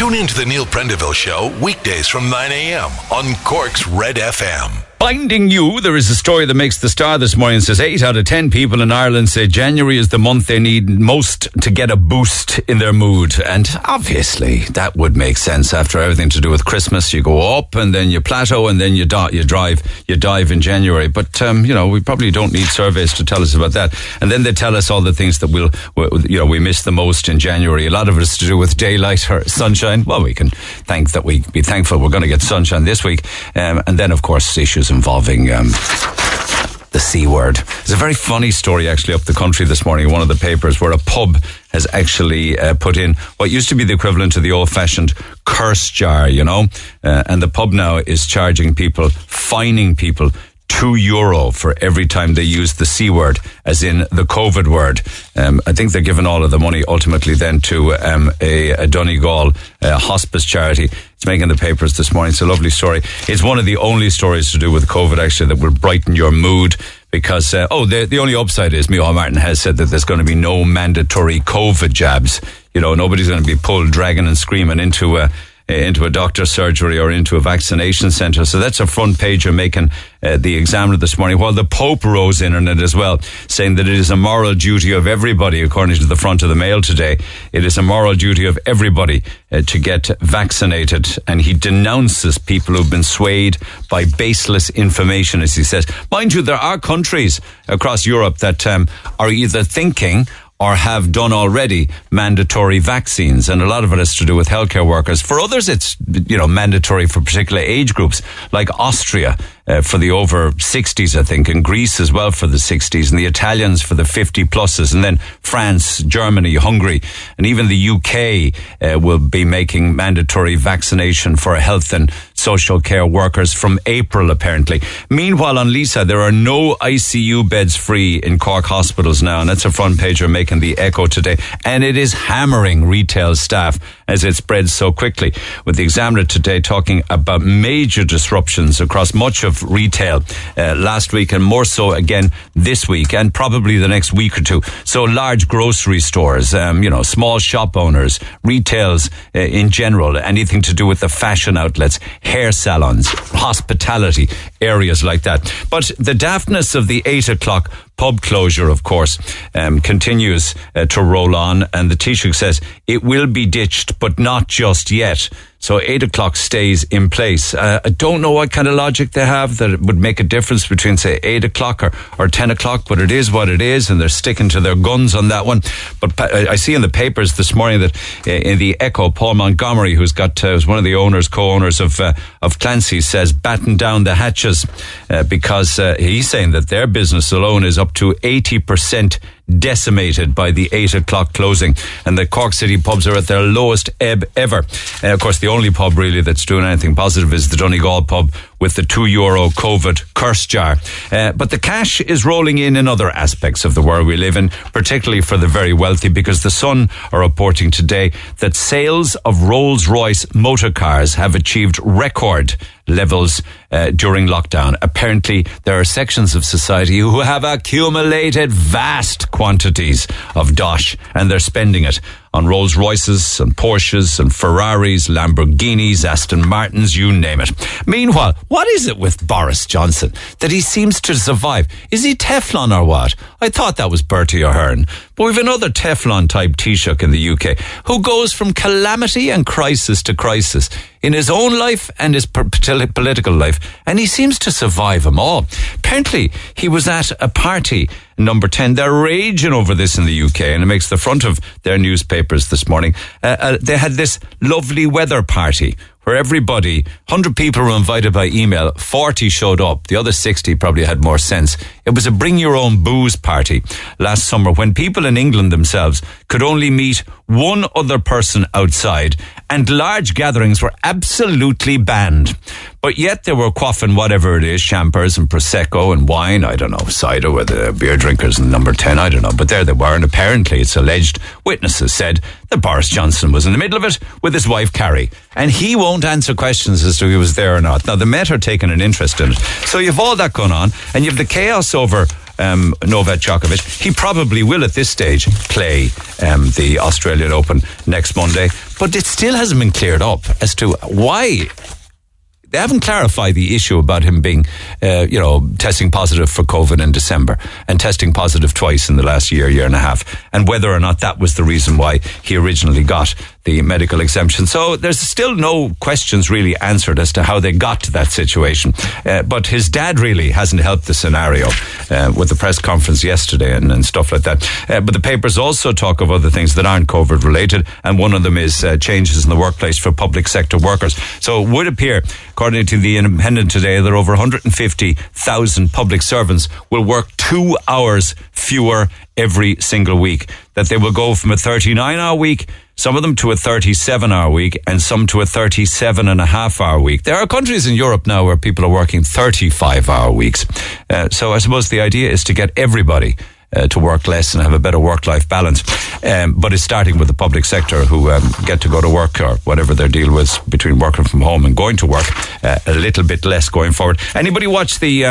Tune in to the Neil Prendeville Show weekdays from 9 a.m. on Cork's Red FM. Finding you, there is a story that makes the Star this morning. It says 8 out of 10 people in Ireland say January is the month they need most to get a boost in their mood. And obviously, that would make sense after everything to do with Christmas. You go up and then you plateau and then you dive in January. But, you know, we probably don't need surveys to tell us about that. And then they tell us all the things that we miss the most in January. A lot of it is to do with daylight or sunshine. Well, we can be thankful we're going to get sunshine this week. And then, of course, issues involving the C word. It's a very funny story actually up the country this morning in one of the papers where a pub has actually put in what used to be the equivalent to the old-fashioned curse jar, you know, and the pub now is fining people €2 for every time they use the C word, as in the COVID word. I think they're giving all of the money ultimately then to a Donegal hospice charity. It's making the papers this morning. It's a lovely story. It's one of the only stories to do with COVID actually that will brighten your mood. Because, the only upside is Micheál Martin has said that there's going to be no mandatory COVID jabs. You know, nobody's going to be pulled dragging and screaming into a doctor's surgery or into a vaccination centre. So that's a front pager making the Examiner this morning, while the Pope rose in on it as well, saying that it is a moral duty of everybody, according to the front of the Mail today, it is a moral duty of everybody to get vaccinated. And he denounces people who've been swayed by baseless information, as he says. Mind you, there are countries across Europe that are either thinking or have done already mandatory vaccines. And a lot of it has to do with healthcare workers. For others, it's, you know, mandatory for particular age groups, like Austria for the over 60s, I think, and Greece as well for the 60s, and the Italians for the 50 pluses, and then France, Germany, Hungary, and even the UK will be making mandatory vaccination for health and social care workers from April, apparently. Meanwhile, on Lisa, there are no ICU beds free in Cork hospitals now, and that's a front pager making the Echo today, and it is hammering retail staff as it spreads so quickly, with the Examiner today talking about major disruptions across much of retail last week, and more so again this week and probably the next week or two. So large grocery stores, small shop owners, retails in general, anything to do with the fashion outlets, hair salons, hospitality, areas like that. But the daftness of the 8 o'clock pub closure, of course, continues to roll on, and the Taoiseach says it will be ditched, but not just yet. So 8 o'clock stays in place. I don't know what kind of logic they have that it would make a difference between, say, 8 o'clock or 10 o'clock, but it is what it is, and they're sticking to their guns on that one. But I see in the papers this morning that in the Echo, Paul Montgomery, who's got was one of the co-owners of Clancy's, says batten down the hatches because he's saying that their business alone is up to 80% decimated by the 8 o'clock closing, and the Cork City pubs are at their lowest ebb ever. And of course, the only pub really that's doing anything positive is the Donegal pub with the €2 COVID curse jar. But the cash is rolling in other aspects of the world we live in, particularly for the very wealthy, because the Sun are reporting today that sales of Rolls-Royce motor cars have achieved record levels during lockdown. Apparently, there are sections of society who have accumulated vast quantities of dosh, and they're spending it on Rolls-Royces and Porsches and Ferraris, Lamborghinis, Aston Martins, you name it. Meanwhile, what is it with Boris Johnson that he seems to survive? Is he Teflon or what? I thought that was Bertie Ahern. But we've another Teflon-type Taoiseach in the UK who goes from calamity and crisis to crisis in his own life and his political life, and he seems to survive them all. Apparently, he was at a party, number 10. They're raging over this in the UK, and it makes the front of their newspapers this morning. They had this lovely weather party where everybody, 100 people were invited by email, 40 showed up. The other 60 probably had more sense. It was a bring your own booze party last summer when people in England themselves could only meet one other person outside, and large gatherings were absolutely banned. But yet they were quaffing whatever it is, champers and Prosecco and wine, I don't know, cider, whether they're beer drinkers in number 10, I don't know. But there they were, and apparently it's alleged, witnesses said, that Boris Johnson was in the middle of it with his wife Carrie. And he won't answer questions as to if he was there or not. Now, the Met are taking an interest in it. So you've all that going on, and you've the chaos over Novak Djokovic. He probably will at this stage play the Australian Open next Monday, but it still hasn't been cleared up as to why. They haven't clarified the issue about him being, testing positive for COVID in December and testing positive twice in the last year, year and a half, and whether or not that was the reason why he originally got the medical exemption. So there's still no questions really answered as to how they got to that situation. But his dad really hasn't helped the scenario with the press conference yesterday and stuff like that. But the papers also talk of other things that aren't COVID related, and one of them is changes in the workplace for public sector workers. So it would appear, according to The Independent today, that over 150,000 public servants will work 2 hours fewer every single week. That they will go from a 39-hour week, some of them to a 37-hour week, and some to a 37-and-a-half-hour week. There are countries in Europe now where people are working 35-hour weeks. So I suppose the idea is to get everybody to work less and have a better work-life balance. But it's starting with the public sector, who get to go to work, or whatever their deal was between working from home and going to work, a little bit less going forward. Anybody watch the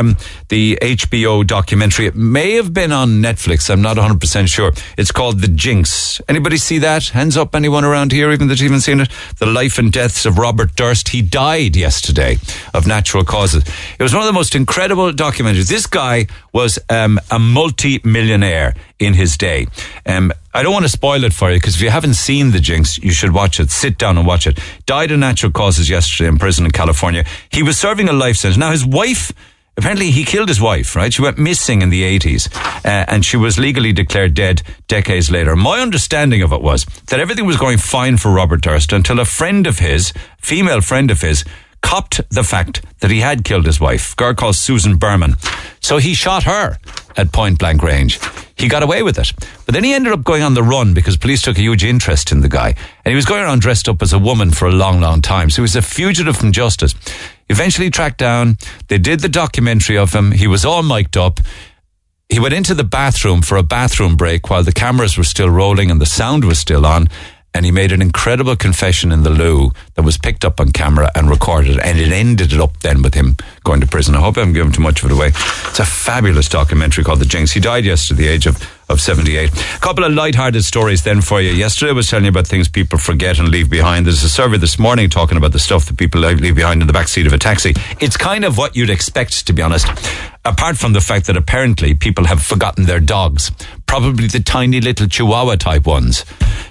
HBO documentary? It may have been on Netflix. I'm not 100% sure. It's called The Jinx. Anybody see that? Hands up, anyone around here even that's even seen it? The life and deaths of Robert Durst. He died yesterday of natural causes. It was one of the most incredible documentaries. This guy was a multi-millionaire in his day. I don't want to spoil it for you, because if you haven't seen The Jinx, you should watch it. Sit down and watch it. Died of natural causes yesterday in prison in California. He was serving a life sentence. Now, his wife, apparently he killed his wife, right? She went missing in the 80s, and she was legally declared dead decades later. My understanding of it was that everything was going fine for Robert Durst until a friend of his, female friend of his, copped the fact that he had killed his wife, a girl called Susan Berman. So he shot her at point-blank range. He got away with it. But then he ended up going on the run because police took a huge interest in the guy. And he was going around dressed up as a woman for a long, long time. So he was a fugitive from justice. Eventually tracked down. They did the documentary of him. He was all mic'd up. He went into the bathroom for a bathroom break while the cameras were still rolling and the sound was still on. And he made an incredible confession in the loo that was picked up on camera and recorded. And it ended up then with him going to prison. I hope I haven't given too much of it away. It's a fabulous documentary called The Jinx. He died yesterday at the age of 78. A couple of lighthearted stories then for you. Yesterday I was telling you about things people forget and leave behind. There's a survey this morning talking about the stuff that people leave behind in the backseat of a taxi. It's kind of what you'd expect, to be honest, apart from the fact that apparently people have forgotten their dogs, probably the tiny little Chihuahua type ones.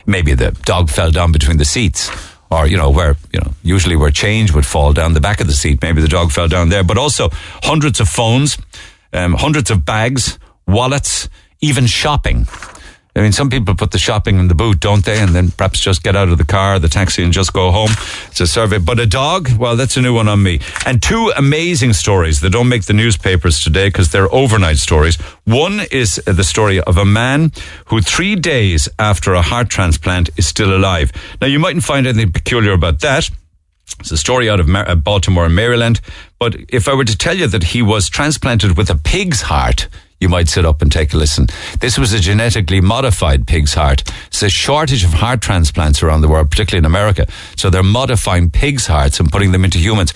Maybe the dog fell down between the seats, or, usually where change would fall down the back of the seat. Maybe the dog fell down there. But also hundreds of phones, hundreds of bags, wallets, even shopping. I mean, some people put the shopping in the boot, don't they? And then perhaps just get out of the car, the taxi, and just go home. It's a survey. But a dog? Well, that's a new one on me. And two amazing stories that don't make the newspapers today because they're overnight stories. One is the story of a man who 3 days after a heart transplant is still alive. Now, you mightn't find anything peculiar about that. It's a story out of Baltimore and Maryland. But if I were to tell you that he was transplanted with a pig's heart, you might sit up and take a listen. This was a genetically modified pig's heart. It's a shortage of heart transplants around the world, particularly in America. So they're modifying pig's hearts and putting them into humans.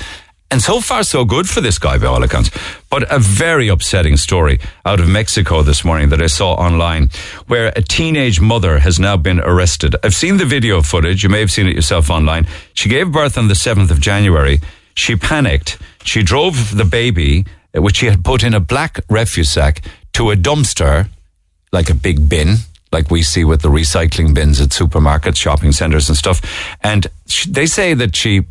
And so far, so good for this guy, by all accounts. But a very upsetting story out of Mexico this morning that I saw online, where a teenage mother has now been arrested. I've seen the video footage. You may have seen it yourself online. She gave birth on the 7th of January. She panicked. She drove the baby, which she had put in a black refuse sack, to a dumpster, like a big bin, like we see with the recycling bins at supermarkets, shopping centres and stuff. And they say that she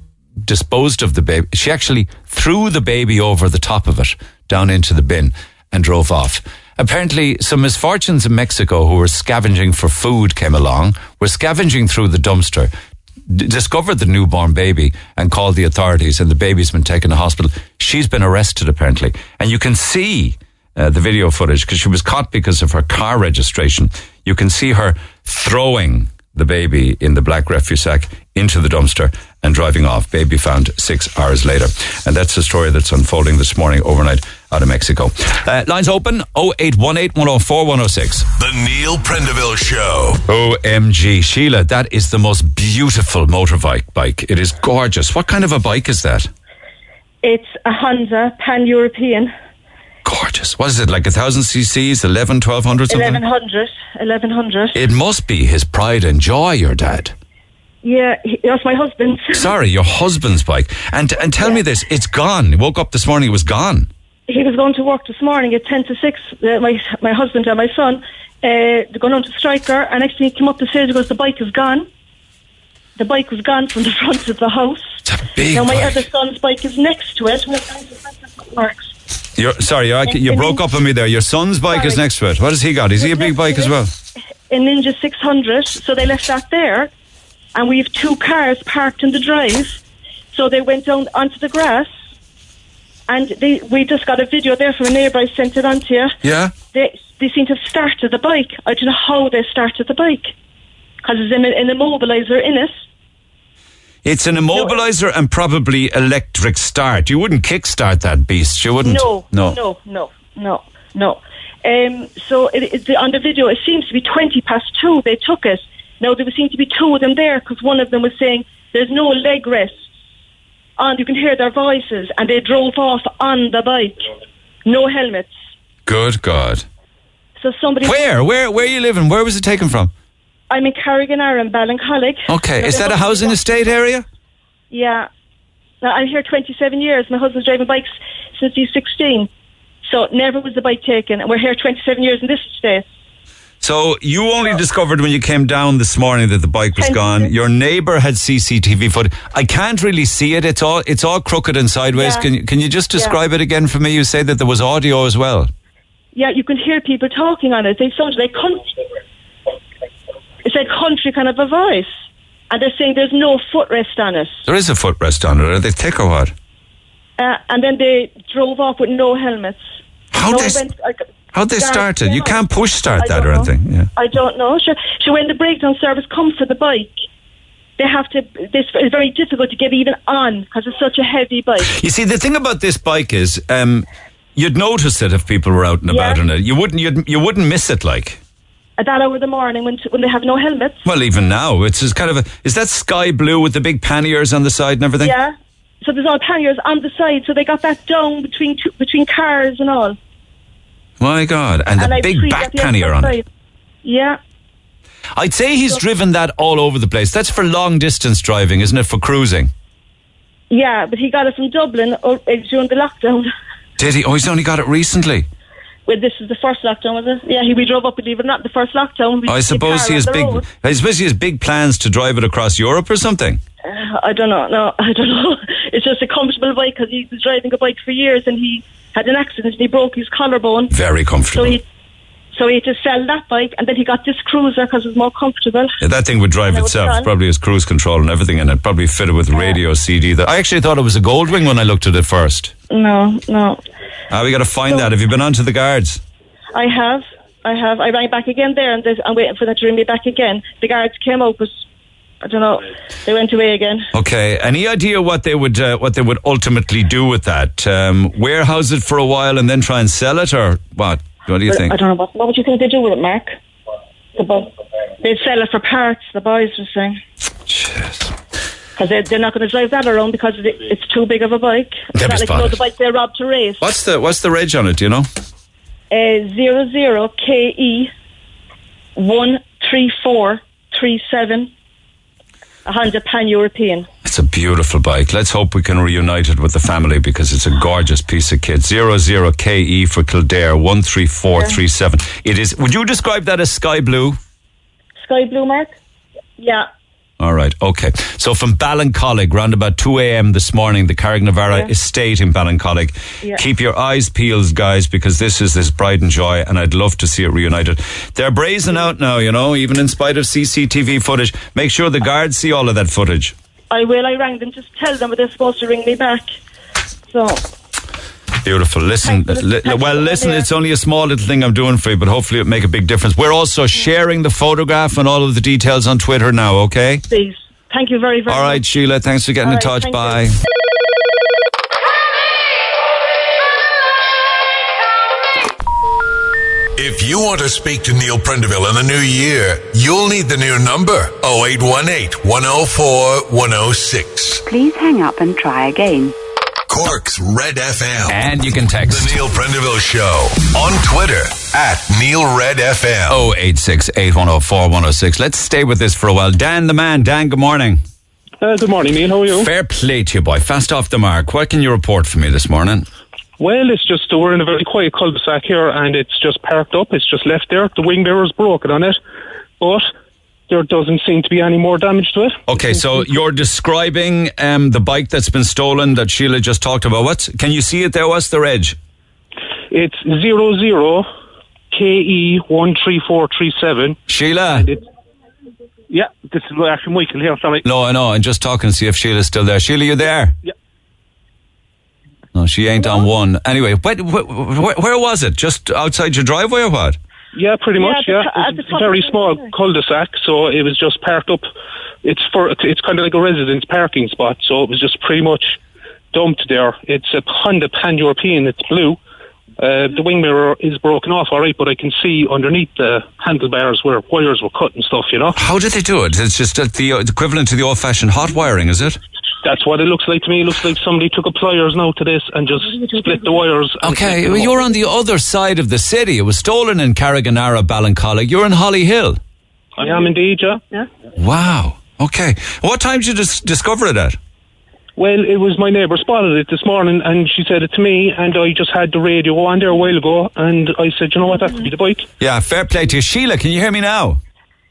disposed of the baby. She actually threw the baby over the top of it, down into the bin, and drove off. Apparently, some misfortunes in Mexico who were scavenging for food came along, were scavenging through the dumpster, discovered the newborn baby and called the authorities, and the baby's been taken to hospital. She's been arrested, apparently. And you can see the video footage, because she was caught because of her car registration. You can see her throwing the baby in the black refuse sack into the dumpster and driving off. Baby found 6 hours later. And that's the story that's unfolding this morning overnight out of Mexico. Lines open, 0818 104 106. The Neil Prendeville Show. OMG. Sheila, that is the most beautiful motorbike bike. It is gorgeous. What kind of a bike is that? It's a Honda Pan-European. Gorgeous. gorgeous. What is it, like 1,000 cc's, 11, 1,200 something? 1,100, 1,100. It must be his pride and joy, your dad. Yeah, that's my husband's. Sorry, your husband's bike. And tell me this, it's gone. He woke up this morning, it was gone. He was going to work this morning at 10 to 6, my husband and my son, they're going on to Stryker, and next thing he came up the stairs, he goes, the bike is gone. The bike was gone from the front of the house. It's a big now, my bike. Other son's bike is next to it. You broke up on me there. Your son's bike is next to it. What has he got? Is he a big bike as well? A Ninja 600, so they left that there, and we have two cars parked in the drive, so they went down onto the grass. And we just got a video there from a neighbour. I sent it on to you. Yeah. They seem to have started the bike. I don't know how they started the bike. Because there's an immobiliser in it. It's an immobiliser and probably electric start. You wouldn't kickstart that beast, you wouldn't? No. So on the video, it seems to be 2:20 they took it. Now, there seem to be two of them there because one of them was saying, there's no leg rest. And you can hear their voices, and they drove off on the bike. No helmets. Good God. So somebody... Where are you living? Where was it taken from? I'm in Carrigaline in Ballincollig. Okay, is that a housing estate area? Yeah. Now, I'm here 27 years. My husband's driving bikes since he's 16. So never was the bike taken, and we're here 27 years in this estate. So you only discovered when you came down this morning that the bike was gone. Your neighbour had CCTV footage. I can't really see it. It's all crooked and sideways. Yeah. Can you just describe it again for me? You say that there was audio as well. Yeah, you could hear people talking on it. They sounded like country. It's like country kind of a voice. And they're saying there's no footrest on it. There is a footrest on it. Are they thick or what? And then they drove off with no helmets. How'd they start it? You can't push start that or anything. Yeah. I don't know. So when the breakdown service come for the bike, they have to. It's very difficult to get even on because it's such a heavy bike. You see, the thing about this bike is, you'd notice it if people were out and about on it. You wouldn't miss it like. At that hour of the morning when they have no helmets. Well, even now it's just kind of is that sky blue with the big panniers on the side and everything? Yeah. So there's all panniers on the side. So they got that down between cars and all. My God, and the big back pannier on it. Yeah. I'd say he's driven that all over the place. That's for long-distance driving, isn't it, for cruising? Yeah, but he got it from Dublin during the lockdown. Did he? Oh, he's only got it recently. Well, this is the first lockdown, was it? Yeah, we drove up, believe it or not, the first lockdown. I suppose he has big plans to drive it across Europe or something. I don't know. No, I don't know. It's just a comfortable bike because he's been driving a bike for years and he... had an accident and he broke his collarbone. Very comfortable. So he had to sell that bike and then he got this cruiser because it was more comfortable. Yeah, that thing would drive itself. It probably has cruise control and everything and it probably fitted with radio CD. I actually thought it was a Goldwing when I looked at it first. No. We got to find that. Have you been on to the guards? I have. I rang back again there and I'm waiting for them to ring me back again. The guards came out, but I don't know. They went away again. Okay. Any idea what they would ultimately do with that? Warehouse it for a while and then try and sell it, or what? What do you think? I don't know. What would you think they do with it, Mark? They'd sell it for parts. The boys were saying. Jeez. Because they're not going to drive that around because it's too big of a bike. It's not like the bike they robbed to race. What's the reg on it? Do you know? 00KE 13437. A Honda Pan-European. It's a beautiful bike. Let's hope we can reunite it with the family because it's a gorgeous piece of kit. 00KE for Kildare, 13437. It is. Would you describe that as sky blue? Sky blue, Mark? Yeah. All right, okay. So from Ballincollig, round about 2 a.m. this morning, the Carrignavar estate in Ballincollig. Yeah. Keep your eyes peeled, guys, because this is pride and joy, and I'd love to see it reunited. They're brazen out now, you know, even in spite of CCTV footage. Make sure the guards see all of that footage. I will. I rang them. Just tell them, but they're supposed to ring me back. So... Beautiful. Listen, it's only a small little thing I'm doing for you, but hopefully it'll make a big difference. We're also sharing the photograph and all of the details on Twitter now, okay? Please. Thank you very, very much. All right, Sheila, thanks for getting in touch. Bye. You. If you want to speak to Neil Prendeville in the new year, you'll need the new number, 0818 104 106. Please hang up and try again. Cork's Red FM. And you can text The Neil Prendeville Show on Twitter at NeilRedFM. 086-8104-106. Let's stay with this for a while. Dan the man. Dan, good morning. Good morning, Neil. How are you? Fair play to you, boy. Fast off the mark. What can you report for me this morning? Well, it's just we're in a very quiet cul-de-sac here, and it's just parked up. It's just left there. The wing mirror's broken on it, but there doesn't seem to be any more damage to it. Okay, so you're describing the bike that's been stolen that Sheila just talked about. Can you see it there? What's their edge? It's 00KE13437. Sheila? Yeah, this is actually Michael here. Sorry. No, I know. I'm just talking to see if Sheila's still there. Sheila, you there? Yeah. No, she ain't on one. Anyway, where was it? Just outside your driveway or what? Yeah, pretty much, yeah. It's a very small cul-de-sac, so it was just parked up. It's kind of like a residence parking spot, so it was just pretty much dumped there. It's a Honda Pan-European, it's blue. The wing mirror is broken off, all right, but I can see underneath the handlebars where wires were cut and stuff, you know. How did they do it? It's just the equivalent to the old-fashioned hot wiring, is it? That's what it looks like to me. It looks like somebody took a pliers now to this and just split the wires. Okay, well, you're on the other side of the city. It was stolen in Carrignavar, Ballincollig. You're in Hollyhill. I am indeed, yeah. Wow. Okay. What time did you discover it at? Well, it was my neighbour spotted it this morning, and she said it to me, and I just had the radio on there a while ago, and I said, you know what, that could be the bike. Yeah, fair play to you. Sheila, can you hear me now?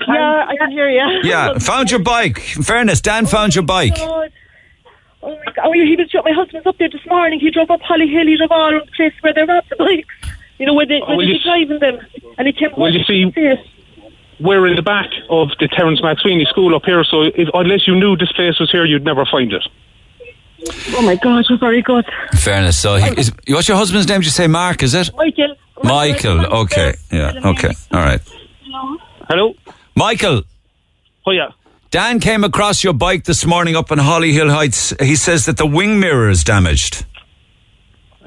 Yeah, I can hear you. Yeah, found your bike. In fairness, Dan found your bike. God. Oh my God. Oh, my husband's up there this morning. He drove up Hollyhill. He drove all over the place where they robbed the bikes. You know, where they driving them. And he came home. Well, you see, we're in the back of the Terence McSweeney School up here, so unless you knew this place was here, you'd never find it. Oh my God, you're very good. In fairness, so what's your husband's name? Did you say Mark, is it? Michael. Michael. Okay. Yeah, okay. All right. Hello? Michael. Oh, yeah. Dan came across your bike this morning up in Hollyhill Heights. He says that the wing mirror is damaged.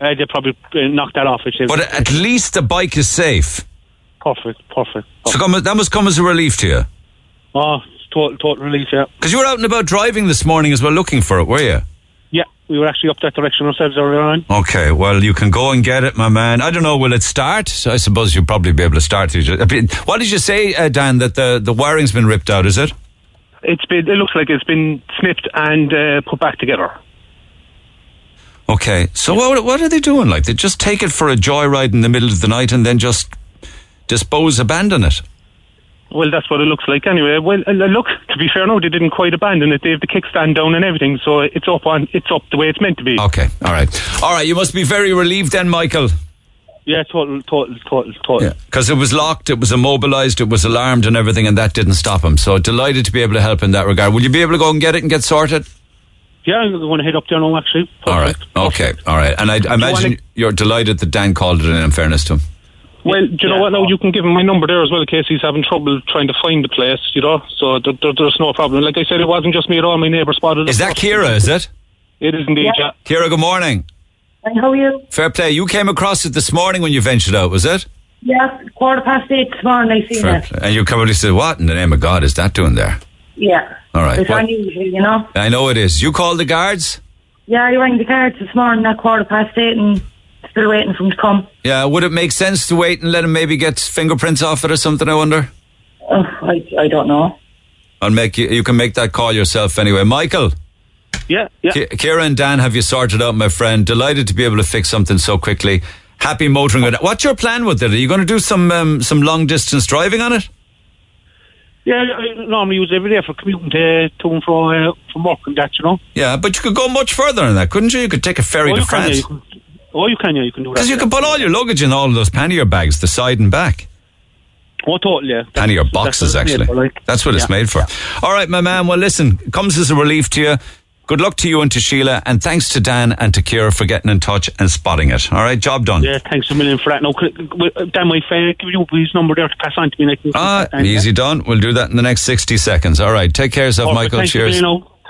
They probably knocked that off. But at least the bike is safe. Perfect. So that must come as a relief to you. Oh, total relief, yeah. Because you were out and about driving this morning as well looking for it, were you? Yeah, we were actually up that direction ourselves earlier on. Okay, well, you can go and get it, my man. I don't know, will it start? I suppose you'll probably be able to start it. What did you say, Dan, that the wiring's been ripped out, is it? It looks like it's been snipped and put back together. Okay, so what are they doing? Like, they just take it for a joyride in the middle of the night and then just abandon it? Well, that's what it looks like anyway. Well, look, to be fair, no, they didn't quite abandon it. They have the kickstand down and everything, so it's up the way it's meant to be. Okay, all right. You must be very relieved then, Michael. Yeah, total. Yeah. Because it was locked, it was immobilised, it was alarmed and everything, and that didn't stop him. So delighted to be able to help in that regard. Will you be able to go and get it and get sorted? Yeah, I'm going to head up there now, actually. Perfect. All right, okay, all right. And I imagine you're delighted that Dan called it in fairness to him. Well, do you know what, now you can give him my number there as well in case he's having trouble trying to find the place, you know, so there's no problem. Like I said, it wasn't just me at all, my neighbour spotted it. Is that Kira, is it? It is indeed, yeah. Kira, good morning. And how are you? Fair play. You came across it this morning when you ventured out, was it? Yeah, 8:15 this morning I seen it. And you probably said, what in the name of God is that doing there? Yeah. All right. It's unusual, you know? I know it is. You called the guards? Yeah, I rang the guards this morning at 8:15 and still waiting for them to come. Yeah, would it make sense to wait and let them maybe get fingerprints off it or something, I wonder? I don't know. You can make that call yourself anyway. Michael? Yeah. Kira and Dan, have you sorted out, my friend? Delighted to be able to fix something so quickly. Happy motoring with it. What's your plan with it? Are you going to do some long distance driving on it? Yeah, I normally use it every day for commuting to and from work and that, you know. Yeah, but you could go much further than that, couldn't you? You could take a ferry to France. You can do that. Because you can put all your luggage in all those pannier bags, the side and back. Oh, totally, yeah. Pannier boxes, actually. That's what it's made for. All right, my man. Well, listen, comes as a relief to you. Good luck to you and to Sheila, and thanks to Dan and to Kira for getting in touch and spotting it. All right, job done. Yeah, thanks a million for that. Now, Dan, my friend, give you his number there to pass on to me. Easy done. We'll do that in the next 60 seconds. All right, take care of yourself, Michael. Thanks. Cheers.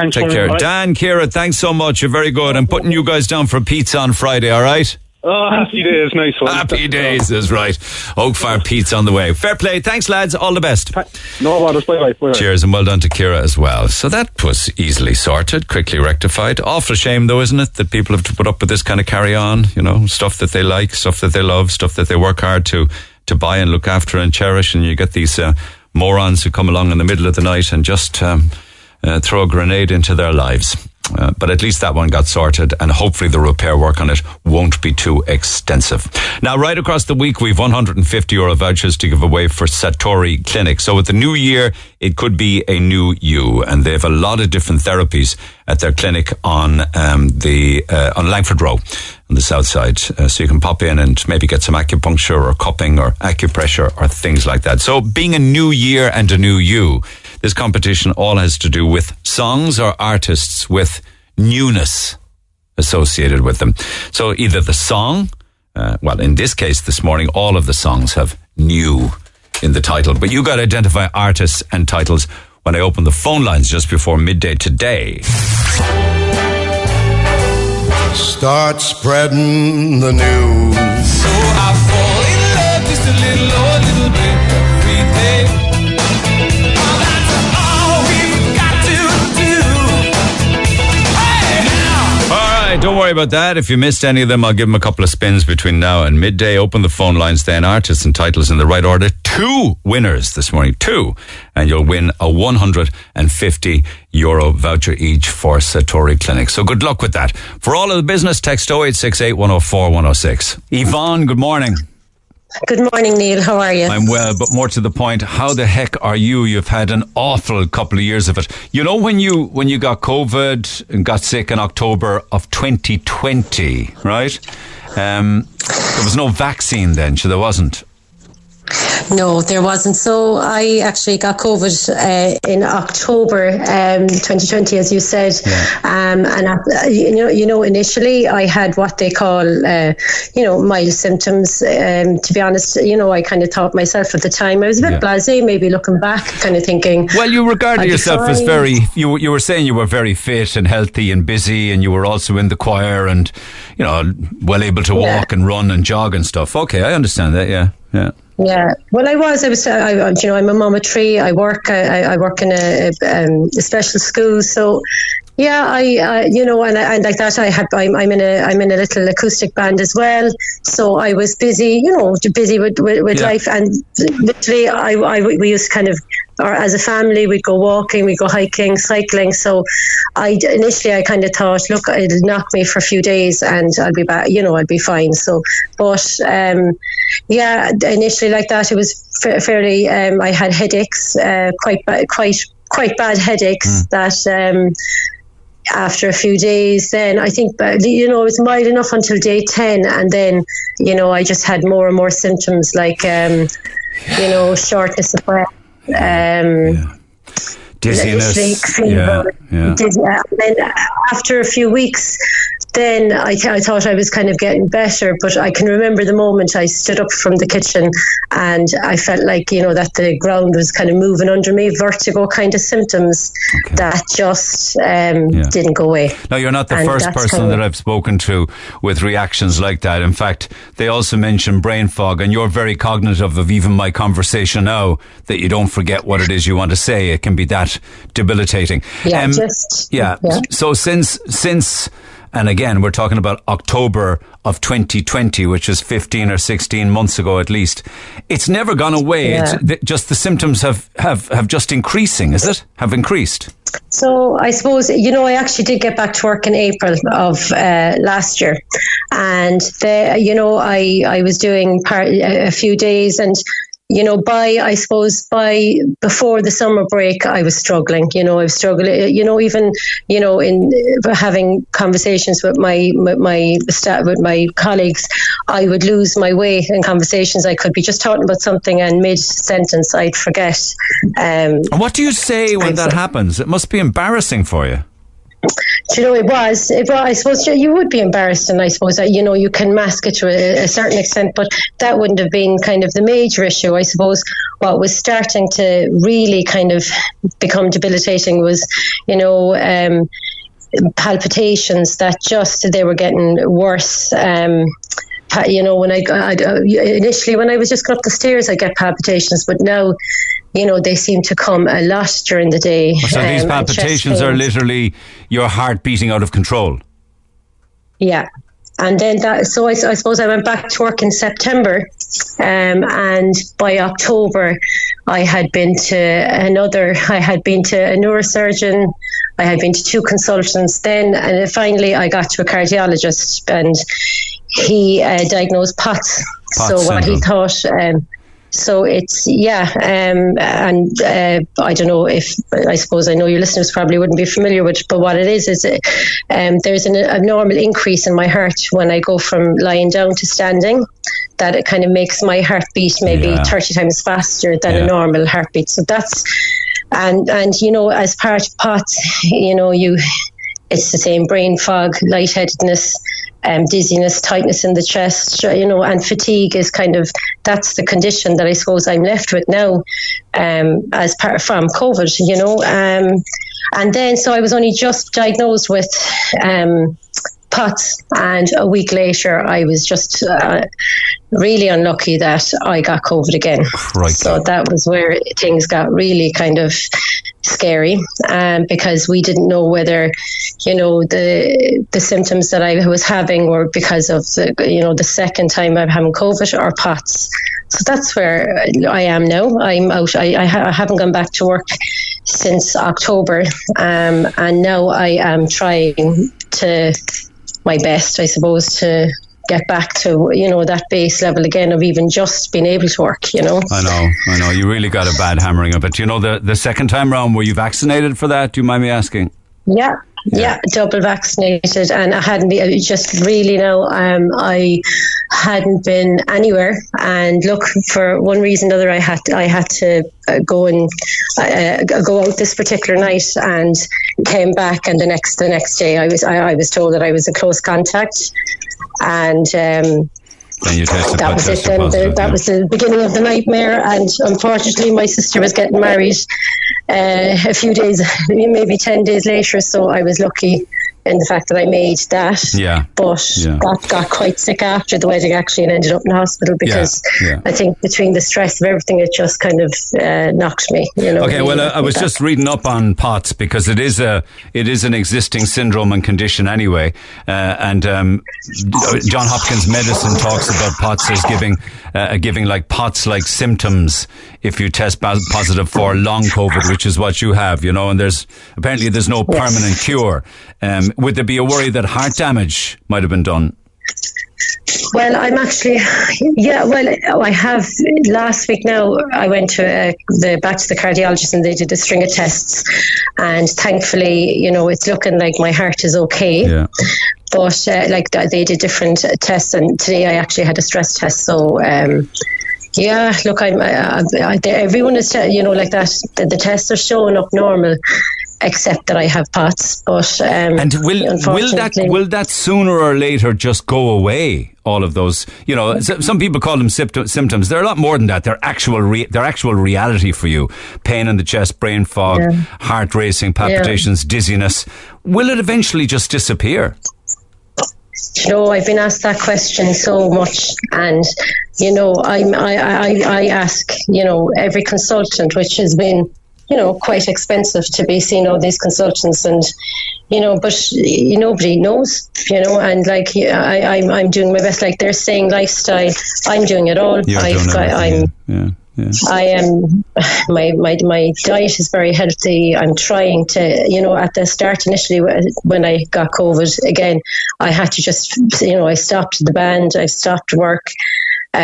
Take care. Dan, Kira, thanks so much. You're very good. I'm putting you guys down for pizza on Friday, all right? Oh, happy days, nice one. Happy days is right. Oak Farm Pete's on the way. Fair play. Thanks, lads. All the best. No worries. Bye-bye. Cheers, and well done to Ciara as well. So that was easily sorted, quickly rectified. Awful shame, though, isn't it, that people have to put up with this kind of carry-on, you know, stuff that they like, stuff that they love, stuff that they work hard to buy and look after and cherish, and you get these morons who come along in the middle of the night and just throw a grenade into their lives. But at least that one got sorted, and hopefully the repair work on it won't be too extensive. Now, right across the week, we've €150 vouchers to give away for Satori Clinic. So with the new year, it could be a new you, and they have a lot of different therapies at their clinic on Langford Row on the south side. So you can pop in and maybe get some acupuncture or cupping or acupressure or things like that. So being a new year and a new you, this competition all has to do with songs or artists with newness associated with them. So either the song, in this case this morning, all of the songs have new in the title. But you got to identify artists and titles when I open the phone lines just before midday today. Start spreading the news. So I fall in love just a little or a little bit every day. Well, that's all we've got to do. Hey, now. All right, don't worry about that. If you missed any of them, I'll give them a couple of spins between now and midday. Open the phone lines then, artists and titles in the right order. 2 winners this morning, 2, and you'll win a €150 voucher each for Satori Clinic. So good luck with that. For all of the business, text 0868 104 106. Yvonne, good morning. Good morning, Neil. How are you? I'm well, but more to the point, how the heck are you? You've had an awful couple of years of it. You know, when you got COVID and got sick in October of 2020, right? There was no vaccine then, so there wasn't. No, there wasn't. So I actually got COVID in October 2020, as you said. Yeah. And initially I had what they call, mild symptoms. To be honest, I kind of thought myself at the time I was a bit blasé. Maybe looking back, kind of thinking. Well, you regarded yourself as very. You were saying you were very fit and healthy and busy, and you were also in the choir and, well able to walk and run and jog and stuff. Okay, I understand that. Yeah, yeah. Yeah, well, I was, I'm a mum of 3. I work in a special school. So, yeah, I'm in a little acoustic band as well. So I was busy, busy with life. And literally, we used to kind of, or as a family, we'd go walking, we'd go hiking, cycling. So I kind of thought, look, it'll knock me for a few days and I'll be back, I'll be fine. So, but initially like that, it was fairly, I had headaches, quite bad headaches that after a few days then I think, it was mild enough until day 10. And then, I just had more and more symptoms like, shortness of breath. Dizziness. Yeah. And then after a few weeks, then I thought I was kind of getting better, but I can remember the moment I stood up from the kitchen and I felt like, that the ground was kind of moving under me, vertigo kind of symptoms that just didn't go away. Now, you're not the first person that I've spoken to with reactions like that. In fact, they also mention brain fog, and you're very cognitive of even my conversation now, that you don't forget what it is you want to say. It can be that debilitating. Yeah, So since... And again, we're talking about October of 2020, which is 15 or 16 months ago at least. It's never gone away. Yeah. It's just the symptoms have just increasing, is it? Have increased. So I suppose, I actually did get back to work in April of last year. And, I was doing a few days and... By before the summer break, I was struggling. In having conversations with my staff, with my colleagues, I would lose my way in conversations. I could be just talking about something and mid-sentence I'd forget. And what do you say when that happens? It must be embarrassing for you. Do you know, it was, I suppose you would be embarrassed, and I suppose that, you can mask it to a certain extent, but that wouldn't have been kind of the major issue. I suppose what was starting to really kind of become debilitating was, palpitations that just, they were getting worse, you know, when I initially when I was just going up the stairs, I get palpitations, but now, you know, they seem to come a lot during the day. So these palpitations are literally your heart beating out of control. Yeah. And then that, so I suppose I went back to work in September, and by October I had been to a neurosurgeon, I had been to two consultants then, and finally I got to a cardiologist, and he diagnosed POTS so syndrome. What he thought, so it's, yeah, and I don't know if, I suppose I know your listeners probably wouldn't be familiar with, but what it is there's an abnormal increase in my heart when I go from lying down to standing, that it kind of makes my heartbeat maybe 30 times faster than a normal heartbeat. So that's, and you know, as part of POTS, you know, it's the same brain fog, lightheadedness, dizziness, tightness in the chest, you know, and fatigue is kind of, that's the condition that I suppose I'm left with now, as part from COVID, you know, and then so I was only just diagnosed with POTS, and a week later I was just really unlucky that I got COVID again. Right. So that was where things got really kind of scary, because we didn't know whether, you know, the symptoms that I was having were because of the, you know, the second time I'm having COVID or POTS. So that's where I am now. I'm out. I haven't gone back to work since October, and now I am trying to my best, I suppose, to get back to, you know, that base level again of even just being able to work, you know. I know. You really got a bad hammering of it. You know, the second time round, were you vaccinated for that? Do you mind me asking? Yeah, double vaccinated, and I hadn't been, just really now, I hadn't been anywhere, and look, for one reason or another, I had to go out this particular night and came back, and the next day I was told that I was in close contact, and that was it. Then that was the beginning of the nightmare, and unfortunately my sister was getting married a few days, maybe 10 days later, so I was lucky in the fact that I made that. Yeah. But got quite sick after the wedding actually, and ended up in hospital because I think between the stress of everything, it just kind of knocked me, you know. Okay, well, I was just reading up on POTS because it is an existing syndrome and condition anyway. And John Hopkins Medicine talks about POTS as giving like POTS-like symptoms if you test positive for long COVID, which is what you have, you know, and apparently there's no permanent cure. Would there be a worry that heart damage might have been done? Well, I'm actually, I have, last week now, I went to back to the cardiologist, and they did a string of tests, and thankfully, you know, it's looking like my heart is okay. Yeah. But they did different tests, and today I actually had a stress test, so... yeah, look, I'm everyone is, you know, like that. The tests are showing up normal, except that I have POTS. But and will that sooner or later just go away? All of those, you know, some people call them symptoms. They're a lot more than that. They're actual reality for you. Pain in the chest, brain fog, heart racing, palpitations, dizziness. Will it eventually just disappear? You know, I've been asked that question so much, and you know, I ask, you know, every consultant, which has been, you know, quite expensive to be seeing all these consultants, and you know, but nobody knows, you know, and like I'm doing my best. Like they're saying lifestyle, I'm doing it all. I am. My diet is very healthy. I'm trying to, you know, at the start initially when I got COVID again, I had to just, you know, I stopped the band, I stopped work,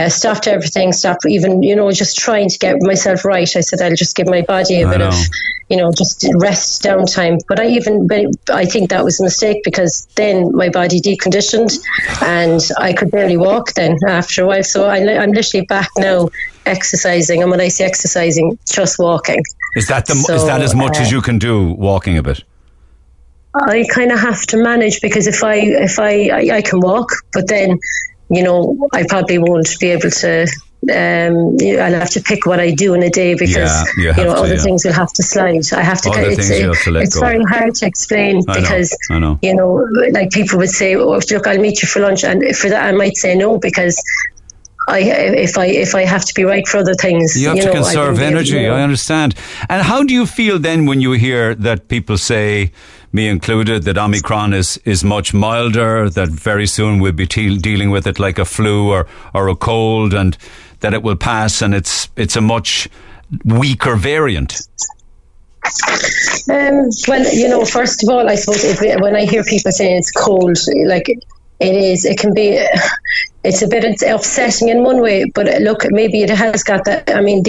stopped everything, stopped even, you know, just trying to get myself right. I said I'll just give my body a bit of, you know, just rest, downtime. But I think that was a mistake because then my body deconditioned and I could barely walk then after a while. So I'm literally back now. Exercising, and when I say exercising, just walking. Is that as much as you can do? Walking a bit. I kind of have to manage because if I can walk, but then you know I probably won't be able to I'll have to pick what I do in a day because things will have to slide. I have to. It's very hard to explain because you know, like people would say, "Oh, look, I'll meet you for lunch," and for that I might say no because if I have to be right for other things, you have to conserve energy. I understand. And how do you feel then when you hear that people say, me included, that Omicron is much milder, that very soon we'll be dealing with it like a flu or a cold, and that it will pass, and it's a much weaker variant? Well, you know, first of all, I suppose when I hear people saying it's cold, like it is, it can be. It's a bit upsetting in one way, but look, maybe it has got that. I mean,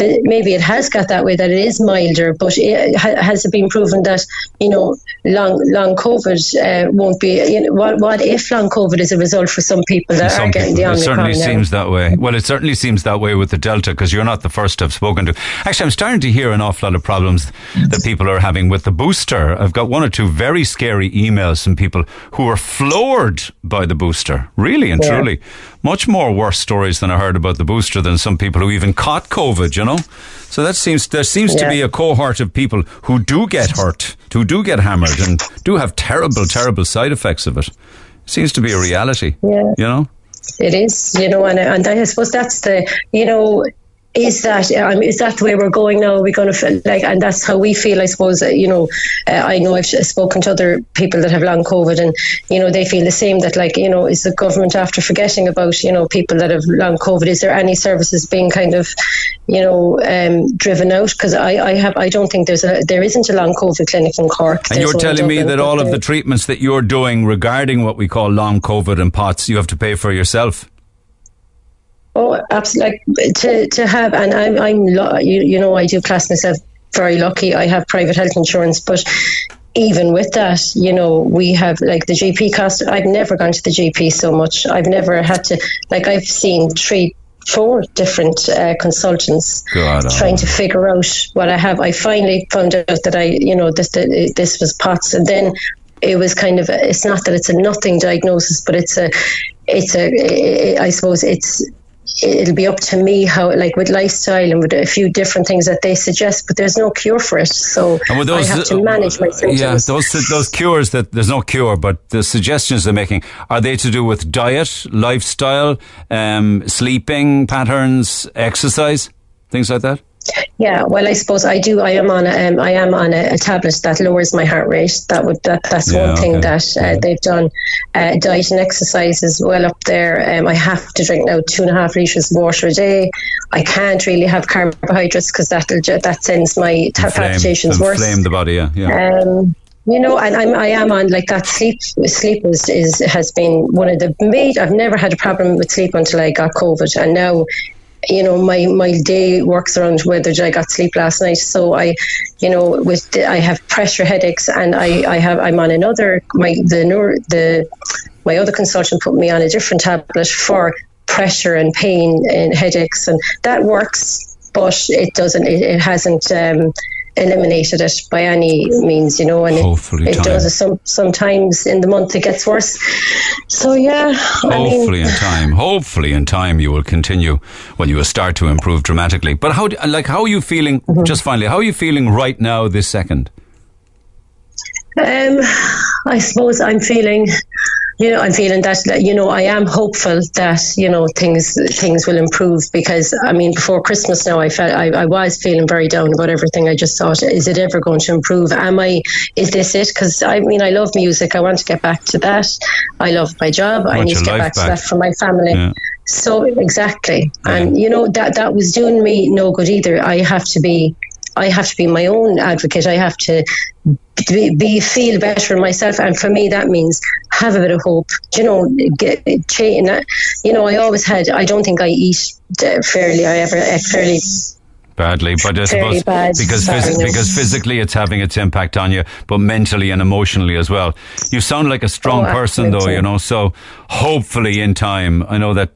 maybe it has got that way that it is milder, but has it been proven that, you know, long COVID won't be, you know, what if long COVID is a result for some people that are getting the Omicron? It certainly seems that way. Well, it certainly seems that way with the Delta, because you're not the first I've spoken to. Actually, I'm starting to hear an awful lot of problems that people are having with the booster. I've got one or two very scary emails from people who are floored by the booster, really and truly. Much more worse stories than I heard about the booster than some people who even caught COVID, you know. So there seems to be a cohort of people who do get hurt, who do get hammered, and do have terrible, terrible side effects of it. Seems to be a reality, you know. It is, you know, and I suppose that's the, you know, is that the way we're going now? Are we going to feel like, and that's how we feel, I suppose, you know. I know I've spoken to other people that have long COVID, and, you know, they feel the same, that, like, you know, is the government after forgetting about, you know, people that have long COVID? Is there any services being kind of, you know, driven out? Because I don't think there isn't a long COVID clinic in Cork. And you're telling me that all of the treatments that you're doing regarding what we call long COVID and POTS, you have to pay for yourself? Oh, absolutely. Like, to have, and I'm you know, I do class myself very lucky. I have private health insurance, but even with that, you know, we have, like, the GP cost. I've never gone to the GP so much. I've never had to, like, I've seen 3-4 different consultants trying to figure out what I have. I finally found out that this was POTS, and then it was kind of, it's not that it's a nothing diagnosis, but it'll be up to me how, like, with lifestyle and with a few different things that they suggest, but there's no cure for it. So I have to manage my symptoms. Yeah, those cures that there's no cure, but the suggestions they're making, are they to do with diet, lifestyle, sleeping patterns, exercise, things like that? Yeah, well, I suppose I do. I am on a tablet that lowers my heart rate. That's one thing that they've done. Diet and exercise is well up there. I have to drink now 2.5 litres of water a day. I can't really have carbohydrates because that sends my palpitations worse. Inflame the body. Yeah. You know, and I am on, like, that sleep. Sleep has been one of the main. I've never had a problem with sleep until I got COVID, and now, you know, my day works around whether I got sleep last night. So I, you know, I have pressure headaches, and I'm on another. My other consultant put me on a different tablet for pressure and pain and headaches, and that works, but it doesn't. It hasn't eliminated it by any means, you know, and it does. Sometimes in the month it gets worse. So yeah, hopefully in time you will continue. Well, you will start to improve dramatically. But how are you feeling? Mm-hmm. Just finally, how are you feeling right now this second? I suppose I'm feeling, you know, I'm feeling that, you know, I am hopeful that, you know, things will improve, because, I mean, before Christmas now, I was feeling very down about everything. I just thought, is it ever going to improve? Is this it? Because, I mean, I love music. I want to get back to that. I love my job. I need to get back to that for my family. Yeah. So, exactly. Yeah. And, you know, that was doing me no good either. I have to be my own advocate. I have to feel better myself, and for me that means have a bit of hope. You know, you know, I don't think I eat fairly. I ever ate fairly badly, but I suppose because physically it's having its impact on you, but mentally and emotionally as well. You sound like a strong person, though, you know. So hopefully in time, I know that.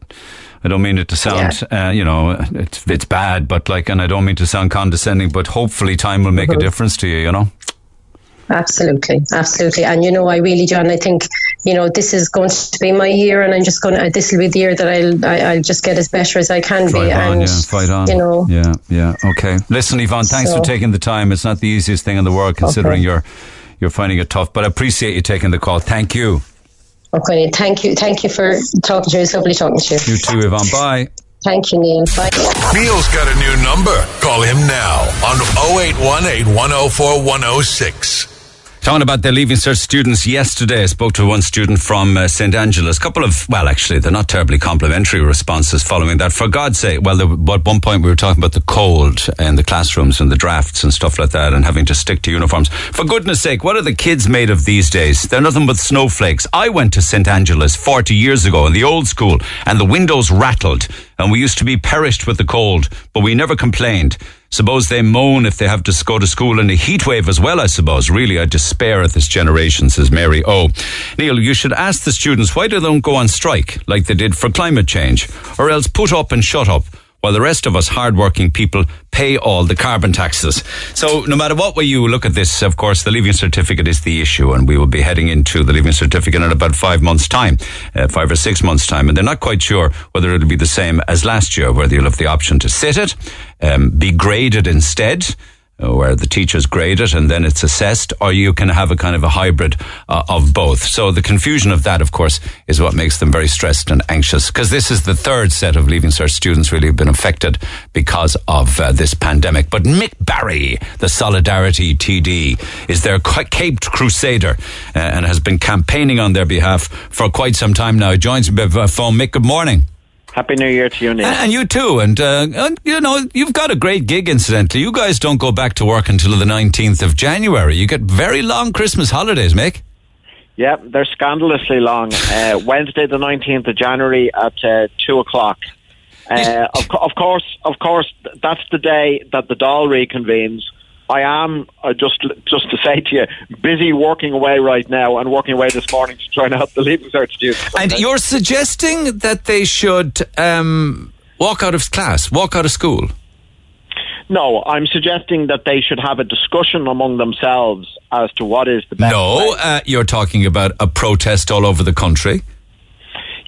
I don't mean it to sound, you know, it's bad, but like, and I don't mean to sound condescending, but hopefully time will make a difference to you, you know? Absolutely. And, you know, I really do. And I think you know, this is going to be my year, and I'm just going to, this will be the year that I'll just get as better as I can be. And, fight on. You know. Yeah, yeah. Okay. Listen, Yvonne, thanks for taking the time. It's not the easiest thing in the world, considering you're finding it tough, but I appreciate you taking the call. Thank you. Okay. Thank you. Thank you for talking to you. It's lovely talking to you. You too, Yvonne. Bye. Thank you, Neil. Bye. Neil's got a new number. Call him now on 0818104106. Talking about the Leaving Cert students yesterday, I spoke to one student from St. Angela's. A couple of, well, actually, they're not terribly complimentary responses following that. For God's sake, well, at one point we were talking about the cold and the classrooms and the drafts and stuff like that and having to stick to uniforms. For goodness sake, what are the kids made of these days? They're nothing but snowflakes. I went to St. Angela's 40 years ago in the old school, and the windows rattled, and we used to be perished with the cold, but we never complained. Suppose they moan if they have to go to school in a heat wave as well, I suppose. Really, I despair at this generation, says Mary O. Neil, you should ask the students why they don't go on strike like they did for climate change, or else put up and shut up while the rest of us hard-working people pay all the carbon taxes. So no matter what way you look at this, of course, the Leaving Certificate is the issue, and we will be heading into the Leaving Certificate in about 5 or 6 months' time, and they're not quite sure whether it'll be the same as last year, whether you'll have the option to sit it, be graded instead, where the teachers grade it and then it's assessed, or you can have a kind of a hybrid of both. So the confusion of that, of course, is what makes them very stressed and anxious, because this is the third set of Leaving Cert students really have been affected because of this pandemic. But Mick Barry, the Solidarity TD, is their caped crusader and has been campaigning on their behalf for quite some time now. He joins me by phone. Mick, good morning. Happy New Year to you, Neil. And you too. And you know, you've got a great gig, incidentally. You guys don't go back to work until the 19th of January. You get very long Christmas holidays, Mick. Yeah, they're scandalously long. Wednesday, the 19th of January at 2 o'clock. Of course, that's the day that the Dáil reconvenes. I am, just to say to you, busy working away right now and working away this morning to try and help the Leaving Cert students. And you're suggesting that they should walk out of class, walk out of school? No, I'm suggesting that they should have a discussion among themselves as to what is the best way. You're talking about a protest all over the country?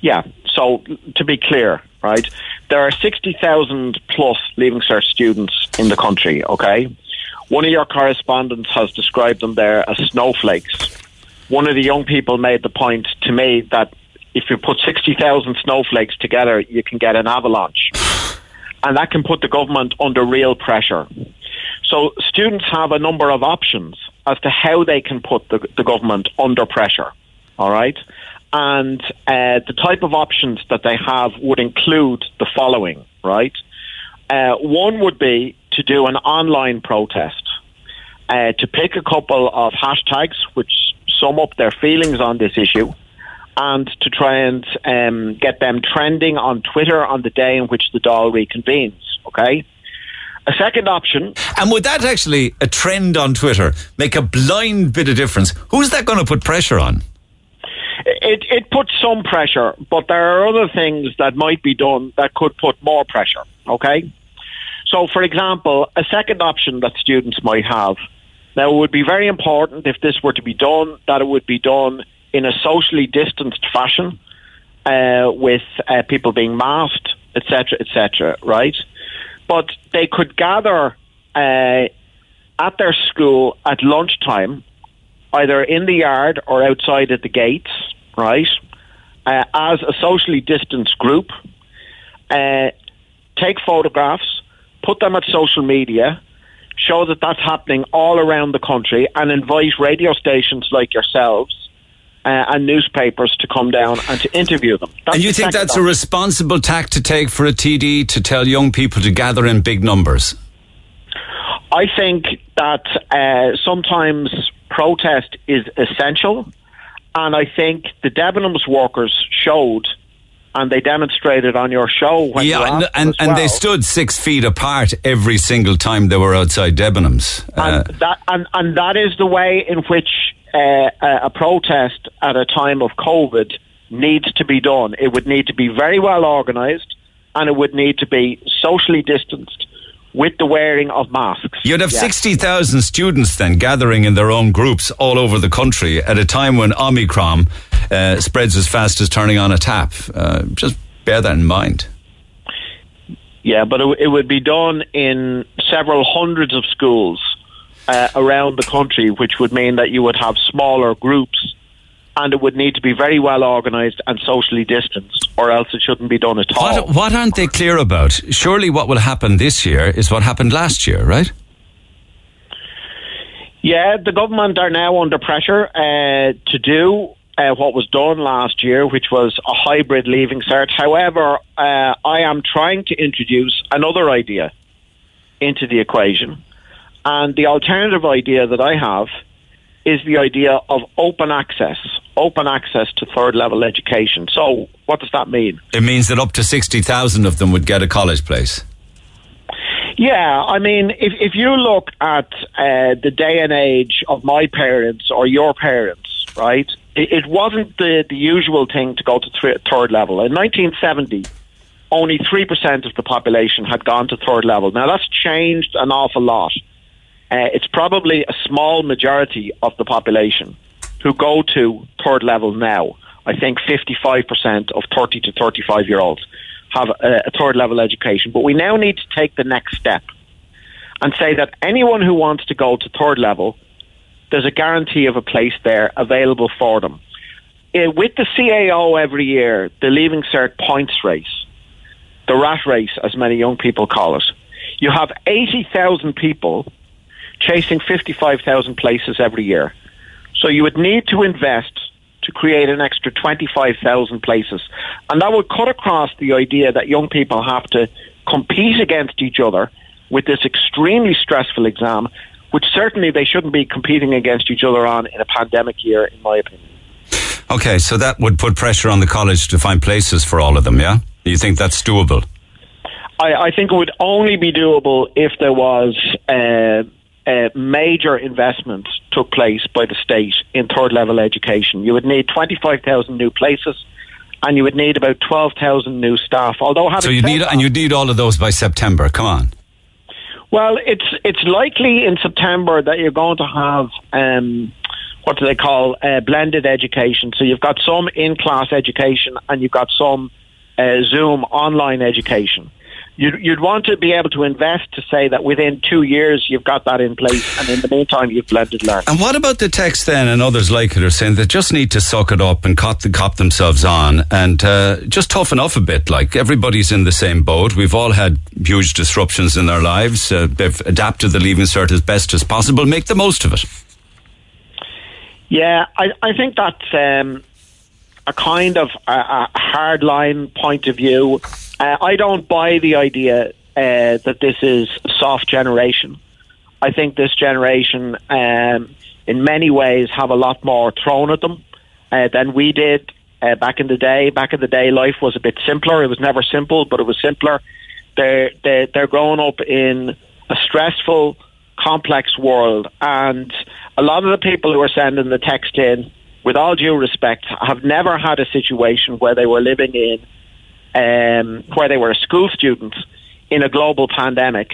Yeah, so to be clear, right, there are 60,000 plus Leaving Cert students in the country, okay? One of your correspondents has described them there as snowflakes. One of the young people made the point to me that if you put 60,000 snowflakes together, you can get an avalanche. And that can put the government under real pressure. So students have a number of options as to how they can put the government under pressure. All right? And the type of options that they have would include the following, right? One would be to do an online protest, to pick a couple of hashtags which sum up their feelings on this issue, and to try and get them trending on Twitter on the day in which the Dáil reconvenes, okay? A second option... And would that actually, a trend on Twitter, make a blind bit of difference? Who's that going to put pressure on? It puts some pressure, but there are other things that might be done that could put more pressure, okay? So, for example, a second option that students might have. Now, it would be very important if this were to be done, that it would be done in a socially distanced fashion, with people being masked, et cetera, right? But they could gather at their school at lunchtime, either in the yard or outside at the gates, right, as a socially distanced group, take photographs, put them at social media, show that that's happening all around the country, and invite radio stations like yourselves and newspapers to come down and to interview them. And you think that's a responsible tack to take for a TD, to tell young people to gather in big numbers? I think that sometimes protest is essential, and I think the Debenhams workers showed, and they demonstrated on your show when and they stood 6 feet apart every single time they were outside Debenhams. And that is the way in which a protest at a time of COVID needs to be done. It would need to be very well organised, and it would need to be socially distanced with the wearing of masks. You'd have 60,000 students then gathering in their own groups all over the country at a time when Omicron spreads as fast as turning on a tap. Just bear that in mind. Yeah, but it would be done in several hundreds of schools around the country, which would mean that you would have smaller groups, and it would need to be very well organised and socially distanced, or else it shouldn't be done at all. What aren't they clear about? Surely what will happen this year is what happened last year, right? Yeah, the government are now under pressure to do what was done last year, which was a hybrid leaving cert. However, I am trying to introduce another idea into the equation. And the alternative idea that I have is the idea of open access to third-level education. So what does that mean? It means that up to 60,000 of them would get a college place. Yeah, I mean, if you look at the day and age of my parents or your parents, right, it wasn't the usual thing to go to third level. In 1970, only 3% of the population had gone to third level. Now, that's changed an awful lot. It's probably a small majority of the population who go to third level now. I think 55% of 30 to 35-year-olds have a third level education. But we now need to take the next step and say that anyone who wants to go to third level, there's a guarantee of a place there available for them. With the CAO every year, the Leaving Cert points race, the rat race, as many young people call it, you have 80,000 people chasing 55,000 places every year. So you would need to invest to create an extra 25,000 places. And that would cut across the idea that young people have to compete against each other with this extremely stressful exam, which certainly they shouldn't be competing against each other on in a pandemic year, in my opinion. Okay, so that would put pressure on the college to find places for all of them, yeah? Do you think that's doable? I think it would only be doable if there was major investment took place by the state in third level education. You would need 25,000 new places, and you would need about 12,000 new staff. You'd need all of those by September. Come on. Well, it's likely in September that you're going to have what do they call blended education. So you've got some in-class education and you've got some Zoom online education. You'd want to be able to invest to say that within 2 years you've got that in place, and in the meantime you've blended learning. And what about the text then, and others like it are saying they just need to suck it up and cop themselves on and just toughen off a bit. Like, everybody's in the same boat. We've all had huge disruptions in our lives. They've adapted the Leaving Cert as best as possible. Make the most of it. Yeah, I think that's a kind of a hardline point of view. I don't buy the idea that this is soft generation. I think this generation, in many ways, have a lot more thrown at them than we did back in the day. Back in the day, life was a bit simpler. It was never simple, but it was simpler. They're growing up in a stressful, complex world, and a lot of the people who are sending the text in, with all due respect, have never had a situation where they were living in, where they were a school student in a global pandemic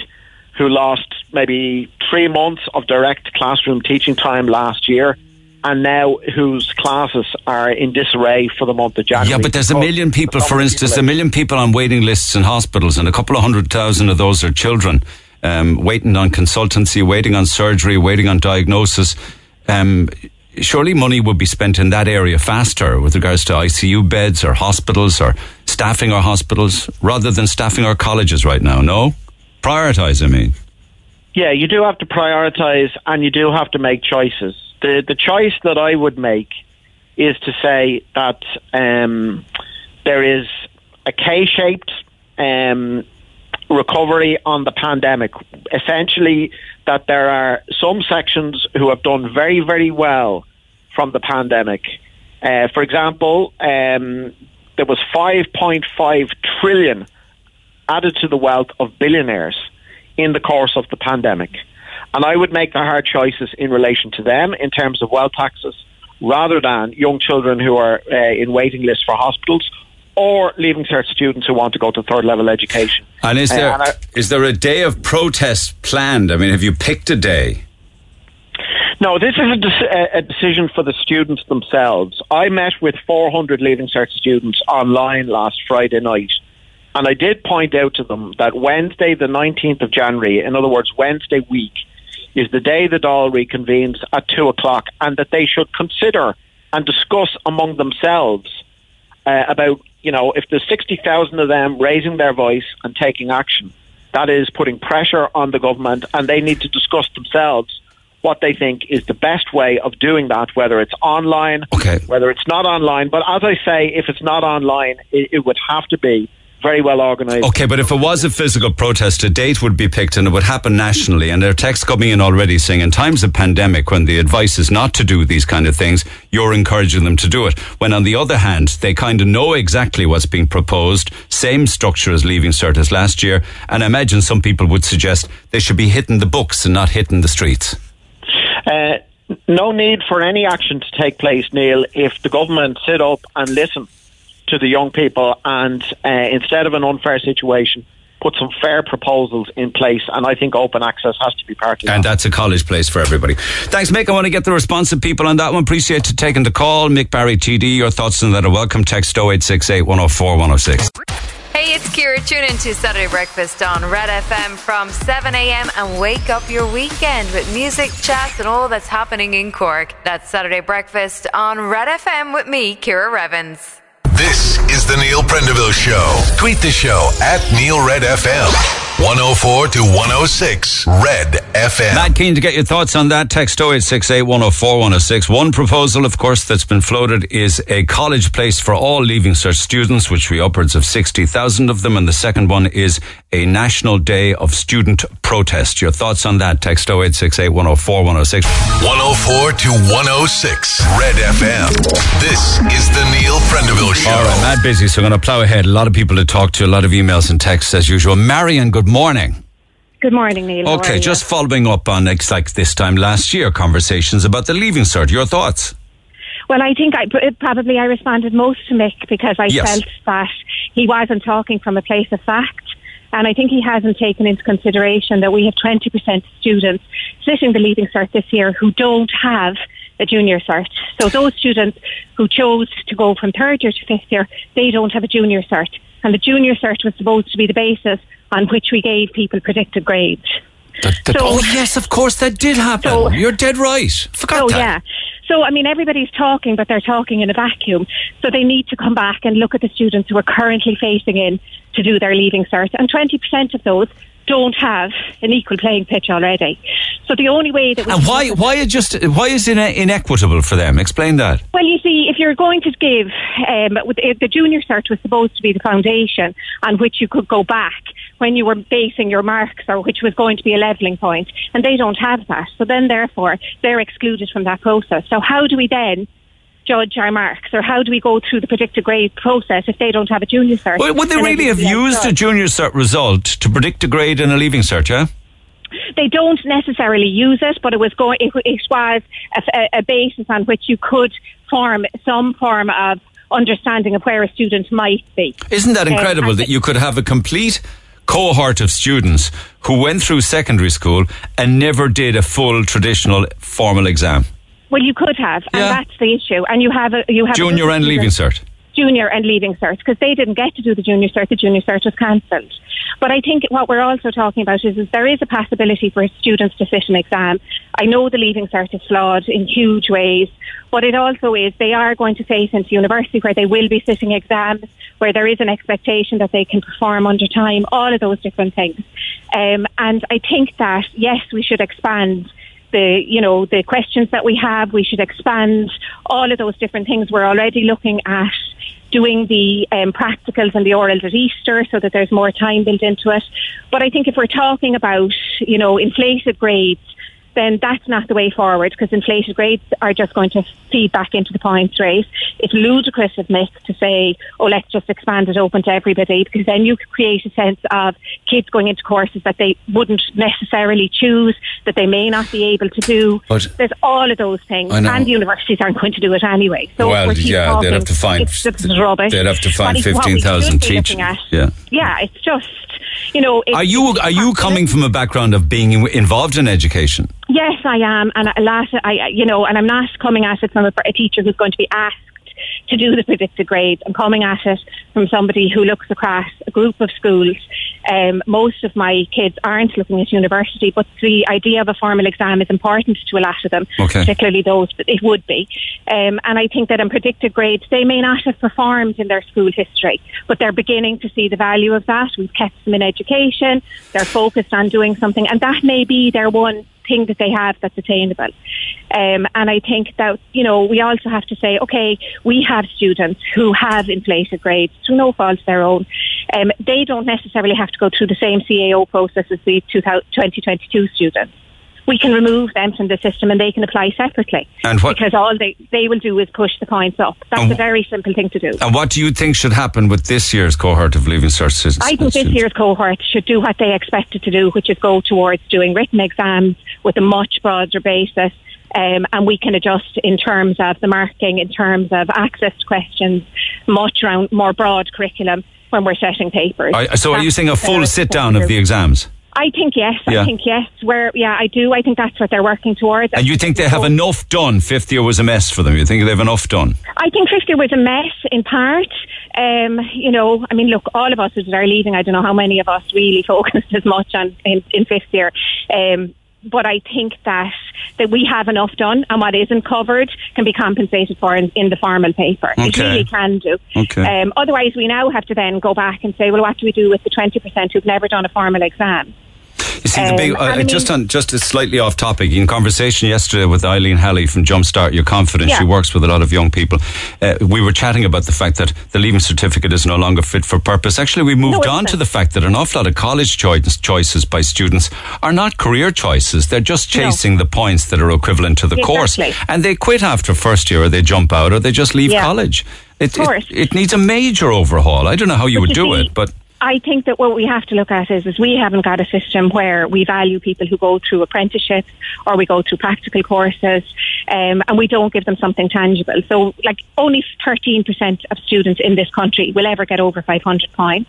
who lost maybe 3 months of direct classroom teaching time last year, and now whose classes are in disarray for the month of January. Yeah, but there's a million people, for instance, a million people on waiting lists in hospitals, and a couple of 100,000 of those are children, waiting on consultancy, waiting on surgery, waiting on diagnosis. Surely money would be spent in that area faster with regards to ICU beds or hospitals or staffing our hospitals rather than staffing our colleges right now, no? Prioritise, I mean. Yeah, you do have to prioritise and you do have to make choices. The choice that I would make is to say that there is a K-shaped recovery on the pandemic. Essentially, that there are some sections who have done very, very well from the pandemic. For example, there was 5.5 trillion added to the wealth of billionaires in the course of the pandemic. And I would make the hard choices in relation to them in terms of wealth taxes, rather than young children who are in waiting lists for hospitals, or Leaving Cert students who want to go to third level education. And is there a day of protest planned? I mean, have you picked a day? No, this is a decision for the students themselves. I met with 400 Leaving Cert students online last Friday night, and I did point out to them that Wednesday the 19th of January, in other words Wednesday week, is the day the Dáil reconvenes at 2 o'clock, and that they should consider and discuss among themselves about, you know, if there's 60,000 of them raising their voice and taking action, that is putting pressure on the government, and they need to discuss themselves what they think is the best way of doing that, whether it's online, whether it's not online. But as I say, if it's not online, it would have to be very well organised. Okay, but if it was a physical protest, a date would be picked and it would happen nationally. And there are texts coming in already saying, in times of pandemic, when the advice is not to do these kind of things, you're encouraging them to do it. When on the other hand, they kind of know exactly what's being proposed, same structure as Leaving Cert as last year, and I imagine some people would suggest they should be hitting the books and not hitting the streets. No need for any action to take place, Neil, if the government sit up and listen to the young people and instead of an unfair situation, put some fair proposals in place, and I think open access has to be part of that. And that's a college place for everybody. Thanks, Mick. I want to get the response of people on that one. Appreciate you taking the call. Mick Barry, TD, your thoughts on that are welcome. Text 0868 104 106. Hey, it's Ciara. Tune in to Saturday Breakfast on Red FM from 7am and wake up your weekend with music, chats and all that's happening in Cork. That's Saturday Breakfast on Red FM with me, Ciara Revens. This is the Neil Prendeville Show. Tweet the show at NeilRedFM. 104 to 106 Red FM. Matt, keen to get your thoughts on that. Text 0868 104 106. One proposal, of course, that's been floated is a college place for all Leaving Cert students, which we upwards of 60,000 of them. And the second one is a national day of student protest. Your thoughts on that? Text 0868 104 106. 104 to 106 Red FM. This is the Neil Prendeville Show. All right, Matt busy, so I'm going to plough ahead. A lot of people to talk to, a lot of emails and texts as usual. Marion, good morning. Good morning, Neil. Okay, just following up on, like this time last year, conversations about the Leaving Cert. Your thoughts? Well, I think I probably responded most to Mick because I felt that he wasn't talking from a place of fact. And I think he hasn't taken into consideration that we have 20% of students sitting the Leaving Cert this year who don't have a junior cert. So those students who chose to go from third year to fifth year, they don't have a junior cert. And the junior cert was supposed to be the basis on which we gave people predicted grades. Yes, of course, that did happen. So, you're dead right. Forgot that. Yeah. So, I mean, everybody's talking, but they're talking in a vacuum. So they need to come back and look at the students who are currently facing in to do their Leaving Cert. And 20% of those don't have an equal playing pitch already. So the only way that... And why is it inequitable for them? Explain that. Well, you see, if you're going to give... the junior cert was supposed to be the foundation on which you could go back when you were basing your marks, or which was going to be a levelling point, and they don't have that. So then, therefore, they're excluded from that process. So how do we then judge our marks, or how do we go through the predicted grade process if they don't have a junior cert? Well, would they really have used a junior cert result to predict a grade in a Leaving Cert, yeah? They don't necessarily use it, but it was a basis on which you could form some form of understanding of where a student might be. Isn't that incredible that you could have a complete cohort of students who went through secondary school and never did a full traditional formal exam? Well, you could have, and that's the issue. And you have junior and Leaving Cert. Junior and Leaving Cert, because they didn't get to do the junior cert. The junior cert was cancelled. But I think what we're also talking about is there is a possibility for students to sit an exam. I know the Leaving Cert is flawed in huge ways, but it also is they are going to face into university where they will be sitting exams, where there is an expectation that they can perform under time, all of those different things. And I think that, yes, we should expand the questions that we have. We should expand all of those different things. We're already looking at doing the practicals and the orals at Easter so that there's more time built into it. But I think if we're talking about, you know, inflated grades, then that's not the way forward, because inflated grades are just going to feed back into the points race. It's ludicrous of Mick to say, oh, let's just expand it open to everybody, because then you create a sense of kids going into courses that they wouldn't necessarily choose, that they may not be able to do. But there's all of those things, and universities aren't going to do it anyway. So they'd have to find 15,000 teachers. Yeah, it's just... You know, are you coming from a background of being involved in education? Yes, I am, and and I'm not coming at it from a teacher who's going to be asked to do the predicted grades. I'm coming at it from somebody who looks across a group of schools. Most of my kids aren't looking at university, but the idea of a formal exam is important to a lot of them, particularly those that it would be. And I think that in predicted grades, they may not have performed in their school history, but they're beginning to see the value of that. We've kept them in education. They're focused on doing something, and that may be their one thing that they have that's attainable. And I think that, we also have to say, okay, we have students who have inflated grades through no fault of their own. They don't necessarily have to go through the same CAO process as the 2022 students. We can remove them from the system and they can apply separately. And because all they will do is push the points up. That's a very simple thing to do. And what do you think should happen with this year's cohort of Leaving Cert students? I think this year's cohort should do what they expected to do, which is go towards doing written exams with a much broader basis. And we can adjust in terms of the marking, in terms of access to questions, much around more broad curriculum when we're setting papers. So are you saying a full sit-down of the exams? I think yes. Yeah. I think yes. I do. I think that's what they're working towards. And you think they have enough done? Fifth year was a mess for them. You think they have enough done? I think fifth year was a mess in part. All of us as they're leaving, I don't know how many of us really focused as much on in fifth year. But I think that we have enough done, and what isn't covered can be compensated for in the formal paper. Okay. It really can do. Okay. Otherwise, we now have to then go back and say, well, what do we do with the 20% who've never done a formal exam? You see, just a slightly off topic, in conversation yesterday with Eileen Halley from Jumpstart Your Confidence, she works with a lot of young people, we were chatting about the fact that the Leaving Certificate is no longer fit for purpose. Actually, we moved on to the fact that an awful lot of college choices by students are not career choices. They're just chasing the points that are equivalent to the course. And they quit after first year, or they jump out, or they just leave college. It needs a major overhaul. I don't know how you would do it, but... I think that what we have to look at is we haven't got a system where we value people who go through apprenticeships or we go through practical courses, and we don't give them something tangible. So, only 13% of students in this country will ever get over 500 points,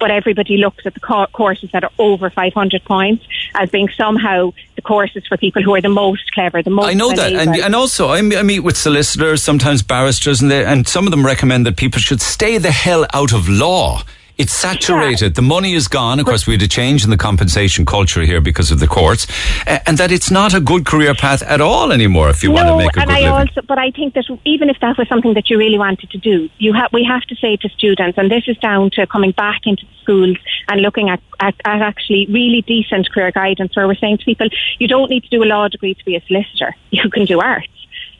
but everybody looks at the courses that are over 500 points as being somehow the courses for people who are the most clever, the most... I know that, and also I meet with solicitors, sometimes barristers, and some of them recommend that people should stay the hell out of law. It's saturated. Yeah. The money is gone. Of course, we had a change in the compensation culture here because of the courts, and that it's not a good career path at all anymore if you want to make a good living. But I think that even if that was something that you really wanted to do, we have to say to students, and this is down to coming back into the schools and looking at actually really decent career guidance, where we're saying to people, you don't need to do a law degree to be a solicitor. You can do arts.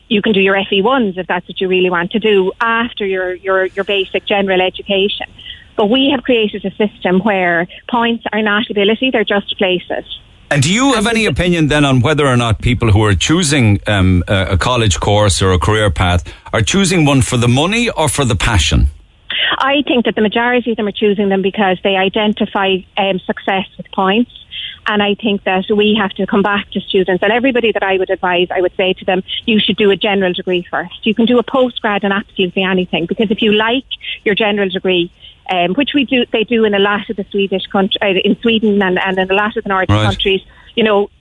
You can do your FE1s if that's what you really want to do after your basic general education. But we have created a system where points are not ability, they're just places. And do you have any opinion then on whether or not people who are choosing a college course or a career path are choosing one for the money or for the passion? I think that the majority of them are choosing them because they identify success with points. And I think that we have to come back to students, and everybody that I would advise, I would say to them, you should do a general degree first. You can do a postgrad in absolutely anything, because if you like your general degree, which they do in a lot of the Swedish country, in Sweden and in a lot of the Nordic countries,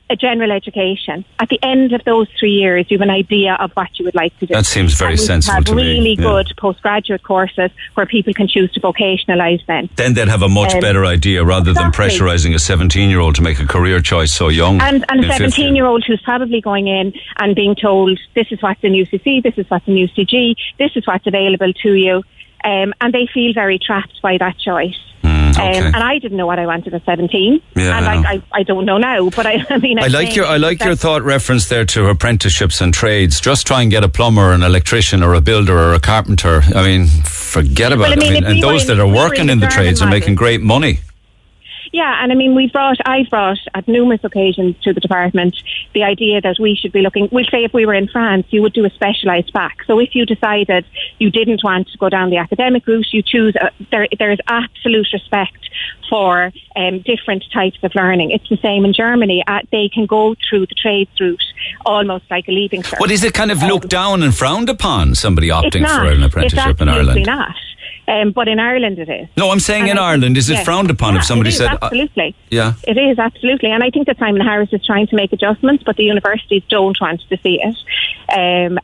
a general education. At the end of those 3 years, you have an idea of what you would like to do. That seems very sensible to me. Really good postgraduate courses where people can choose to vocationalise then. Then they'd have a much better idea rather than pressurising a 17-year-old to make a career choice so young. And a 17-year-old who's probably going in and being told, this is what's in UCC, this is what's in UCG, this is what's available to you. And they feel very trapped by that choice. And I didn't know what I wanted at 17, I don't know now. But I like your thought reference there to apprenticeships and trades. Just try and get a plumber, an electrician, or a builder, or a carpenter. I mean, forget about it. And those that are working in the trades are making great money. Yeah, and I mean, I've brought at numerous occasions to the department the idea that we should be looking, we'll say if we were in France, you would do a specialised back. So if you decided you didn't want to go down the academic route, you choose, there is absolute respect for different types of learning. It's the same in Germany. They can go through the trades route almost like a leaving cert. What is it kind of looked down and frowned upon, somebody opting for an apprenticeship in Ireland? It's absolutely not. But in Ireland it is. No, I'm saying and in Ireland, is it frowned upon if somebody said... absolutely. It is, absolutely. And I think that Simon Harris is trying to make adjustments, but the universities don't want to see it. No,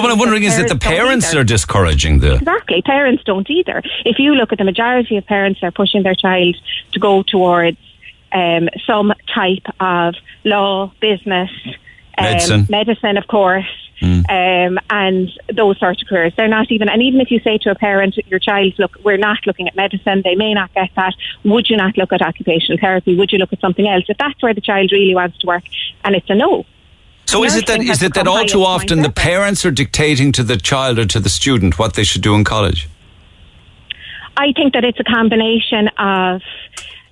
what I'm wondering is that the parents are discouraging the... Exactly, parents don't either. If you look at the majority of parents are pushing their child to go towards some type of law, business, medicine, of course, and those sorts of careers. They're not even, and even if you say to a parent, your child, look, we're not looking at medicine, they may not get that. Would you not look at occupational therapy? Would you look at something else? If that's where the child really wants to work, and it's a no. So is it that all too often the parents are dictating to the child or to the student what they should do in college? I think that it's a combination of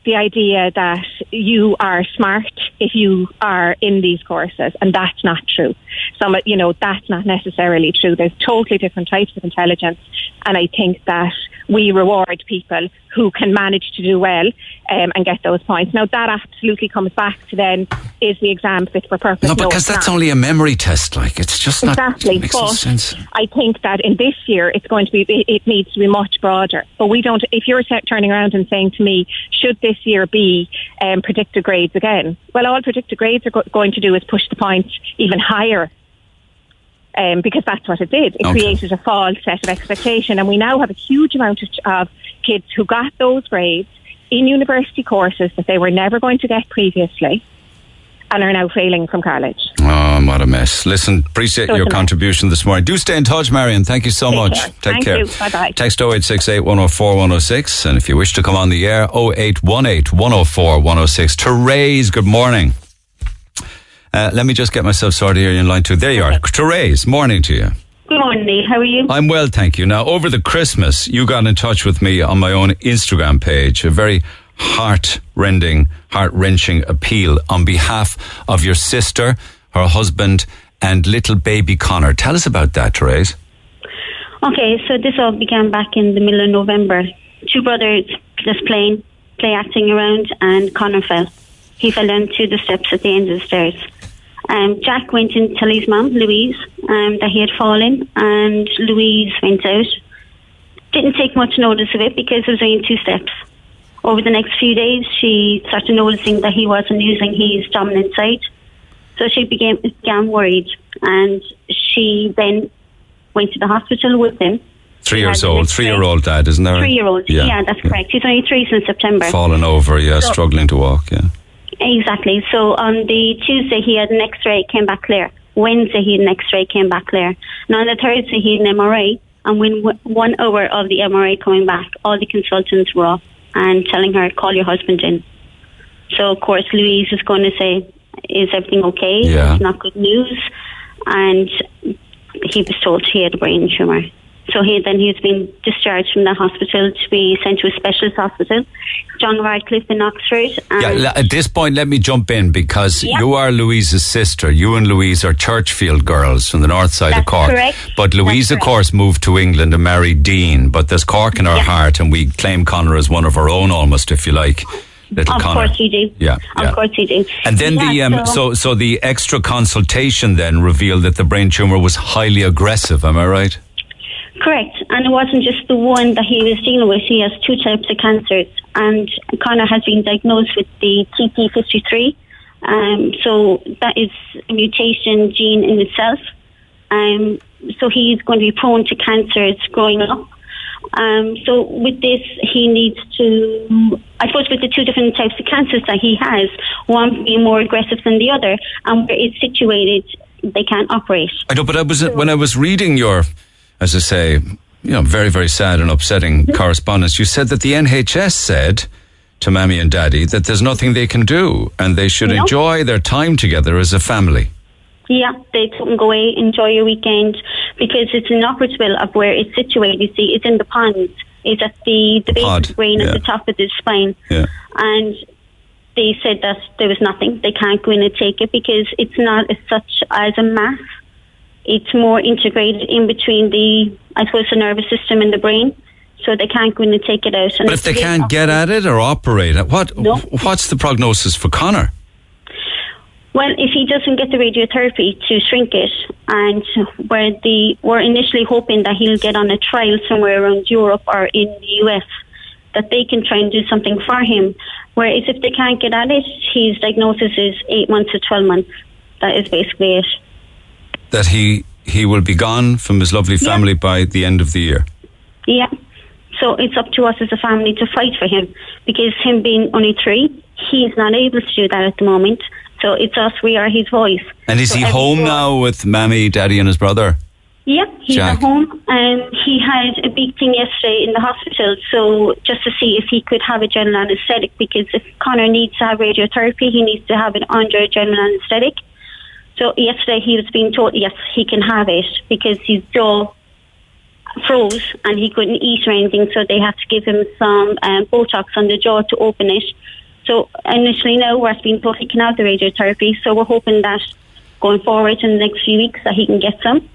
the idea that you are smart if you are in these courses, and that's not true. That's not necessarily true. There's totally different types of intelligence, and I think that we reward people who can manage to do well and get those points. Now, that absolutely comes back to then, is the exam fit for purpose? No, because that's only a memory test. Like, it's just not... Exactly, but I think that in this year, it's going to be... It needs to be much broader. But we don't... If you're turning around and saying to me, should this year be predicted grades again? Well, all predicted grades are going to do is push the points even higher. Because that's what it did. It created a false set of expectation, and we now have a huge amount of kids who got those grades in university courses that they were never going to get previously, and are now failing from college. Oh, what a mess. Listen, appreciate your contribution this morning. Do stay in touch, Marion. Thank you so much. Take care. Thank you. Bye-bye. Text 0868 104 106, and if you wish to come on the air, 0818 104 106. Therese, good morning. Let me just get myself sorted here in line 2. There you are. Therese, morning to you. Good morning, Neil. How are you? I'm well, thank you. Now, over the Christmas, you got in touch with me on my own Instagram page. A very heart-wrenching appeal on behalf of your sister, her husband, and little baby Connor. Tell us about that, Therese. Okay, so this all began back in the middle of November. Two brothers just play acting around, and Connor fell. He fell down to the steps at the end of the stairs. Jack went in to tell his mum, Louise, that he had fallen, and Louise went out. Didn't take much notice of it because it was only 2 steps. Over the next few days, she started noticing that he wasn't using his dominant side. So she began worried, and she then went to the hospital with him. 3 years old, 3-year-old dad, isn't there? 3-year-old, yeah, that's correct. He's only 3 since September. Fallen over, struggling to walk, Exactly. So on the Tuesday, he had an X-ray, it came back clear. Wednesday, he had an X-ray, came back clear. And on the Thursday, he had an MRI. And when 1 hour of the MRI coming back, all the consultants were off and telling her, call your husband in. So, of course, Louise is going to say, is everything okay? Yeah. It's not good news. And he was told he had a brain tumour. So he was being discharged from the hospital to be sent to a specialist hospital, John Radcliffe in Oxford. At this point, let me jump in because you are Louise's sister. You and Louise are Churchfield girls from the north side of Cork. Correct. But Louise, of course, moved to England and married Dean. But there's Cork in her heart, and we claim Connor as one of our own almost, if you like. Little of Connor. Course you do. Of course you do. And then so the extra consultation then revealed that the brain tumour was highly aggressive. Am I right? Correct, and it wasn't just the one that he was dealing with. He has 2 types of cancers, and Connor has been diagnosed with the TP53. So that is a mutation gene in itself. So he's going to be prone to cancers growing up. So with this, he needs to, I suppose with the 2 different types of cancers that he has, one being more aggressive than the other, and where it's situated, they can't operate. I know, but when I was reading your... As I say, very, very sad and upsetting correspondence. You said that the NHS said to Mammy and Daddy that there's nothing they can do and they should enjoy their time together as a family. Yeah, they couldn't go away, enjoy your weekend, because it's inoperable of where it's situated. You see, it's in the pond. It's at the base of the brain at the top of the spine. Yeah. And they said that there was nothing. They can't go in and take it because it's not as such as a mass. It's more integrated in between the nervous system and the brain, so they can't go in and take it out. And but if they can't get at it or operate, what's the prognosis for Connor? Well, if he doesn't get the radiotherapy to shrink it, and we're initially hoping that he'll get on a trial somewhere around Europe or in the US, that they can try and do something for him. Whereas if they can't get at it, his diagnosis is 8 months to 12 months. That is basically it. That he will be gone from his lovely family by the end of the year. Yeah. So it's up to us as a family to fight for him, because him being only 3, he's not able to do that at the moment. So it's us, we are his voice. And is he home now with Mammy, Daddy and his brother? Yep, he's at home. He had a big thing yesterday in the hospital, so just to see if he could have a general anaesthetic, because if Connor needs to have radiotherapy, he needs to have it under a general anaesthetic. So yesterday he was being told, yes, he can have it, because his jaw froze and he couldn't eat or anything, so they had to give him some Botox on the jaw to open it. So initially now we're being told he can have the radiotherapy, so we're hoping that going forward in the next few weeks that he can get some,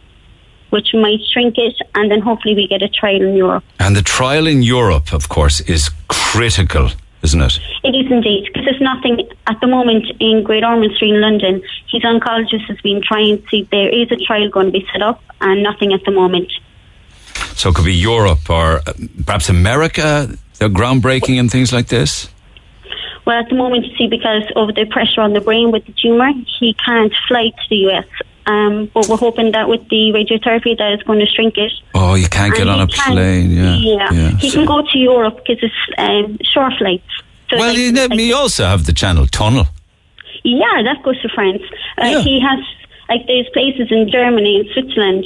which might shrink it, and then hopefully we get a trial in Europe. And the trial in Europe, of course, is critical, isn't it? It is indeed, because there's nothing at the moment in Great Ormond Street in London. His oncologist has been trying to see there is a trial going to be set up, and nothing at the moment. So it could be Europe or perhaps America, they're groundbreaking and things like this? Well, at the moment, you see, because of the pressure on the brain with the tumour, he can't fly to the US. But we're hoping that with the radiotherapy that is going to shrink it. Oh, you can't get on a plane, He can go to Europe because it's short flights. So well, you also have the Channel Tunnel. Yeah, that goes to France. He has, there's places in Germany and Switzerland.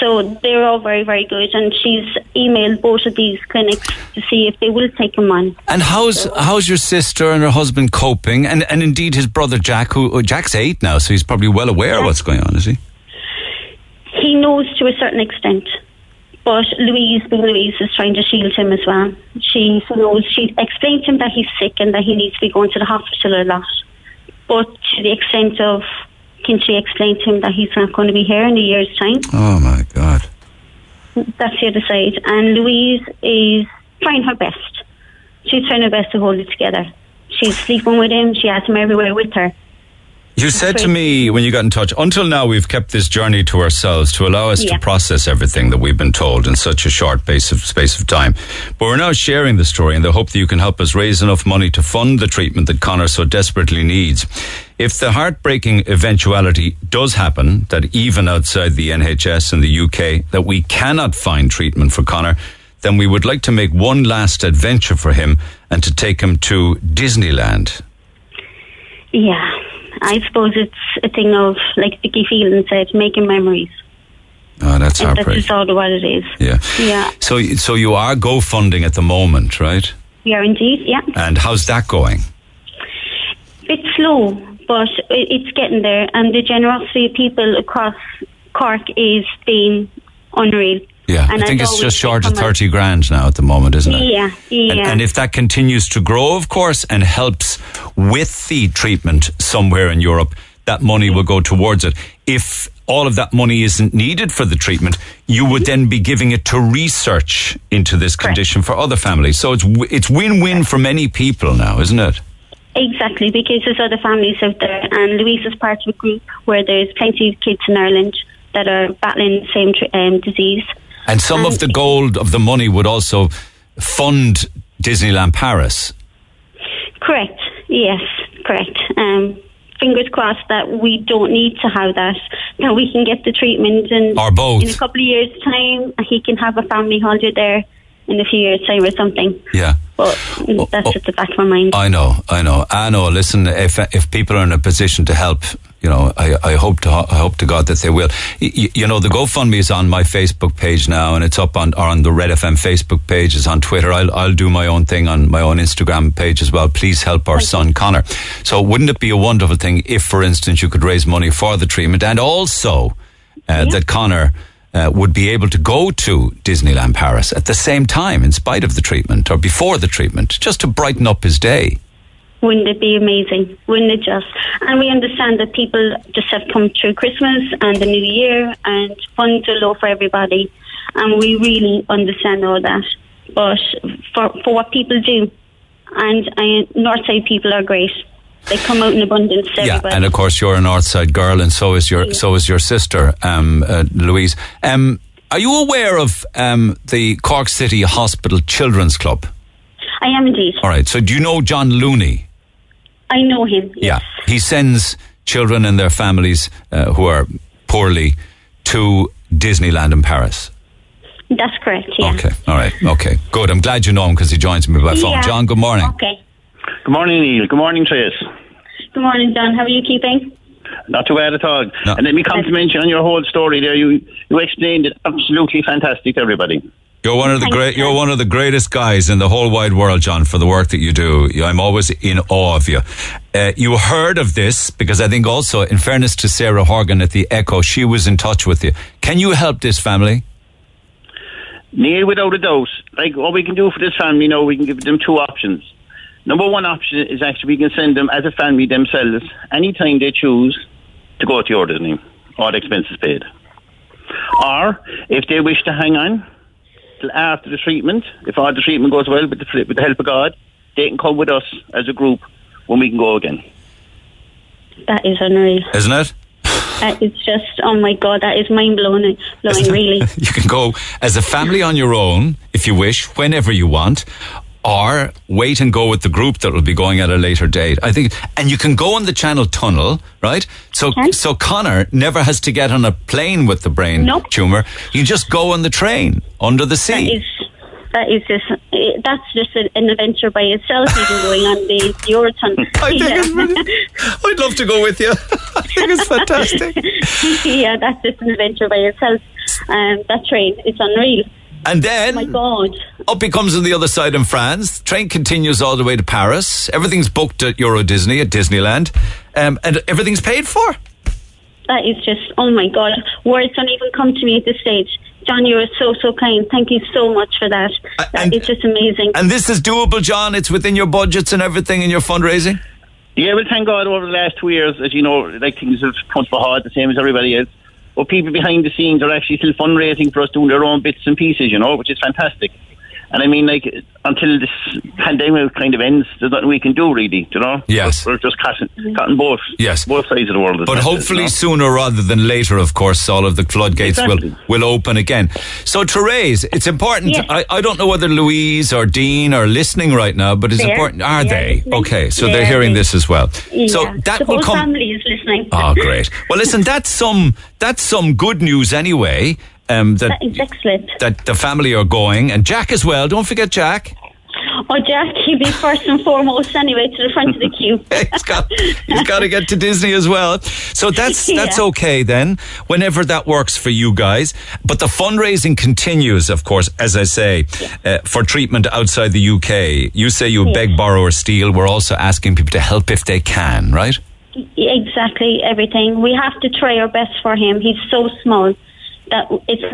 So they're all very, very good, and she's emailed both of these clinics to see if they will take him on. And how's your sister and her husband coping, and indeed his brother Jack, who Jack's 8 now, so he's probably well aware of what's going on, is he? He knows to a certain extent, but Louise is trying to shield him as well. She knows, she explained to him that he's sick and that he needs to be going to the hospital a lot, but to the extent of, can she explain to him that he's not going to be here in a year's time? Oh, my God. That's the other side. And Louise is trying her best. She's trying her best to hold it together. She's sleeping with him. She has him everywhere with her. You said to me when you got in touch, until now we've kept this journey to ourselves to allow us to process everything that we've been told in such a short space of time. But we're now sharing the story in the hope that you can help us raise enough money to fund the treatment that Connor so desperately needs. If the heartbreaking eventuality does happen, that even outside the NHS in the UK, that we cannot find treatment for Connor, then we would like to make one last adventure for him and to take him to Disneyland. Yeah. I suppose it's a thing of, like Vicky Phelan said, making memories. Oh, that's heartbreaking. That's all what it is. Yeah. So you are GoFunding at the moment, right? We are indeed, yeah. And how's that going? It's slow, but it's getting there. And the generosity of people across Cork is being unreal. Yeah, and I think it's just short of 30 grand now at the moment, isn't it? Yeah. And if that continues to grow, of course, and helps with the treatment somewhere in Europe, that money will go towards it. If all of that money isn't needed for the treatment, you would then be giving it to research into this condition for other families. So it's win-win for many people now, isn't it? Exactly, because there's other families out there, and Louise is part of a group where there's plenty of kids in Ireland that are battling the same disease. And some of the gold of the money would also fund Disneyland Paris. Correct. Yes, correct. Fingers crossed that we don't need to have that we can get the treatment. And or both. In a couple of years' time, he can have a family holiday there in a few years' time or something. Yeah. But that's at the back of my mind. I know. Listen, if people are in a position to help, you know, I hope to God that they will. You know, the GoFundMe is on my Facebook page now, and it's up on the Red FM Facebook page. It's on Twitter. I'll do my own thing on my own Instagram page as well. Please help our son Connor. So wouldn't it be a wonderful thing if, for instance, you could raise money for the treatment, and also that Connor would be able to go to Disneyland Paris at the same time, in spite of the treatment or before the treatment, just to brighten up his day? Wouldn't it be amazing? Wouldn't it just? And we understand that people just have come through Christmas and the New Year, and funds are low for everybody. And we really understand all that. But for what people do, and Northside people are great. They come out in abundance. Everybody. And of course you're a Northside girl, and so is your sister, Louise. Are you aware of the Cork City Hospital Children's Club? I am indeed. All right. So do you know John Looney? I know him. Yes. Yeah, he sends children and their families who are poorly to Disneyland in Paris. That's correct, yeah. Okay, all right, okay, good. I'm glad you know him because he joins me by phone. Yeah. John, good morning. Okay. Good morning, Neil. Good morning, Trace. Good morning, John. How are you keeping? Not too bad at all. No. And let me compliment you on your whole story there. You explained it absolutely fantastic to everybody. You're one of the You're one of the greatest guys in the whole wide world, John, for the work that you do. I'm always in awe of you. You heard of this because I think also, in fairness to Sarah Horgan at the Echo, she was in touch with you. Can you help this family? Neil, without a doubt. Like, what we can do for this family, we can give them two options. Number one option is actually we can send them as a family themselves anytime they choose to go to your Disney, all expenses paid. Or if they wish to hang on after the treatment, if all the treatment goes well, with the help of God, they can come with us as a group when we can go again. That is unreal, isn't it? It's just, oh my God, that is mind-blowing, really. You can go as a family on your own, if you wish, whenever you want, or wait and go with the group that will be going at a later date. I think, and you can go on the Channel Tunnel, right? So Connor never has to get on a plane with the brain tumour. You just go on the train under the sea. That's just an adventure by itself, even going on the Eurotunnel. I'd love to go with you. I think it's fantastic. Yeah, that's just an adventure by itself. That train, it's unreal. And then, oh my God, up he comes on the other side in France. Train continues all the way to Paris. Everything's booked at Euro Disney, at Disneyland. And everything's paid for. That is just, oh my God, words don't even come to me at this stage. John, you are so kind. Thank you so much for that. It's just amazing. And this is doable, John. It's within your budgets and everything in your fundraising. Yeah, well, thank God over the last 2 years, as you know, like, things have come to a halt, the same as everybody else. But people behind the scenes are actually still fundraising for us, doing their own bits and pieces, which is fantastic. And I mean, like, until this pandemic kind of ends, there's nothing we can do, really, Yes. We're just cutting both sides of the world. But hopefully sooner rather than later, of course, all of the floodgates will open again. So, Therese, it's important. Yes. I don't know whether Louise or Dean are listening right now, but it's important. Are they? Listening. Okay, so they're hearing this as well. Yeah. So that the whole family is listening. Oh, great. Well, listen, that's some good news anyway. That is excellent. That the family are going, and Jack as well. Don't forget Jack. Oh, Jack, he'll be first and foremost anyway, to the front of the queue. he's got to get to Disney as well. So that's okay then, whenever that works for you guys. But the fundraising continues, of course, as I say, for treatment outside the UK. You say you beg, borrow or steal. We're also asking people to help if they can, right? Exactly, everything. We have to try our best for him. He's so small.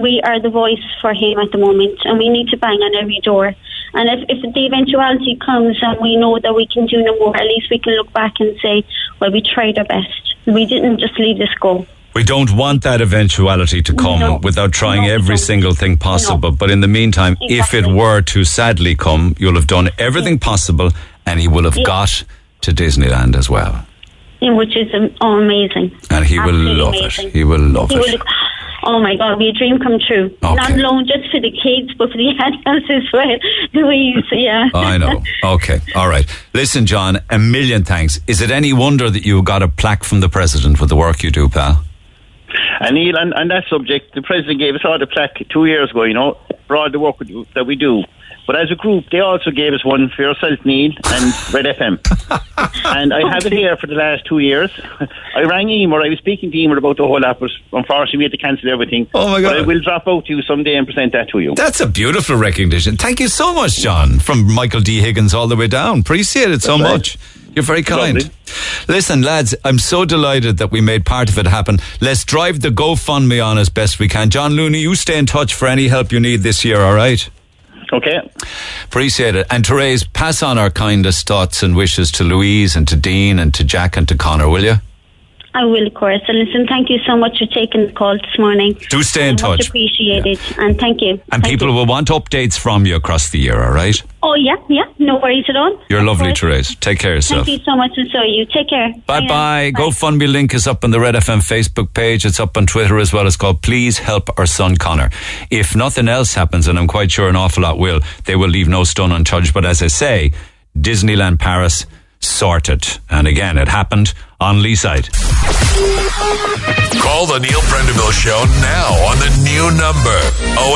We are the voice for him at the moment, and we need to bang on every door. And if the eventuality comes and we know that we can do no more, at least we can look back and say, well, we tried our best. We didn't just leave this go. We don't want that eventuality to come without trying every single thing possible. No. But in the meantime, if it were to sadly come, you'll have done everything possible, and he will have got to Disneyland as well. Which is amazing. And he will love it. He will love it. Oh my God, be a dream come true. Okay. Not alone just for the kids, but for the adults as well. Louise, I know. Okay, all right. Listen, John, a million thanks. Is it any wonder that you got a plaque from the President with the work you do, pal? And Neil, on that subject, the President gave us all the plaque 2 years ago, for all the work that we do. But as a group, they also gave us one for yourself, Neil, and Red FM. And I have it here for the last 2 years. I rang Emer. I was speaking to Emer about the whole app, but unfortunately we had to cancel everything. Oh my God. But I will drop out to you someday and present that to you. That's a beautiful recognition. Thank you so much, John, from Michael D. Higgins all the way down. Appreciate it so much. You're very kind. Lovely. Listen, lads, I'm so delighted that we made part of it happen. Let's drive the GoFundMe on as best we can. John Looney, you stay in touch for any help you need this year, all right? Okay. Appreciate it. And Therese, pass on our kindest thoughts and wishes to Louise and to Dean and to Jack and to Connor, will you? I will, of course. And listen, thank you so much for taking the call this morning. Do stay in touch. Much appreciated. Yeah. And thank you. And people will want updates from you across the year, all right? Oh, yeah, yeah. No worries at all. You're lovely, Therese. Take care of yourself. Thank you so much, and so are you. Take care. Bye-bye. GoFundMe link is up on the Red FM Facebook page. It's up on Twitter as well. It's called Please Help Our Son Connor. If nothing else happens, and I'm quite sure an awful lot will, they will leave no stone untouched. But as I say, Disneyland Paris sorted. And again, it happened on Lee side. Call the Neil Prendeville Show now on the new number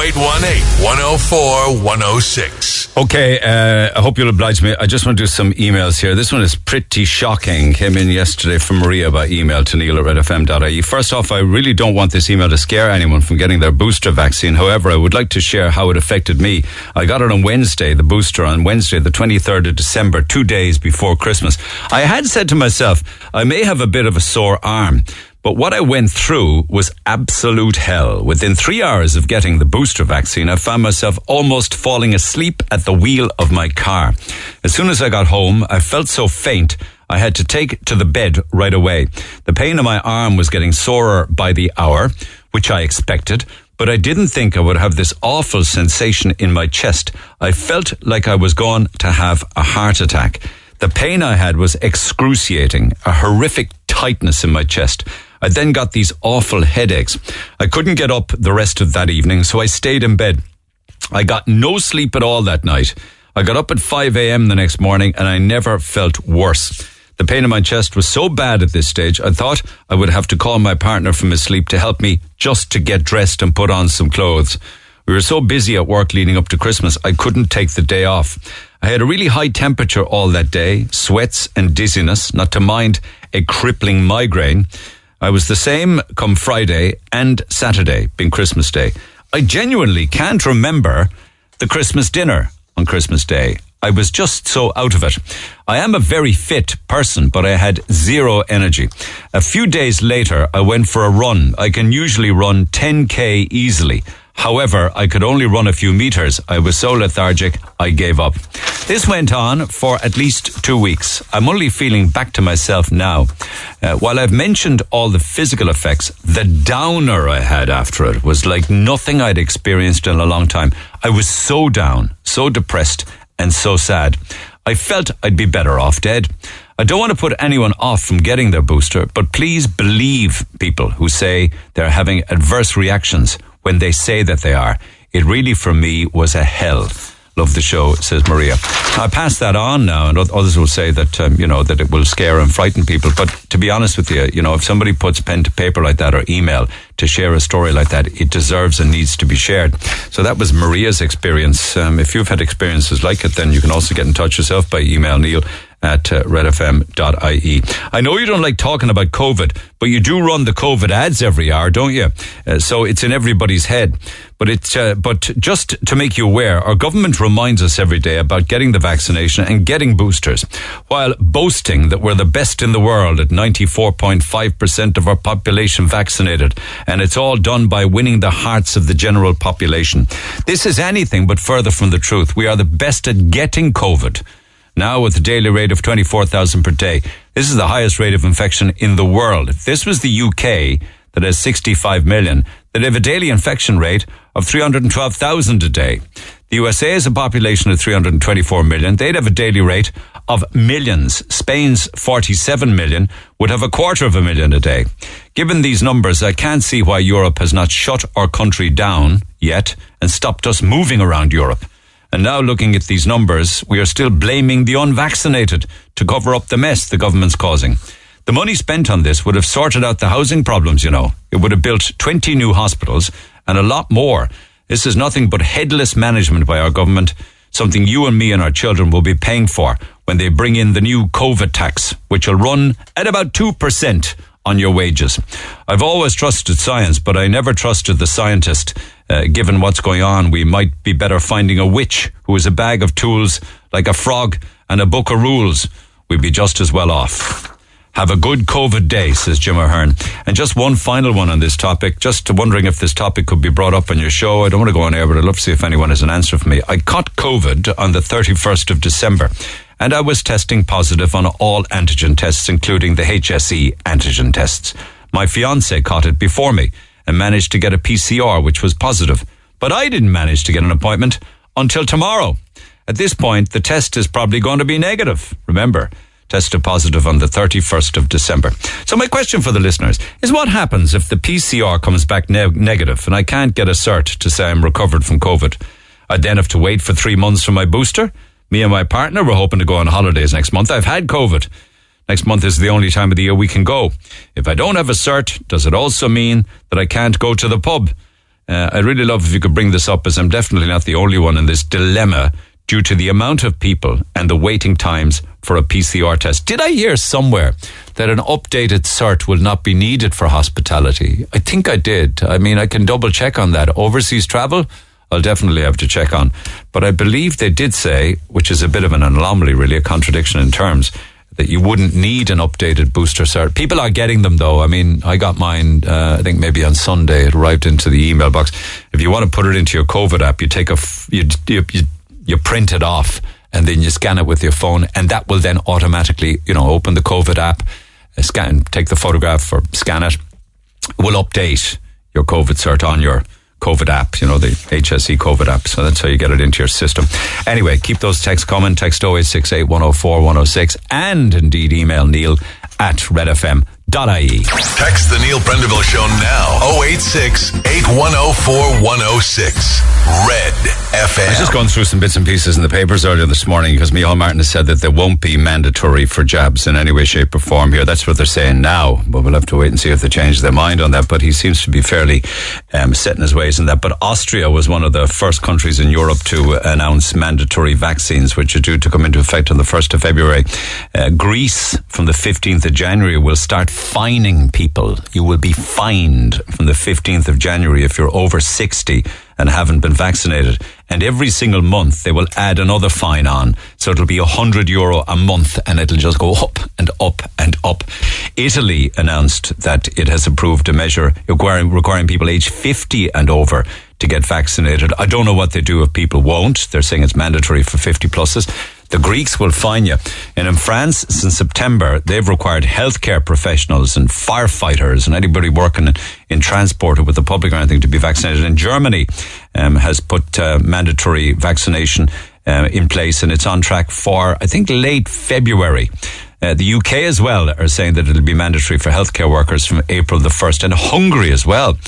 0818 104 106. Okay, I hope you'll oblige me. I just want to do some emails here. This one is pretty shocking. Came in yesterday from Maria by email to neil@redfm.ie. First off, I really don't want this email to scare anyone from getting their booster vaccine. However, I would like to share how it affected me. I got it on Wednesday, the booster on Wednesday, the 23rd of December, 2 days before Christmas. I had said to myself, I may have a bit of a sore arm, but what I went through was absolute hell. Within 3 hours of getting the booster vaccine, I found myself almost falling asleep at the wheel of my car. As soon as I got home, I felt so faint, I had to take to the bed right away. The pain in my arm was getting sorer by the hour, which I expected, but I didn't think I would have this awful sensation in my chest. I felt like I was going to have a heart attack. The pain I had was excruciating, a horrific tightness in my chest. I then got these awful headaches. I couldn't get up the rest of that evening, so I stayed in bed. I got no sleep at all that night. I got up at 5 a.m. the next morning, and I never felt worse. The pain in my chest was so bad at this stage, I thought I would have to call my partner from his sleep to help me just to get dressed and put on some clothes. We were so busy at work leading up to Christmas, I couldn't take the day off. I had a really high temperature all that day, sweats and dizziness, not to mind a crippling migraine. I was the same come Friday and Saturday, being Christmas Day. I genuinely can't remember the Christmas dinner on Christmas Day. I was just so out of it. I am a very fit person, but I had zero energy. A few days later, I went for a run. I can usually run 10K easily. However, I could only run a few meters. I was so lethargic, I gave up. This went on for at least 2 weeks. I'm only feeling back to myself now. While I've mentioned all the physical effects, the downer I had after it was like nothing I'd experienced in a long time. I was so down, so depressed, and so sad. I felt I'd be better off dead. I don't want to put anyone off from getting their booster, but please believe people who say they're having adverse reactions when they say that they are. It really, for me, was a hell. Love the show, says Maria. I pass that on now, and others will say that, you know, that it will scare and frighten people. But to be honest with you, you know, if somebody puts pen to paper like that or email to share a story like that, it deserves and needs to be shared. So that was Maria's experience. If you've had experiences like it, then you can also get in touch yourself by email, neil@redfm.ie. I know you don't like talking about COVID, but you do run the COVID ads every hour, don't you? So it's in everybody's head. But it's but just to make you aware, our government reminds us every day about getting the vaccination and getting boosters, while boasting that we're the best in the world at 94.5% of our population vaccinated, and it's all done by winning the hearts of the general population. This is anything but further from the truth. We are the best at getting COVID. Now with a daily rate of 24,000 per day. This is the highest rate of infection in the world. If this was the UK that has 65 million, they'd have a daily infection rate of 312,000 a day. The USA has a population of 324 million. They'd have a daily rate of millions. Spain's 47 million would have 250,000 a day. Given these numbers, I can't see why Europe has not shut our country down yet and stopped us moving around Europe. And now looking at these numbers, we are still blaming the unvaccinated to cover up the mess the government's causing. The money spent on this would have sorted out the housing problems, you know. It would have built 20 new hospitals and a lot more. This is nothing but headless management by our government, something you and me and our children will be paying for when they bring in the new COVID tax, which will run at about 2% on your wages. I've always trusted science, but I never trusted the scientist. Given what's going on, we might be better finding a witch who is a bag of tools like a frog and a book of rules. We'd be just as well off. Have a good COVID day, says Jim O'Hearn. And just one final one on this topic. Just wondering if this topic could be brought up on your show. I don't want to go on air, but I'd love to see if anyone has an answer for me. I caught COVID on the 31st of December. and I was testing positive on all antigen tests, including the HSE antigen tests. My fiancé caught it before me and managed to get a PCR, which was positive. But I didn't manage to get an appointment until tomorrow. At this point, the test is probably going to be negative. Remember, tested positive on the 31st of December. So my question for the listeners is, what happens if the PCR comes back negative and I can't get a cert to say I'm recovered from COVID? I'd then have to wait for 3 months for my booster. Me and my partner were hoping to go on holidays next month. I've had COVID. Next month is the only time of the year we can go. If I don't have a cert, does it also mean that I can't go to the pub? I'd really love if you could bring this up, as I'm definitely not the only one in this dilemma due to the amount of people and the waiting times for a PCR test. Did I hear somewhere that an updated cert will not be needed for hospitality? I think I did. I mean, I can double check on that. Overseas travel, I'll definitely have to check on. But I believe they did say, which is a bit of an anomaly really, a contradiction in terms, that you wouldn't need an updated booster cert. People are getting them though. I mean, I got mine, I think maybe on Sunday. It arrived into the email box. If you want to put it into your COVID app, you take you print it off and then you scan it with your phone, and that will then automatically, open the COVID app, scan, take the photograph or scan it. It will update your COVID cert on your COVID app, the HSE COVID app. So that's how you get it into your system. Anyway, keep those texts coming. Text 0868 104 106 and indeed email neil@redfm.ie. Text the Neil Prendeville Show now. 086 8104 106. Red FM. I was just going through some bits and pieces in the papers earlier this morning because Micheál Martin has said that there won't be mandatory for jabs in any way, shape or form here. That's what they're saying now, but we'll have to wait and see if they change their mind on that. But he seems to be fairly set in his ways in that. But Austria was one of the first countries in Europe to announce mandatory vaccines, which are due to come into effect on the 1st of February. Greece, from the 15th of January, will start fining people. You will be fined from the 15th of January if you're over 60 and haven't been vaccinated. And every single month they will add another fine on. So it'll be €100 a month and it'll just go up and up and up. Italy announced that it has approved a measure requiring people age 50 and over to get vaccinated. I don't know what they do if people won't. They're saying it's mandatory for 50 pluses. The Greeks will fine you. And in France, since September, they've required healthcare professionals and firefighters and anybody working in transport or with the public or anything to be vaccinated. And Germany has put mandatory vaccination in place, and it's on track for, I think, late February. The UK as well are saying that it'll be mandatory for healthcare workers from April the 1st. And Hungary as well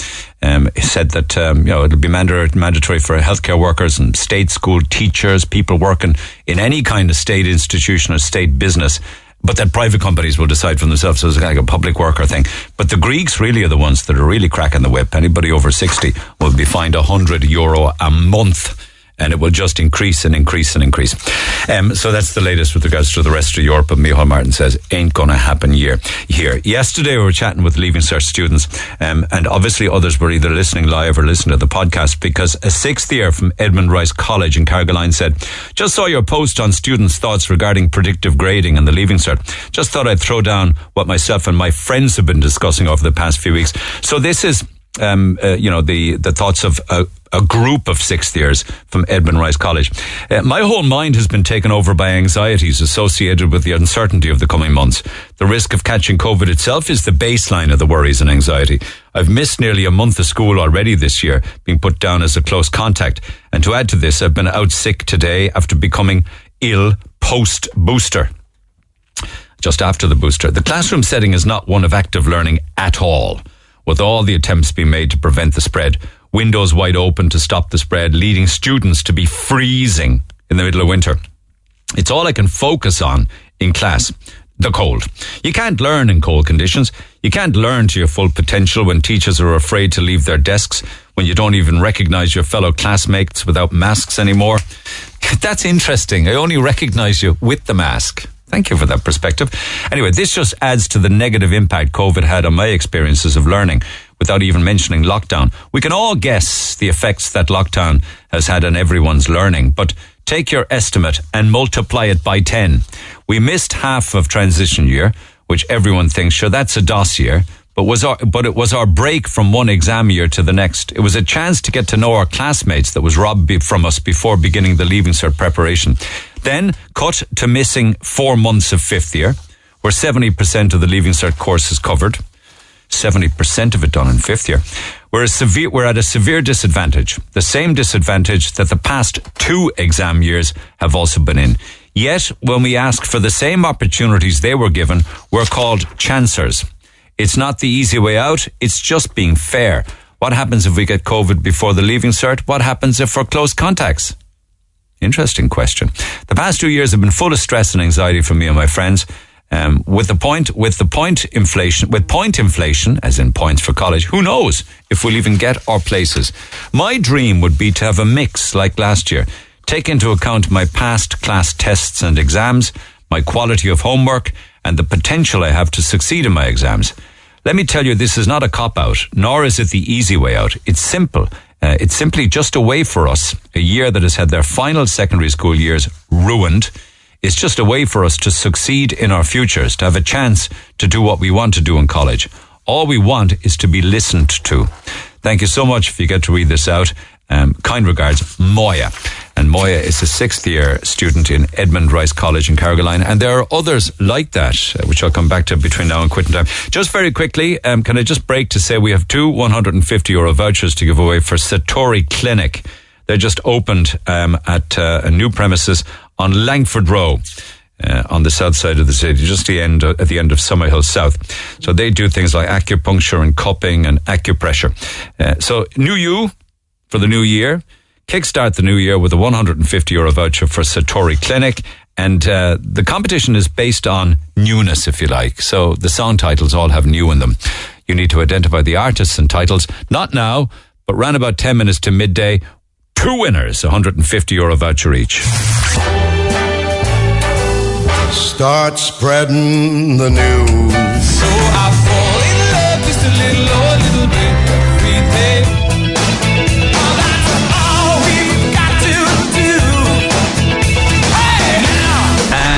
said that it'll be mandatory for healthcare workers and state school teachers, people working in any kind of state institution or state business, but that private companies will decide for themselves. So it's kind of like a public worker thing. But the Greeks really are the ones that are really cracking the whip. Anybody over 60 will be fined €100 a month. And it will just increase and increase and increase. So that's the latest with regards to the rest of Europe. And Micheál Martin says, ain't going to happen here. Yesterday, we were chatting with Leaving Cert students. And obviously, others were either listening live or listening to the podcast, because a sixth year from Edmund Rice College in Carrigaline said, just saw your post on students' thoughts regarding predictive grading and the Leaving Cert. Just thought I'd throw down what myself and my friends have been discussing over the past few weeks. So this is, the thoughts of a group of sixth years from Edmund Rice College. My whole mind has been taken over by anxieties associated with the uncertainty of the coming months. The risk of catching COVID itself is the baseline of the worries and anxiety. I've missed nearly a month of school already this year, being put down as a close contact. And to add to this, I've been out sick today after becoming ill post-booster. Just after the booster. The classroom setting is not one of active learning at all, with all the attempts being made to prevent the spread. Windows wide open to stop the spread, leading students to be freezing in the middle of winter. It's all I can focus on in class, the cold. You can't learn in cold conditions. You can't learn to your full potential when teachers are afraid to leave their desks, when you don't even recognize your fellow classmates without masks anymore. That's interesting. I only recognize you with the mask. Thank you for that perspective. Anyway, this just adds to the negative impact COVID had on my experiences of learning, without even mentioning lockdown. We can all guess the effects that lockdown has had on everyone's learning, but take your estimate and multiply it by 10. We missed half of transition year, which everyone thinks, sure, that's a DOS year, But it was our break from one exam year to the next. It was a chance to get to know our classmates that was robbed from us before beginning the Leaving Cert preparation. Then cut to missing 4 months of fifth year, where 70% of the Leaving Cert course is covered. 70% of it done in fifth year. We're at a severe disadvantage. The same disadvantage that the past two exam years have also been in. Yet, when we ask for the same opportunities they were given, we're called chancers. It's not the easy way out. It's just being fair. What happens if we get COVID before the Leaving Cert? What happens if we're close contacts? Interesting question. The past 2 years have been full of stress and anxiety for me and my friends. With point inflation, as in points for college, who knows if we'll even get our places. My dream would be to have a mix like last year. Take into account my past class tests and exams, my quality of homework, and the potential I have to succeed in my exams. Let me tell you, this is not a cop-out, nor is it the easy way out. It's simple. It's simply just a way for us, a year that has had their final secondary school years ruined. It's just a way for us to succeed in our futures, to have a chance to do what we want to do in college. All we want is to be listened to. Thank you so much if you get to read this out. Kind regards, Moya. And Moya is a sixth-year student in Edmund Rice College in Carrigaline. And there are others like that, which I'll come back to between now and quitting time. Just very quickly, can I just break to say we have two €150 vouchers to give away for Satori Clinic. They just opened at a new premises on Langford Row. On the south side of the city, just at the end of Summerhill South. So they do things like acupuncture and cupping and acupressure. So new you for the new year. Kickstart the new year with a €150 voucher for Satori Clinic. And the competition is based on newness, if you like. So the song titles all have new in them. You need to identify the artists and titles. Not now, but round about 10 minutes to midday. Two winners, €150 voucher each. Start spreading the news. So I fall in love just a little or a little bit every day.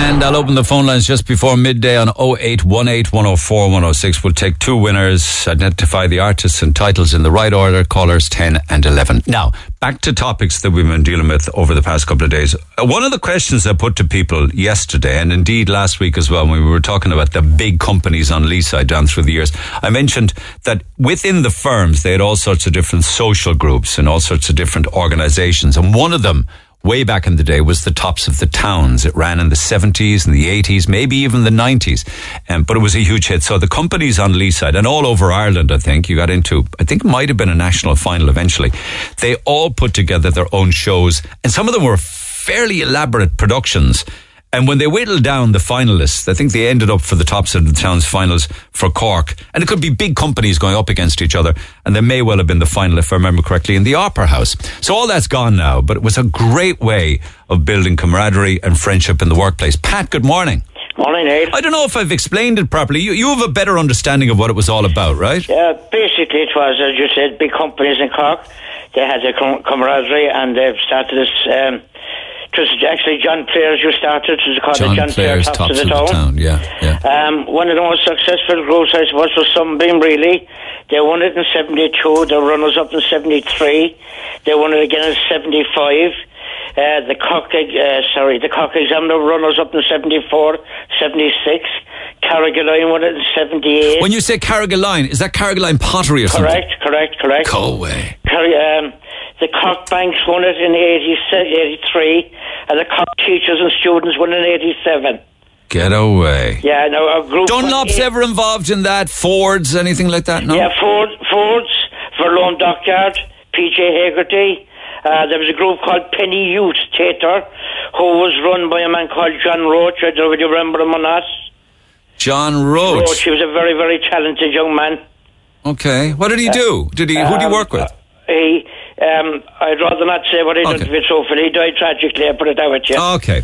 And I'll open the phone lines just before midday on 0818 104 106. We'll take two winners, identify the artists and titles in the right order, callers 10 and 11. Now, back to topics that we've been dealing with over the past couple of days. One of the questions I put to people yesterday, and indeed last week as well, when we were talking about the big companies on Lee's side down through the years, I mentioned that within the firms, they had all sorts of different social groups and all sorts of different organizations. And one of them, way back in the day, was the Tops of the Towns. It ran in the 70s and the 80s, maybe even the 90s. But it was a huge hit. So the companies on Lee's side, and all over Ireland, I think, you got into, I think it might have been a national final eventually. They all put together their own shows, and some of them were fairly elaborate productions. And when they whittled down the finalists, I think they ended up for the Tops of the Town's finals for Cork. And it could be big companies going up against each other. And there may well have been the final, if I remember correctly, in the Opera House. So all that's gone now. But it was a great way of building camaraderie and friendship in the workplace. Pat, good morning. Morning, Ed. I don't know if I've explained it properly. You have a better understanding of what it was all about, right? Yeah, basically it was, as you said, big companies in Cork. They had their camaraderie and they've started this... Because actually John Player, you started, it was called John, the John Player's Tops of the Town. Yeah. One of the most successful groups, I suppose, was Sunbeam, really. They won it in 72, the runners-up in 73, they won it again in 75, the Cork Examiner runners-up in 74, 76, Carrigaline won it in 78. When you say Carrigaline, is that Carrigaline pottery or something? Correct. Go away. The Cork Banks won it in 83, and the Cork Teachers and Students won it in 87. Get away. Yeah, no, a group... Dunlop's ever involved in that? Ford's, anything like that? No? Yeah, Ford's, Verlone Dockyard, P.J. Hagerty. There was a group called Penny Youth Theatre, who was run by a man called John Roach. I don't know if you remember him or not. John Roach? He was a very, very talented young man. Okay. What did he do? Who did he work with? I'd rather not say what he did with Sophie. He died tragically, I put it that way to you. Okay.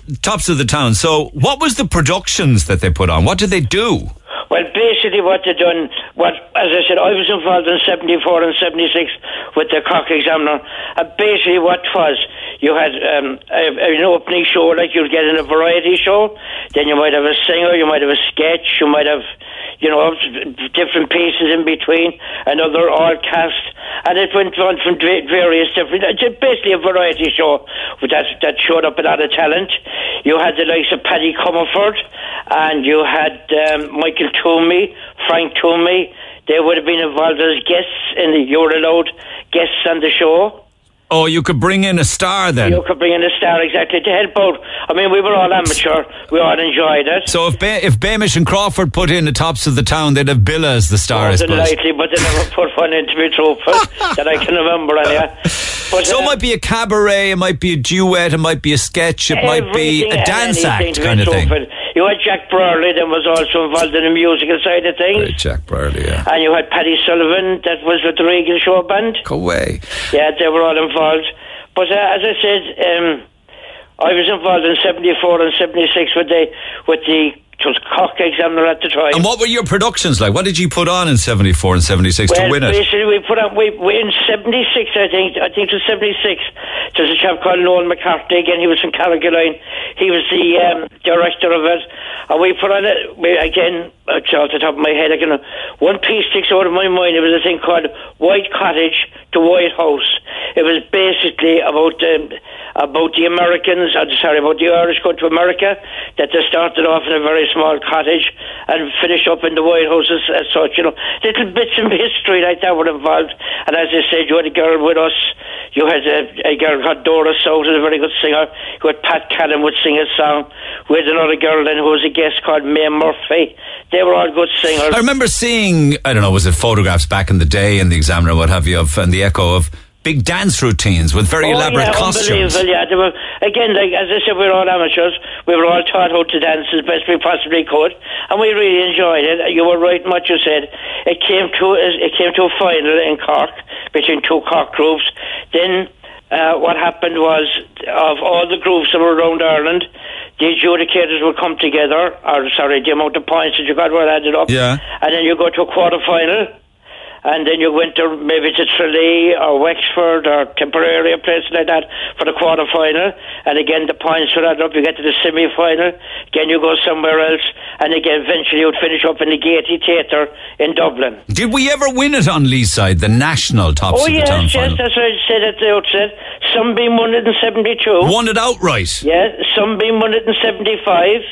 And Tops of the Town, so what was the productions that they put on? What did they do? Well, basically what they done, as I said, I was involved in 74 and 76 with the Cork Examiner, and basically what was, you had an opening show like you'd get in a variety show, then you might have a singer, you might have a sketch, you might have, you know, different pieces in between, another all cast, and it went on from various different, it's basically a variety show that showed up a lot of talent. You had the likes of Paddy Comerford, and you had Michael Toomey, Frank Toomey. They would have been involved as guests, and you were allowed guests on the show. Oh, you could bring in a star then. You could bring in a star, exactly, to help out. I mean, we were all amateur. We all enjoyed it. So if Beamish and Crawford put in the Tops of the Town, they'd have Billa as the star, I suppose. Likely, but they never put one into me trooper that I can remember, anyway. But, so it might be a cabaret, it might be a duet, it might be a sketch, it might be a dance act kind of thing. You had Jack Brierley, that was also involved in the musical side of things. Right, Jack Brierley, yeah. And you had Paddy Sullivan, that was with the Regal Show Band. Go away. Yeah, they were all involved. But as I said, I was involved in 74 and 76 with the Cork Examiner at the time. And what were your productions like? What did you put on in 74 and 76 to win it? Basically, we put on, in 76, I think it was 76, there's a chap called Noel McCarthy, again, he was from Carrigaline. He was the director of it. And we put on it, again, it's off the top of my head, one piece sticks out of my mind. It was a thing called White Cottage to White House. It was basically about the Irish going to America, that they started off in a very small cottage and finish up in the White House as such, you know. Little bits of history like that were involved. And as I said, you had a girl with us, you had a girl called Dora South, a very good singer, who had Pat Callan would sing a song. We had another girl then who was a guest called Mae Murphy. They were all good singers. I remember seeing, I don't know, was it photographs back in the day in the Examiner, what have you, and the Echo of big dance routines with very elaborate costumes. Unbelievable, yeah. They were, again, like as I said, we were all amateurs. We were all taught how to dance as best we possibly could, and we really enjoyed it. You were right in what you said. It came to a final in Cork between two Cork groups. Then what happened was, of all the groups that were around Ireland, the adjudicators would come together, the amount of points that you got were added up, yeah. And then you go to a quarter final. And then you went to maybe to Tralee or Wexford or Tipperary or places like that for the quarter final. And again, the points were added up. You get to the semi final. Again, you go somewhere else. And again, eventually you would finish up in the Gaiety Theatre in Dublin. Did we ever win it on Lee's side, the national Tops of the Town final? Oh, yes, that's what I said at the outset. Sunbeam won it in 72. Won it outright? Yeah, Sunbeam won it in 75.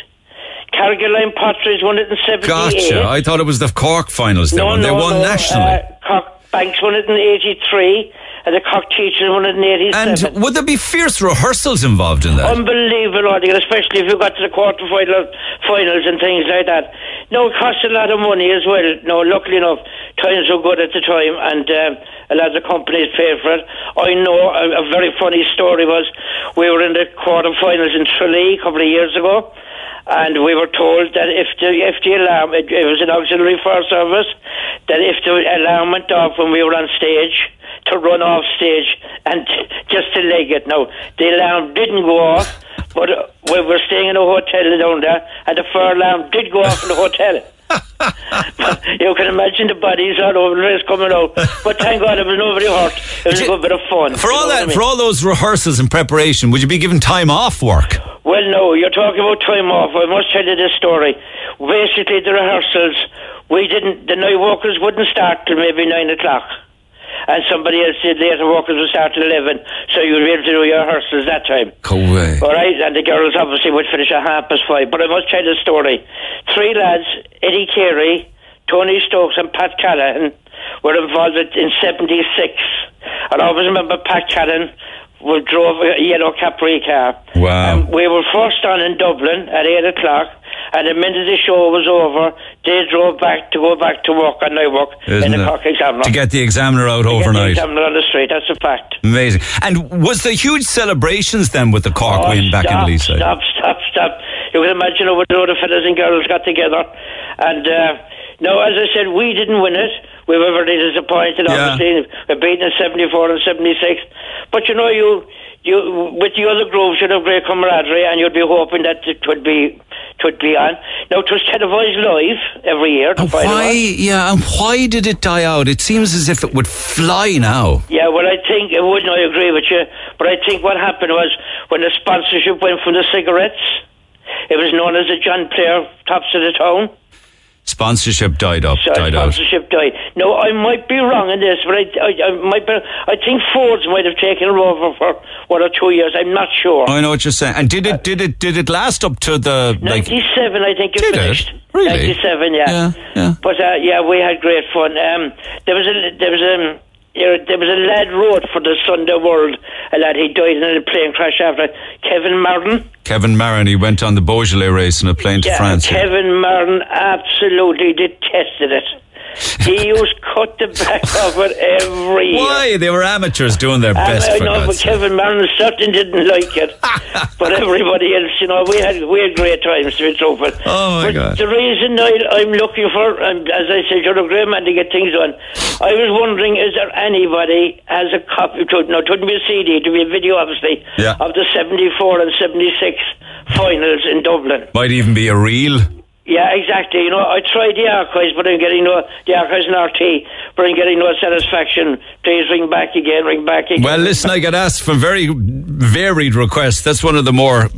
Carrigaline Potteries won it in 78. Gotcha. I thought it was the Cork finals they won. They won nationally. Cork Banks won it in 83. And the Cork Teachers won it in 87. And would there be fierce rehearsals involved in that? Unbelievable, especially if you got to the quarterfinals and things like that. No, it cost a lot of money as well. No, luckily enough, times were good at the time, and a lot of the companies paid for it. I know a very funny story was, we were in the quarterfinals in Tralee a couple of years ago, and we were told that if the alarm, it was an auxiliary fire service, that if the alarm went off when we were on stage, to run off stage and just to leg it. Now, the alarm didn't go off, but we were staying in a hotel down there, and the fire alarm did go off in the hotel. But you can imagine the bodies all over the place coming out. But thank God it was nobody hurt. It was a good bit of fun. For all those rehearsals and preparation, would you be given time off work? Well, no, you're talking about time off. I must tell you this story. Basically, the rehearsals, the night walkers wouldn't start till maybe 9 o'clock. And somebody else did later, workers would start at 11, so you'd be able to do your rehearsals that time. Correct. All right, and the girls obviously would finish at 5:30. But I must tell you the story. Three lads, Eddie Carey, Tony Stokes and Pat Callan, were involved in 76. And I always remember Pat Callan drove a yellow Capri car. Wow. We were first on in Dublin at 8 o'clock, and the minute the show was over, they drove back to go back to work on night work in the Cork Examiner. To get the Examiner out overnight. The Examiner on the street, that's a fact. Amazing. And was there huge celebrations then with the Cork win back in Leeside? Stop. You can imagine how the other fellas and girls got together. And no, as I said, we didn't win it. We were very disappointed, obviously. Yeah. We were beaten in 74 and 76. But you know, you... you with the other groups you'd have great camaraderie, and you'd be hoping that it would be on. Now, it was televised live every year. And why did it die out? It seems as if it would fly now. Yeah, well, I think it wouldn't. I agree with you, but I think what happened was when the sponsorship went from the cigarettes, it was known as the John Player Tops of the Town. Sponsorship died out. No, I might be wrong in this, but I think Ford's might have taken it over for 1 or 2 years. I'm not sure. I know what you're saying. And did it last up to the 97? I think it finished. Really? 97, yeah. But we had great fun. There was a lad wrote for the Sunday World, a lad, he died in a plane crash after, Kevin Martin, he went on the Beaujolais race in a plane to France. Kevin Martin absolutely detested it. He used cut the back of it every year. Why? They were amateurs doing their best. I know, but Kevin Martin certainly didn't like it. But everybody else, you know, we had great times, to be truthful. Oh, my God. The reason I'm looking for, as I said, you're a great man to get things on. I was wondering, is there anybody has a copy, it wouldn't be a CD, it would be a video, obviously, of the 74 and 76 finals in Dublin. Might even be a reel. Yeah, exactly. You know, I tried the archives, but I'm getting the archives in RT, but I'm getting no satisfaction. Please ring back again. Well, listen, I get asked for very varied requests. That's one of the more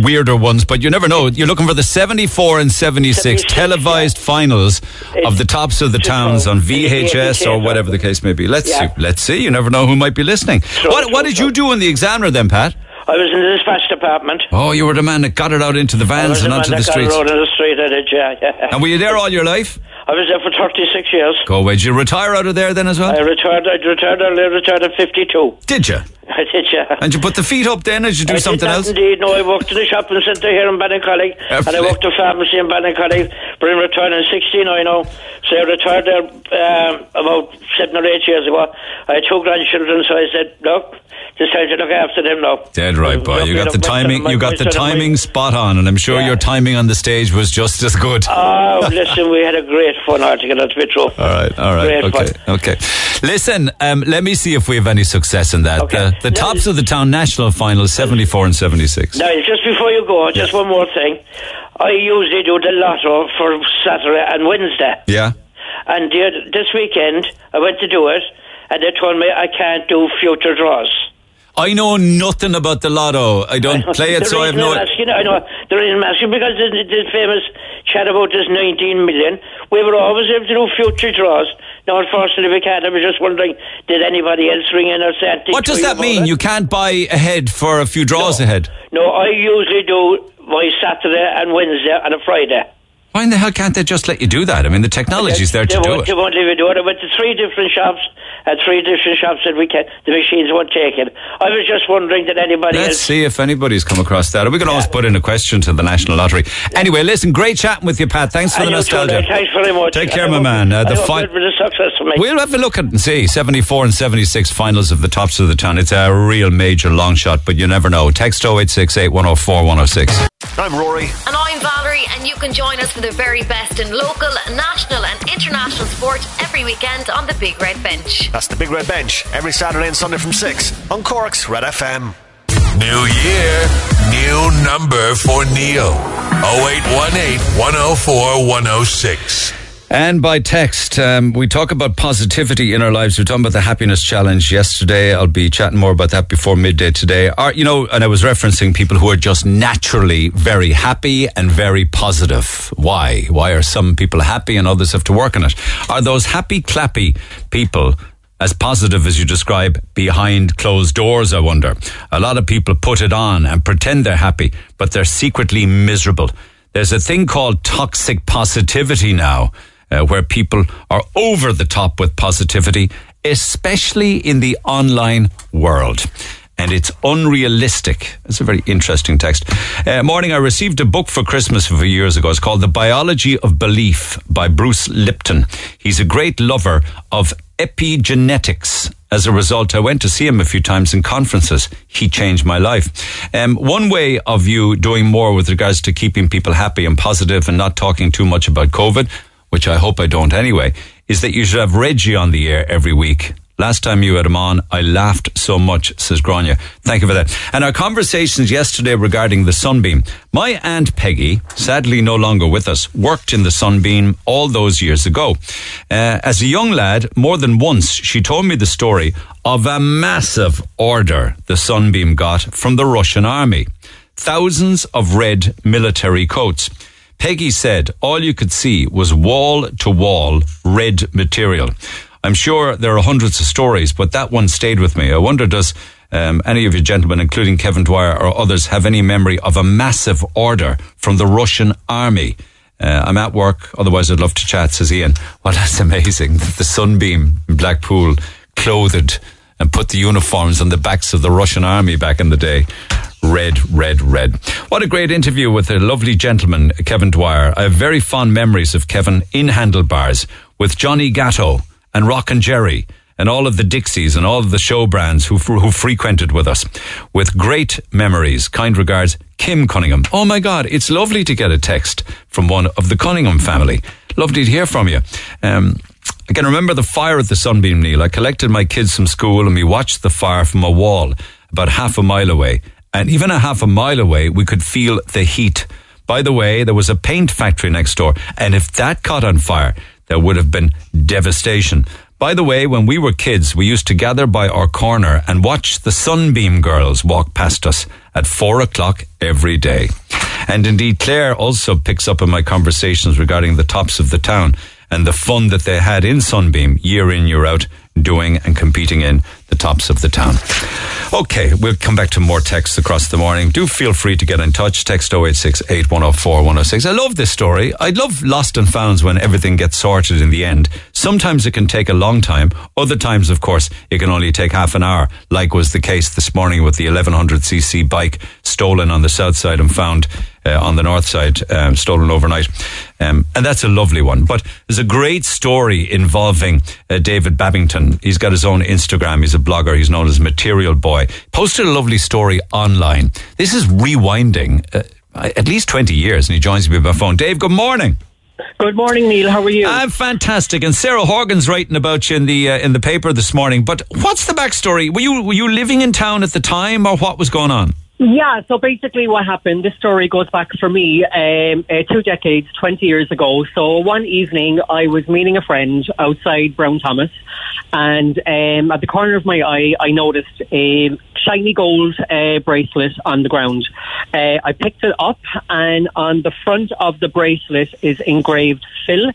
weirder ones, but you never know. You're looking for the 74 and 76 televised finals of the Tops of the Towns on VHS or whatever the case may be. Let's see. You never know who might be listening. What did you do in the Examiner then, Pat? I was in the dispatch department. Oh, you were the man that got it out into the vans and onto the streets. I was the man that got it out into the street, I did, yeah. And were you there all your life? I was there for 36 years. Go away. Did you retire out of there then as well? I retired at 52. Did you? I did, yeah. And you put the feet up then, or did you do something else? Indeed, no. I worked in the shopping centre here in Ballincollig, and I worked in pharmacy in Ballincollig, but in return in 69 now. So I retired there about 7 or 8 years ago. I had 2 grandchildren, so I said, look, just time to look after them now. Dead right, boy. You got the timing spot on, and I'm sure your timing on the stage was just as good. Oh, listen, we had a great fun article, that's a bit true. All right. Okay. Listen, let me see if we have any success in that. Okay. The Tops of the Town National Finals, 74 and 76. Now, just before you go, just one more thing. I usually do the lotto for Saturday and Wednesday. Yeah. And this weekend, I went to do it, and they told me I can't do future draws. I know nothing about the lotto. I don't play it, so I have no... I know, the reason I'm asking, because this famous chat about this 19 million, we were always able to do future draws. Now, unfortunately, we can't. I was just wondering, did anybody else ring in or say anything? What does that mean? You can't buy ahead for a few draws ahead? No, I usually do my Saturday and Wednesday and a Friday. Why in the hell can't they just let you do that? I mean, the technology's there to do it. They won't let you do it. I went to 3 different shops and the machines won't take it. I was just wondering that anybody else... Let's see if anybody's come across that. We can always put in a question to the National Lottery. Yeah. Anyway, listen, great chatting with you, Pat. Thanks for the nostalgia. Thanks very much. Take care, my man. We'll have a look at it and see. 74 and 76 finals of the Tops of the Town. It's a real major long shot, but you never know. Text 0868 104 106. I'm Rory. And I'm Valerie, and you can join us for the very best in local, national and international sport every weekend on the Big Red Bench. That's the Big Red Bench, every Saturday and Sunday from 6 on Cork's Red FM. New year, new number for Neil. 0818 104 106. And by text, we talk about positivity in our lives. We're talking about the happiness challenge yesterday. I'll be chatting more about that before midday today. And I was referencing people who are just naturally very happy and very positive. Why? Why are some people happy and others have to work on it? Are those happy, clappy people as positive as you describe behind closed doors, I wonder? A lot of people put it on and pretend they're happy, but they're secretly miserable. There's a thing called toxic positivity now. Where people are over the top with positivity, especially in the online world. And it's unrealistic. It's a very interesting text. Morning, I received a book for Christmas a few years ago. It's called The Biology of Belief by Bruce Lipton. He's a great lover of epigenetics. As a result, I went to see him a few times in conferences. He changed my life. One way of you doing more with regards to keeping people happy and positive and not talking too much about COVID, which I hope I don't anyway, is that you should have Reggie on the air every week Last time you had him on, I laughed so much, says Grania. Thank you for that. And our conversations yesterday regarding the Sunbeam. My Aunt Peggy, sadly no longer with us, worked in the Sunbeam all those years ago. As a young lad, more than once, she told me the story of a massive order the Sunbeam got from the Russian army. Thousands of red military coats. Peggy said all you could see was wall-to-wall red material. I'm sure there are hundreds of stories, but that one stayed with me. I wonder, does any of you gentlemen, including Kevin Dwyer or others, have any memory of a massive order from the Russian army? I'm at work, otherwise I'd love to chat, says Ian. Well, that's amazing. The Sunbeam in Blackpool clothed and put the uniforms on the backs of the Russian army back in the day. Red, red, red. What a great interview with a lovely gentleman, Kevin Dwyer. I have very fond memories of Kevin in handlebars with Johnny Gatto and Rock and Jerry, and all of the Dixies, and all of the show brands who frequented with us. With great memories, kind regards, Kim Cunningham. Oh my God, it's lovely to get a text from one of the Cunningham family. Lovely to hear from you. I can remember the fire at the Sunbeam, Neil. I collected my kids from school and we watched the fire from a wall about half a mile away. And even a half a mile away, we could feel the heat. By the way, there was a paint factory next door, and if that caught on fire, there would have been devastation. By the way, when we were kids, we used to gather by our corner and watch the Sunbeam girls walk past us at 4 o'clock every day. And indeed, Claire also picks up in my conversations regarding the Tops of the Town and the fun that they had in Sunbeam year in, year out, doing and competing in the Tops of the Town. Okay, we'll come back to more texts across the morning. Do feel free to get in touch. Text 086-8104-106. I love this story. I love lost and founds when everything gets sorted in the end. Sometimes it can take a long time. Other times, of course, it can only take half an hour, like was the case this morning with the 1100cc bike stolen on the south side and found on the north side, stolen overnight. And that's a lovely one. But there's a great story involving David Babington. He's got his own Instagram. He's a blogger. He's known as Material Boy. Posted a lovely story online. This is rewinding at least 20 years, and he joins me by phone. Dave, good morning. Good morning, Neil. How are you? I'm fantastic. And Sarah Horgan's writing about you in the paper this morning. But what's the backstory? Were you living in town at the time, or what was going on? Yeah, so basically what happened, this story goes back for me 2 decades, 20 years ago. So one evening I was meeting a friend outside Brown Thomas, and at the corner of my eye I noticed a shiny gold bracelet on the ground. I picked it up, and on the front of the bracelet is engraved Phil,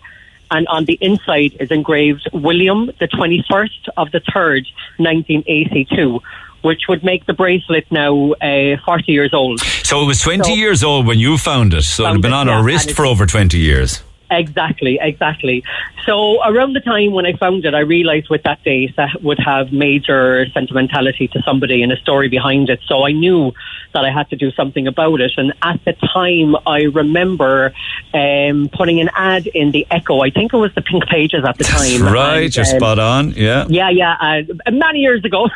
and on the inside is engraved William, the 21st of the 3rd, 1982. Which would make the bracelet now 40 years old. So it was 20 years old when you found it. So it had been on her wrist for over 20 years. Exactly, exactly. So around the time when I found it, I realised with that date that would have major sentimentality to somebody and a story behind it. So I knew that I had to do something about it. And at the time, I remember putting an ad in the Echo. I think it was the Pink Pages at the time. That's right, and, you're spot on, yeah. Yeah, yeah, many years ago.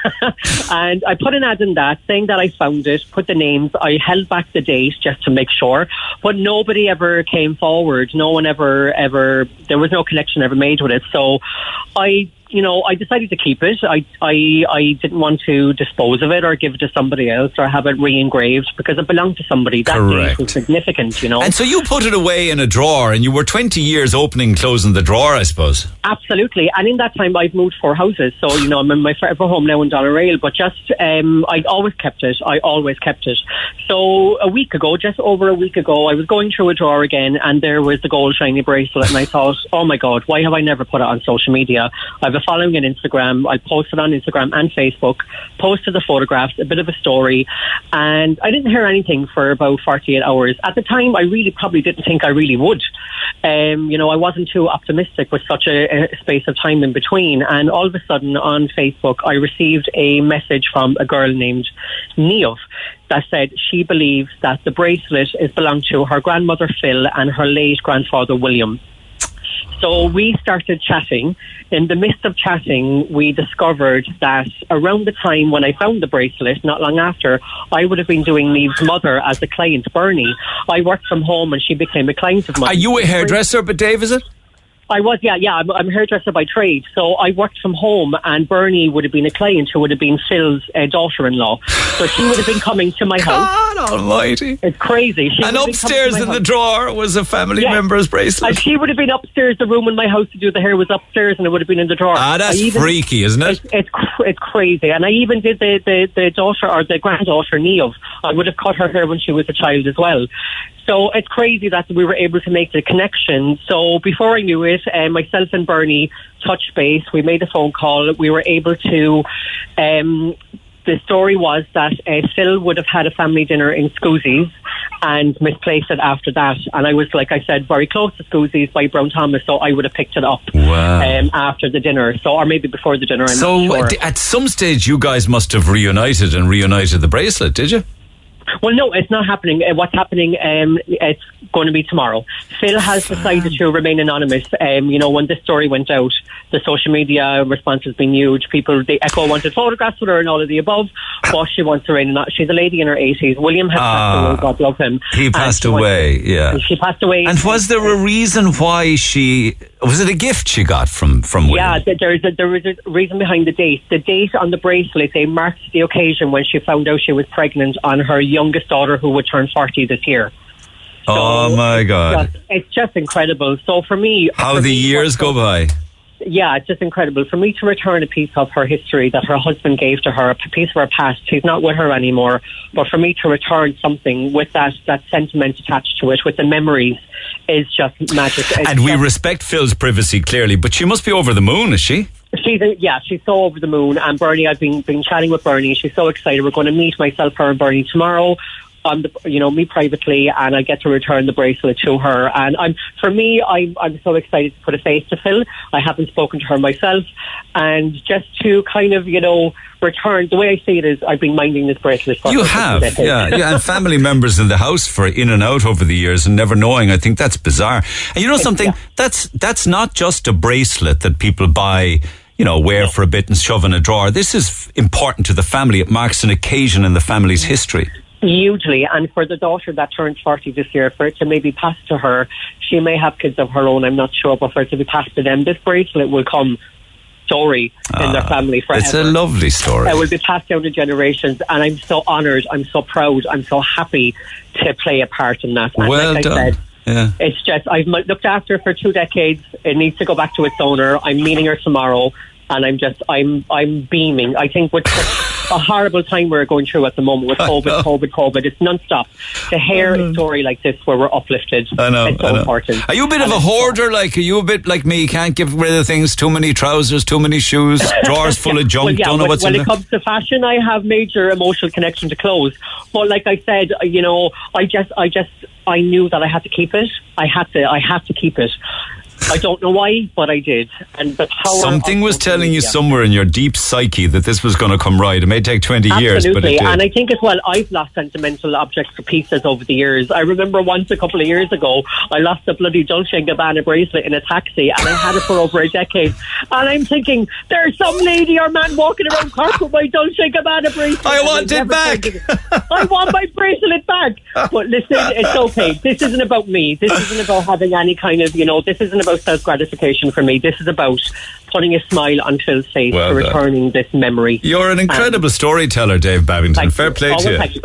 And I put an ad in that, saying that I found it, put the names. I held back the date just to make sure. But nobody ever came forward. No one ever, there was no connection ever made with it. So I decided to keep it. I didn't want to dispose of it or give it to somebody else or have it re-engraved because it belonged to somebody. That date was significant, you know. And so you put it away in a drawer, and you were 20 years opening and closing the drawer, I suppose. Absolutely. And in that time, I've moved 4 houses. So, you know, I'm in my forever home now in Doneraile, but just, I'd always kept it. I always kept it. So a week ago, just over a week ago, I was going through a drawer again, and there was the gold shiny bracelet, and I thought, oh my God, why have I never put it on social media? I've been following on Instagram. I posted on Instagram and Facebook, posted the photographs, a bit of a story, and I didn't hear anything for about 48 hours. At the time, I really probably didn't think I really would. I wasn't too optimistic with such a space of time in between. And all of a sudden on Facebook, I received a message from a girl named Neof that said she believes that the bracelet is belonged to her grandmother Phil and her late grandfather William. So we started chatting. In the midst of chatting, we discovered that around the time when I found the bracelet, not long after, I would have been doing Neve's mother as a client, Bernie. I worked from home and she became a client of mine. Are you a hairdresser, but Dave, is it? I was, yeah. I'm a hairdresser by trade, so I worked from home, and Bernie would have been a client who would have been Phil's daughter-in-law. So she would have been coming to my house. God almighty. It's crazy. And upstairs in the drawer was a family member's bracelet. And she would have been upstairs. The room in my house to do the hair was upstairs, and it would have been in the drawer. Ah, that's freaky, isn't it? It's crazy. And I even did the daughter, or the granddaughter, Niamh. I would have cut her hair when she was a child as well. So it's crazy that we were able to make the connection. So before I knew it, myself and Bernie touched base. We made a phone call. We were able to... the story was that Phil would have had a family dinner in Scoosie's and misplaced it after that. And I was, like I said, very close to Scoosie's by Brown Thomas, so I would have picked it up after the dinner, or maybe before the dinner. I'm not sure. At some stage, you guys must have reunited the bracelet, did you? Well, no, it's not happening. What's happening, it's going to be tomorrow. Phil has decided to remain anonymous. When this story went out, the social media response has been huge. People, the Echo wanted photographs with her and all of the above, but she wants to remain anonymous. She's a lady in her 80s. William has passed away, God love him. He passed away, She passed away. And was there a reason why she... Was it a gift she got from William? Yeah, there was a reason behind the date. The date on the bracelet, they marked the occasion when she found out she was pregnant on her youngest daughter, who would turn 40 this year. So oh my God. It's just incredible. So for me... How the years go by. Yeah, it's just incredible. For me to return a piece of her history that her husband gave to her, a piece of her past, he's not with her anymore, but for me to return something with that sentiment attached to it, with the memories, is just magic. We respect Phil's privacy, clearly, but she must be over the moon, is she? She's so over the moon. And Bernie, I've been chatting with Bernie. She's so excited. We're going to meet myself, her and Bernie tomorrow. Me privately, and I get to return the bracelet to her. And I'm so excited to put a face to Phil. I haven't spoken to her myself, and just to kind of return. The way I see it is, I've been minding this bracelet. You have, and family members in the house for in and out over the years, and never knowing. I think that's bizarre. And you know something? That's not just a bracelet that people buy. Wear for a bit and shove in a drawer. This is important to the family. It marks an occasion in the family's history. Hugely, and for the daughter that turned 40 this year, for it to maybe pass to her, she may have kids of her own, I'm not sure, but for it to be passed to them, this bracelet will come story in their family forever. It's a lovely story. It will be passed down to generations, and I'm so honoured, I'm so proud, I'm so happy to play a part in that. And well done. I said, it's just, I've looked after her for 2 decades, it needs to go back to its owner, I'm meeting her tomorrow, and I'm beaming. I think with a horrible time we're going through at the moment with COVID. It's non-stop. To hear a story like this where we're uplifted, it's so important. Are you a bit of a hoarder? Are you a bit like me? Can't get rid of things. Too many trousers, too many shoes, drawers full of junk. When it comes to fashion, I have major emotional connection to clothes. But like I said, I knew that I had to keep it. I had to keep it. I don't know why, but I did. Something was telling you somewhere in your deep psyche that this was going to come right. It may take 20 years, but it did. And I think as well, I've lost sentimental objects or pieces over the years. I remember once a couple of years ago, I lost a bloody Dolce & Gabbana bracelet in a taxi, and I had it for over a decade. And I'm thinking, there's some lady or man walking around Cork with my Dolce & Gabbana bracelet. I want it back. I want my bracelet back. But listen, it's okay. This isn't about me. This isn't about having any kind of, this isn't about self-gratification for me. This is about putting a smile on Phil's face for returning this memory. You're an incredible storyteller, Dave Babington. Fair play to you. Thank you.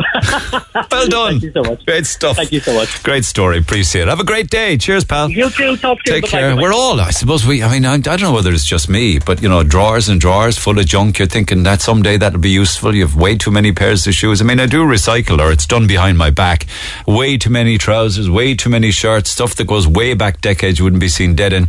Well done. Thank you so much. Great stuff. Thank you so much. Great story. Appreciate it. Have a great day. Cheers, pal. You too. Take care. Bye-bye. We're all, I suppose, I don't know whether it's just me, but, drawers and drawers full of junk. You're thinking that someday that'll be useful. You have way too many pairs of shoes. I mean, I do recycle, or it's done behind my back. Way too many trousers, way too many shirts, stuff that goes way back decades wouldn't be seen dead in.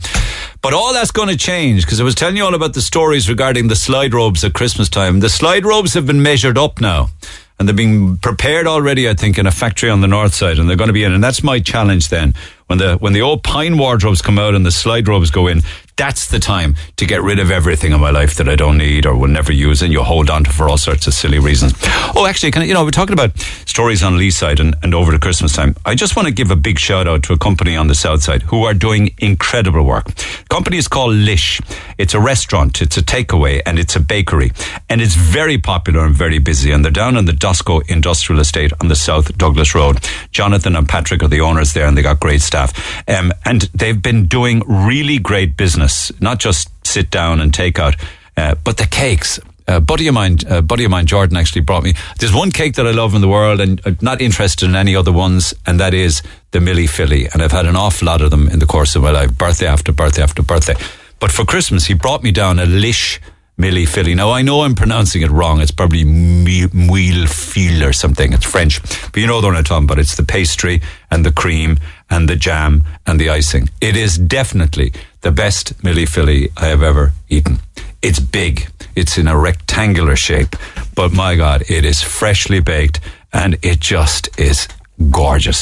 But all that's going to change, because I was telling you all about the stories regarding the slide robes at Christmas time. The slide robes have been measured up now, and they're being prepared already, I think, in a factory on the north side, and they're going to be in. And that's my challenge then. When the old pine wardrobes come out and the slide robes go in, That's the time to get rid of everything in my life that I don't need or will never use, and you hold on to for all sorts of silly reasons. Oh, actually, can I, you know, we're talking about stories on Lee's side and over the Christmas time. I just want to give a big shout out to a company on the south side who are doing incredible work. The company is called Lish. It's a restaurant, it's a takeaway, and it's a bakery, and it's very popular and very busy. And they're down in the Dosco Industrial Estate on the South Douglas Road. Jonathan and Patrick are the owners there, and they got great staff. And they've been doing really great business, not just sit down and take out, but the cakes. A buddy of mine, Jordan, actually brought me. There's one cake that I love in the world, and I'm not interested in any other ones, and that is the Mille-Feuille. And I've had an awful lot of them in the course of my life, birthday after birthday after birthday. But for Christmas, he brought me down a Lish Mille-Feuille. Now, I know I'm pronouncing it wrong. It's probably Mille-Feuille or something. It's French. But you know what I'm talking about. It's the pastry and the cream and the jam and the icing. It is definitely the best Mille-Feuille I have ever eaten. It's big. It's in a rectangular shape. But my God, it is freshly baked and it just is gorgeous.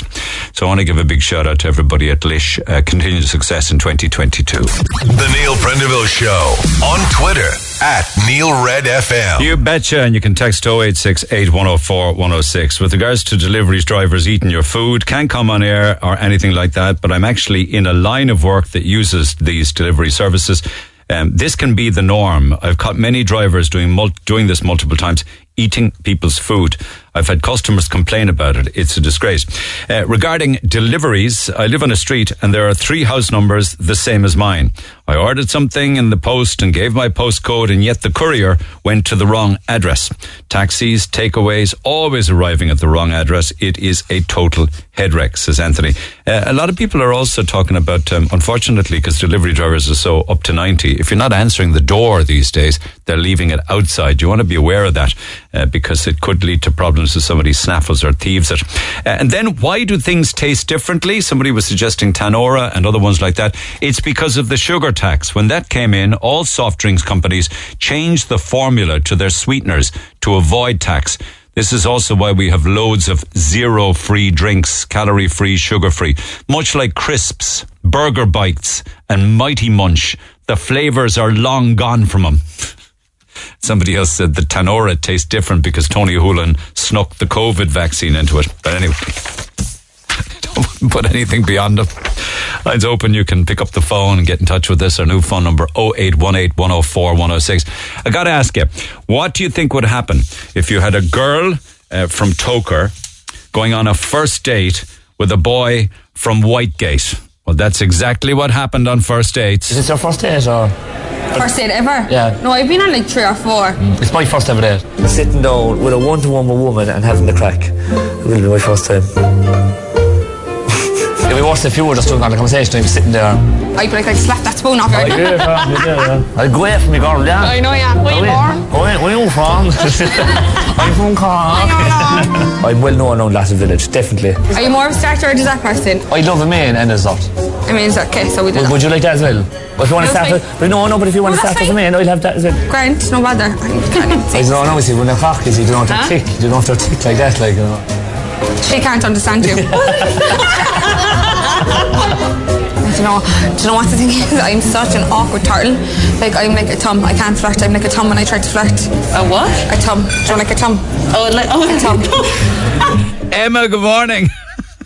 So I want to give a big shout out to everybody at Lish. Continued success in 2022. The Neil Prendeville Show on Twitter at NeilRedFM. You betcha, and you can text 086-8104-106. With regards to deliveries, drivers eating your food, can't come on air or anything like that, but I'm actually in a line of work that uses these delivery services. This can be the norm. I've caught many drivers doing this multiple times, eating people's food. I've had customers complain about it. It's a disgrace. Regarding deliveries, I live on a street and there are 3 house numbers the same as mine. I ordered something in the post and gave my postcode, and yet the courier went to the wrong address. Taxis, takeaways, always arriving at the wrong address. It is a total head wreck, says Anthony. A lot of people are also talking about, unfortunately, because delivery drivers are so up to 90, if you're not answering the door these days, they're leaving it outside. You want to be aware of that, because it could lead to problems if somebody snaffles or thieves it. And then, why do things taste differently? Somebody was suggesting Tanora and other ones like that. It's because of the sugar tax. When that came in, all soft drinks companies changed the formula to their sweeteners to avoid tax. This is also why we have loads of zero-free drinks, calorie-free, sugar-free. Much like crisps, burger bites, and Mighty Munch, the flavours are long gone from them. Somebody else said the Tanora tastes different because Tony Hoolan snuck the COVID vaccine into it. But anyway, don't put anything beyond it. Lines open. You can pick up the phone and get in touch with us. Our new phone number, 0818 104 106. I got to ask you, what do you think would happen if you had a girl from Toker going on a first date with a boy from Whitegate? Well, that's exactly what happened on first dates. Is this your first date or...? First date ever? Yeah. No, I've been on like 3 or 4. It's my first ever date. Sitting down with a one-to-one with a woman and having the crack. It will be my first time. It'd be worse if you were just doing on the conversation and you were sitting there. I'd be like, I'd slap that spoon off her. I'd go from you, yeah. I'd go away from you, girl, yeah. I know, yeah. Where are you from? I'm from Cork. I'm well known around Latin Village, definitely. Are you more of a starter or a dessert person? I love a main and a dessert. I mean, okay, so we do that. Would you like that as well? But if you want to start with, but if you want to start with a main, I'll have that as well. Grant, no bother. I don't know, you see, when they're Cork, you don't have to tick. You don't have to tick like that, like, you know. She can't understand you. Do you know what the thing is? I'm such an awkward turtle. Like, I'm like a thumb. I can't flirt. I'm like a thumb when I try to flirt. A what? A thumb. Do you know, like a thumb? Oh, like a thumb. Emma, good morning.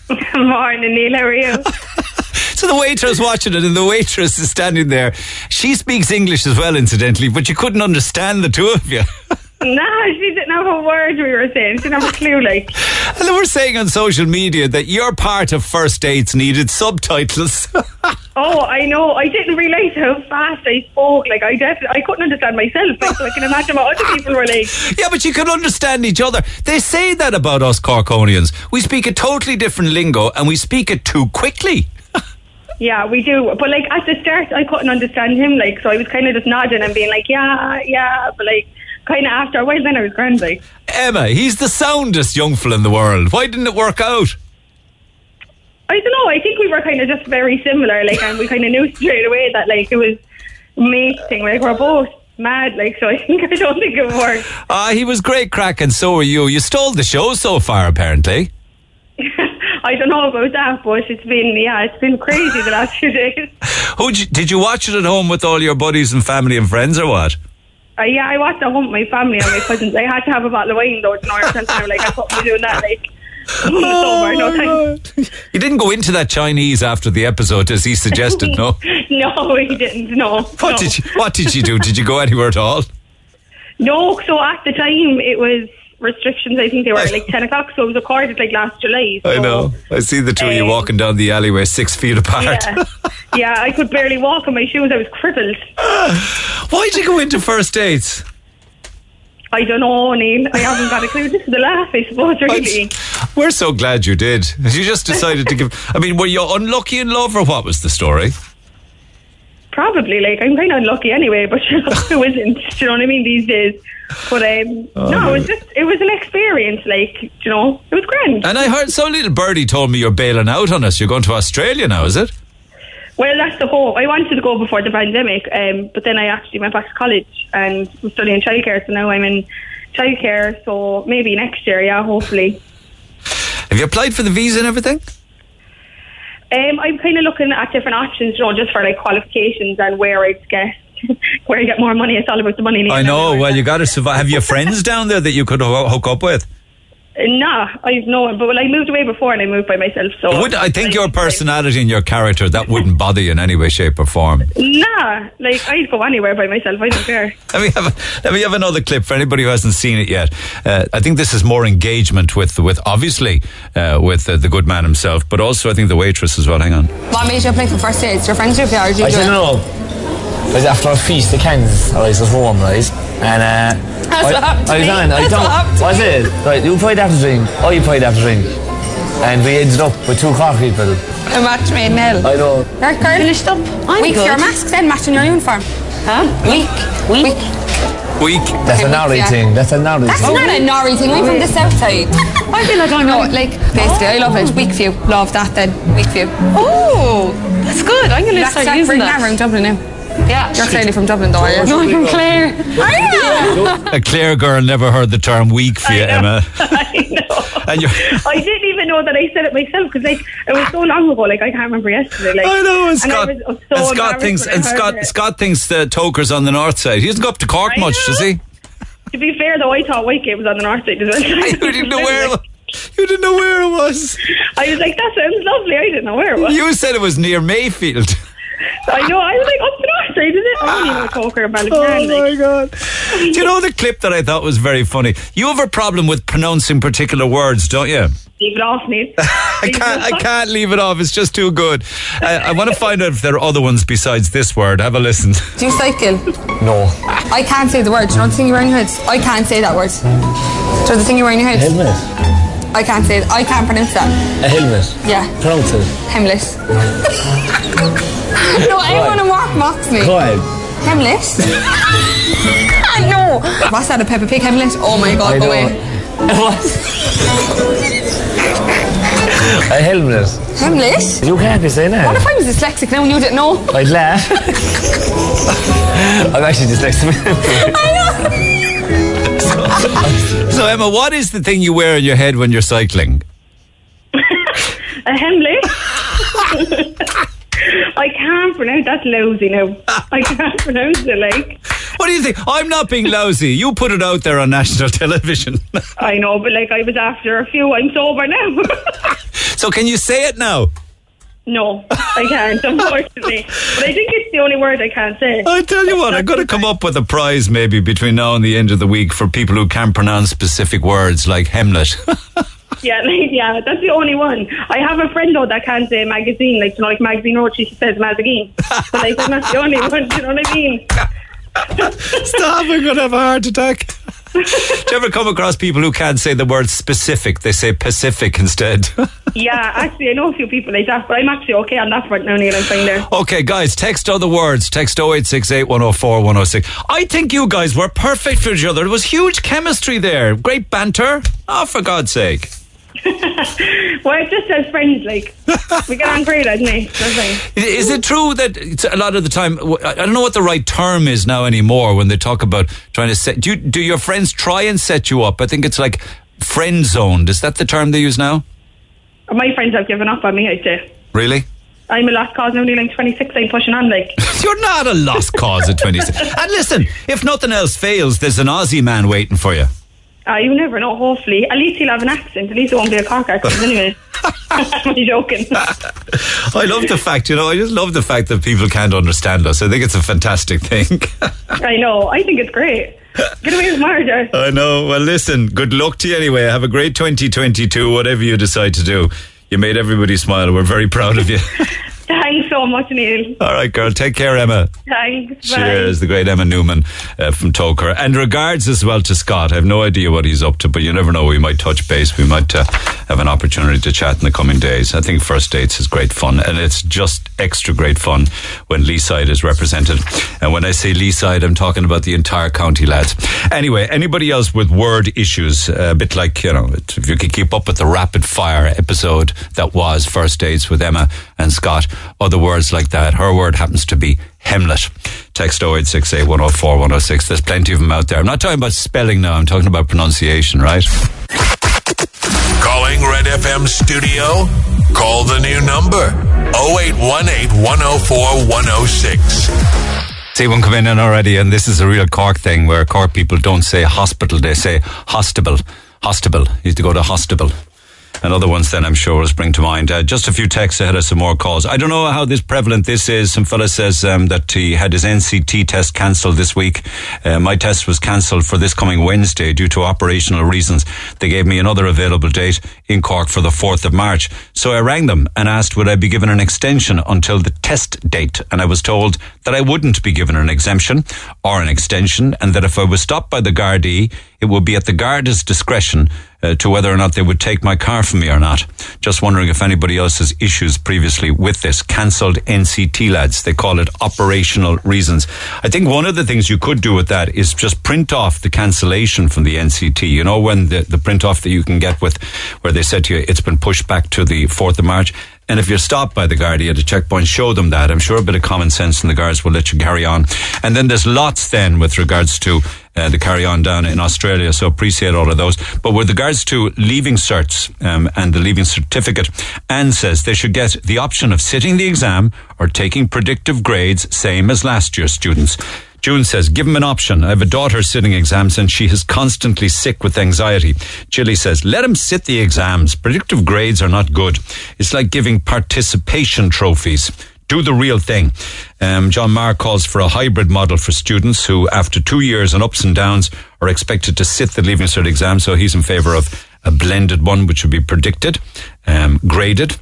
Good morning, Neil. How are you? So the waitress watching it, and the waitress is standing there. She speaks English as well, incidentally, but you couldn't understand the two of you. No, she didn't have a word we were saying. She didn't have a clue, like. And they were saying on social media that your part of first dates needed subtitles. Oh, I know. I didn't realise how fast I spoke. Like, I couldn't understand myself. Like, so I can imagine what other people were like. Yeah, but you can understand each other. They say that about us Corkonians. We speak a totally different lingo and we speak it too quickly. Yeah, we do. But, like, at the start, I couldn't understand him. Like, so I was kind of just nodding and being like, yeah, yeah. But, like, kind of after a while then I was grand, like. Emma, he's the soundest young fella in the world. Why didn't it work out? I don't know. I think we were kind of just very similar, like, and we kind of knew straight away that, like, it was mate thing. Like, we're both mad, like, so I don't think it worked. He was great crack and so were you. You stole the show so far, apparently. I don't know about that, but it's been crazy the last few days. Did you watch it at home with all your buddies and family and friends, or what? Yeah, I watched at home with my family and my cousins. I had to have a bottle of wine though, in Irish, and they were like, I thought we were doing that, like. No, you didn't go into that Chinese after the episode as he suggested, no? No, he didn't, no. What did you do? Did you go anywhere at all? No, so at the time it was restrictions, I think they were at like 10 o'clock, so it was recorded like last July. So. I know, I see the two of you walking down the alleyway 6 feet apart. Yeah. Yeah, I could barely walk in my shoes, I was crippled. Why did you go into first dates? I don't know, Neil. I haven't got a clue. This is the laugh, I suppose, really. We're so glad you did. You just decided to give... I mean, were you unlucky in love, or what was the story? Probably, like, I'm kind of unlucky anyway, but who isn't? Do you know what I mean, these days? But, no, it was an experience, like, you know, it was grand. And I heard some little birdie told me you're bailing out on us. You're going to Australia now, is it? Well, that's the hope. I wanted to go before the pandemic, but then I actually went back to college and was studying childcare, so now I'm in childcare, so maybe next year, yeah, hopefully. Have you applied for the visa and everything? I'm kind of looking at different options, you know, just for like qualifications and where I'd get where you get more money. It's all about the money. I know, well, you got to survive. Have you friends down there that you could hook up with? Nah, I've no one, but I moved away before and I moved by myself, so... I think your personality and your character, that wouldn't bother you in any way, shape or form. Nah, like, I'd go anywhere by myself, I don't care. Let me have another clip for anybody who hasn't seen it yet. I think this is more engagement with obviously, with the good man himself, but also I think the waitress as well, hang on. What made you apply for first dates? Your friends are here, or do you do it? I don't know. After our feast, the cans, alright, so it's warm, right? And What's it? Right, you played after drink. Oh, you played after drink. And we ended up with two Cork people. A match made in hell. I know. Right, Carl? Finished up. I'm week good. Your mask then, matching your uniform. Huh? Week. That's a Norrie thing. That's not a Norrie thing. I'm from the south side. I feel like I know. Like, basically, I love it. Week view. Love that then. Week view. Oh, that's good. I'm going to start using that. That's Dublin now. Yeah, you're clearly from Dublin, though, are you? No, I'm from Clare. Are you? A Clare girl never heard the term weak for you, Emma. I know. I didn't even know that I said it myself, because like, it was so long ago, like I can't remember yesterday. Like, I know, Scott thinks the Toker's on the north side. He doesn't go up to Cork much, does he? To be fair, though, I thought Whitegate was on the north side as well. You didn't know where it was. I was like, that sounds lovely, I didn't know where it was. You said it was near Mayfield. I know, I was like, up the north side, is it? I don't even know Toker about it. Oh my God. Do you know the clip that I thought was very funny? You have a problem with pronouncing particular words, don't you? Leave it off, Neil. I can't leave it off, it's just too good. I want to find out if there are other ones besides this word. Have a listen. Do you cycle? No. I can't say the word. Do you know the thing you wear in your head? I can't say that word. Do you know the thing you wear in your head? Helmet. I can't say it. I can't pronounce that. A helmet? Yeah. Pronounce it. Hemless. No, everyone in work mocks me. Why? Hemless? No. What's that, a Peppa Pig hemlet? Oh my God, go away. What? A helmet. Hemless? You can't be saying that. What if I was dyslexic now and you didn't know? I'd laugh. I'm actually dyslexic. I know. So Emma, what is the thing you wear in your head when you're cycling? A hemlet. I can't pronounce. That's lousy now. I can't pronounce it. Like, what do you think? I'm not being lousy. You put it out there on national television. I know, but like, I was after a few. I'm sober now. So can you say it now? No, I can't, unfortunately. But I think it's the only word I can't say. I tell you what, I've got to come up with a prize maybe between now and the end of the week for people who can pronounce specific words like hemlet. Yeah, that's the only one. I have a friend, though, that can't say magazine, like, you know, like Magazine Road, she says magazine. But like, I'm not the only one, you know what I mean? Stop, I'm going to have a heart attack. Do you ever come across people who can't say the word specific? They say Pacific instead. Yeah, actually, I know a few people like that, but I'm actually okay on that front now, Neil. I'm fine there. Okay, guys, text other words. Text 0868 104 106. I think you guys were perfect for each other. There was huge chemistry there. Great banter. Oh, for God's sake. Well, it just says friends, like. We get on great, doesn't it? Is it true that it's a lot of the time, I don't know what the right term is now anymore when they talk about trying to set... Do your friends try and set you up? I think it's like friend zoned. Is that the term they use now? My friends have given up on me, I'd say. Really? I'm a lost cause now, Neil. I'm 26, I'm pushing on like. You're not a lost cause at 26. And listen, if nothing else fails, there's an Aussie man waiting for you. You never know, hopefully. At least he'll have an accent. At least it won't be a Cork accent anyway. I'm joking. I love the fact, you know, I just love the fact that people can't understand us. I think it's a fantastic thing. I know. I think it's great. Get away with murder. I know. Well, listen, good luck to you anyway. Have a great 2022, whatever you decide to do. You made everybody smile. We're very proud of you. Thanks so much, Neil. All right, girl. Take care, Emma. Thanks. Cheers. Bye. The great Emma Newman from Toker. And regards as well to Scott. I have no idea what he's up to, but you never know. We might touch base. We might have an opportunity to chat in the coming days. I think first dates is great fun, and it's just extra great fun when Leaside is represented. And when I say Leaside, I'm talking about the entire county, lads. Anyway, anybody else with word issues, a bit like, you know, if you could keep up with the rapid fire episode that was first dates with Emma and Scott, other words like that. Her word happens to be Hemlet. Text 0868 104 106. There's plenty of them out there. I'm not talking about spelling now. I'm talking about pronunciation, right? Calling Red FM studio. Call the new number. 0818 104 106. See, one come in and already, and this is a real Cork thing where Cork people don't say hospital, they say hostable. Hostable. You used to go to hostable. And other ones then I'm sure will spring to mind. Just a few texts ahead of some more calls. I don't know how this prevalent this is. Some fella says that he had his NCT test cancelled this week. My test was cancelled for this coming Wednesday due to operational reasons. They gave me another available date in Cork for the 4th of March. So I rang them and asked would I be given an extension until the test date. And I was told that I wouldn't be given an exemption or an extension, and that if I was stopped by the Gardaí, it would be at the Garda's discretion to whether or not they would take my car from me or not. Just wondering if anybody else has issues previously with this. Cancelled NCT, lads. They call it operational reasons. I think one of the things you could do with that is just print off the cancellation from the NCT. You know, when the print off that you can get with where they said to you, it's been pushed back to the 4th of March. And if you're stopped by the Gardaí at a checkpoint, show them that. I'm sure a bit of common sense and the guards will let you carry on. And then there's lots then with regards to the carry on down in Australia. So appreciate all of those. But with regards to leaving certs and the leaving certificate, Anne says they should get the option of sitting the exam or taking predictive grades, same as last year's students. June says, give them an option. I have a daughter sitting exams and she is constantly sick with anxiety. Chilly says, let them sit the exams. Predictive grades are not good. It's like giving participation trophies. Do the real thing. John Marr calls for a hybrid model for students who, after 2 years and ups and downs, are expected to sit the Leaving Cert exam. So he's in favour of a blended one, which would be predicted, graded.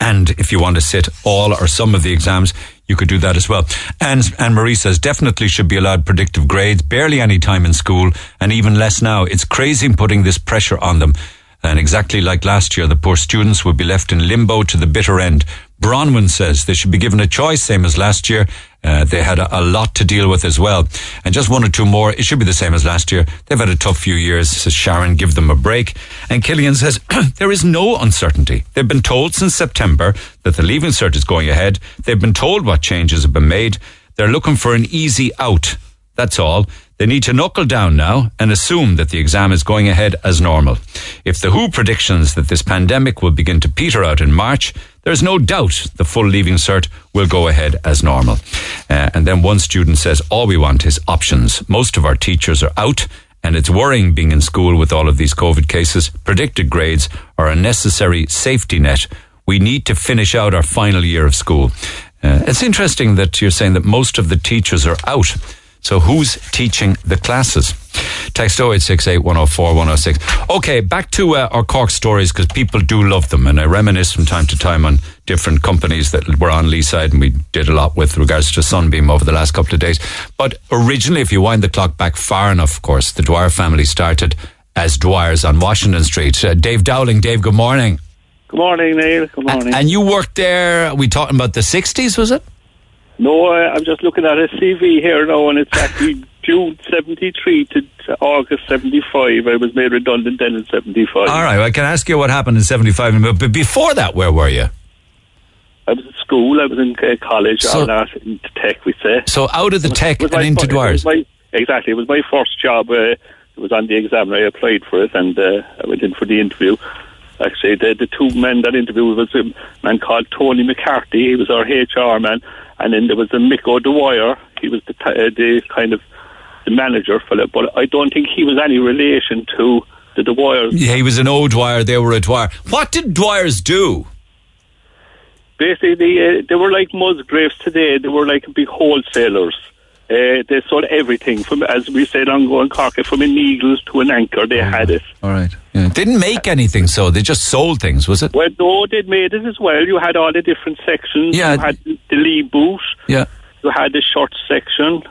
And if you want to sit all or some of the exams, you could do that as well. And Marie says, definitely should be allowed predictive grades, barely any time in school, and even less now. It's crazy putting this pressure on them. And exactly like last year, the poor students would be left in limbo to the bitter end. Bronwyn says they should be given a choice, same as last year. They had a lot to deal with as well. And just one or two more, it should be the same as last year. They've had a tough few years, says Sharon, give them a break. And Killian says, there is no uncertainty. They've been told since September that the Leaving Cert is going ahead. They've been told what changes have been made. They're looking for an easy out. That's all. They need to knuckle down now and assume that the exam is going ahead as normal. If the WHO predictions that this pandemic will begin to peter out in March, there's no doubt the full Leaving Cert will go ahead as normal. And then one student says, all we want is options. Most of our teachers are out and it's worrying being in school with all of these COVID cases. Predicted grades are a necessary safety net. We need to finish out our final year of school. It's interesting that you're saying that most of the teachers are out. So who's teaching the classes? Text 0868 104 106. Okay, back to our Cork stories, because people do love them. And I reminisce from time to time on different companies that were on Leaside, and we did a lot with regards to Sunbeam over the last couple of days. But originally, if you wind the clock back far enough, of course, the Dwyer family started as Dwyers on Washington Street. Dave Dowling. Dave, good morning. Good morning, Neil. Good morning. And you worked there, are we talking about the 60s, was it? No, I'm just looking at a CV here now, and it's actually June 73 to August 75. I was made redundant then in 75. All right, well, I can ask you what happened in 75, but before that, where were you? I was at school, I was in college, so, in tech, we say. So out of the tech and into Dwyers? Exactly, it was my first job. It was on the examiner, I applied for it, and I went in for the interview. actually, the two men that interviewed was a man called Tony McCarthy, he was our HR man, and then there was the Mick O'Dwyer, he was the kind of the manager for that, but I don't think he was any relation to the Dwyers. Yeah, he was an O'Dwyer, they were a Dwyer. What did Dwyers do? Basically, they were like Musgraves today. They were like big wholesalers. They sold everything from, as we said, on going Cork, from an eagle to an anchor. They had it. All right. Yeah. Didn't make anything, so they just sold things, was it? Well, no, they made it as well. You had all the different sections. Yeah. You had the Lee boot. Yeah. You had the short section.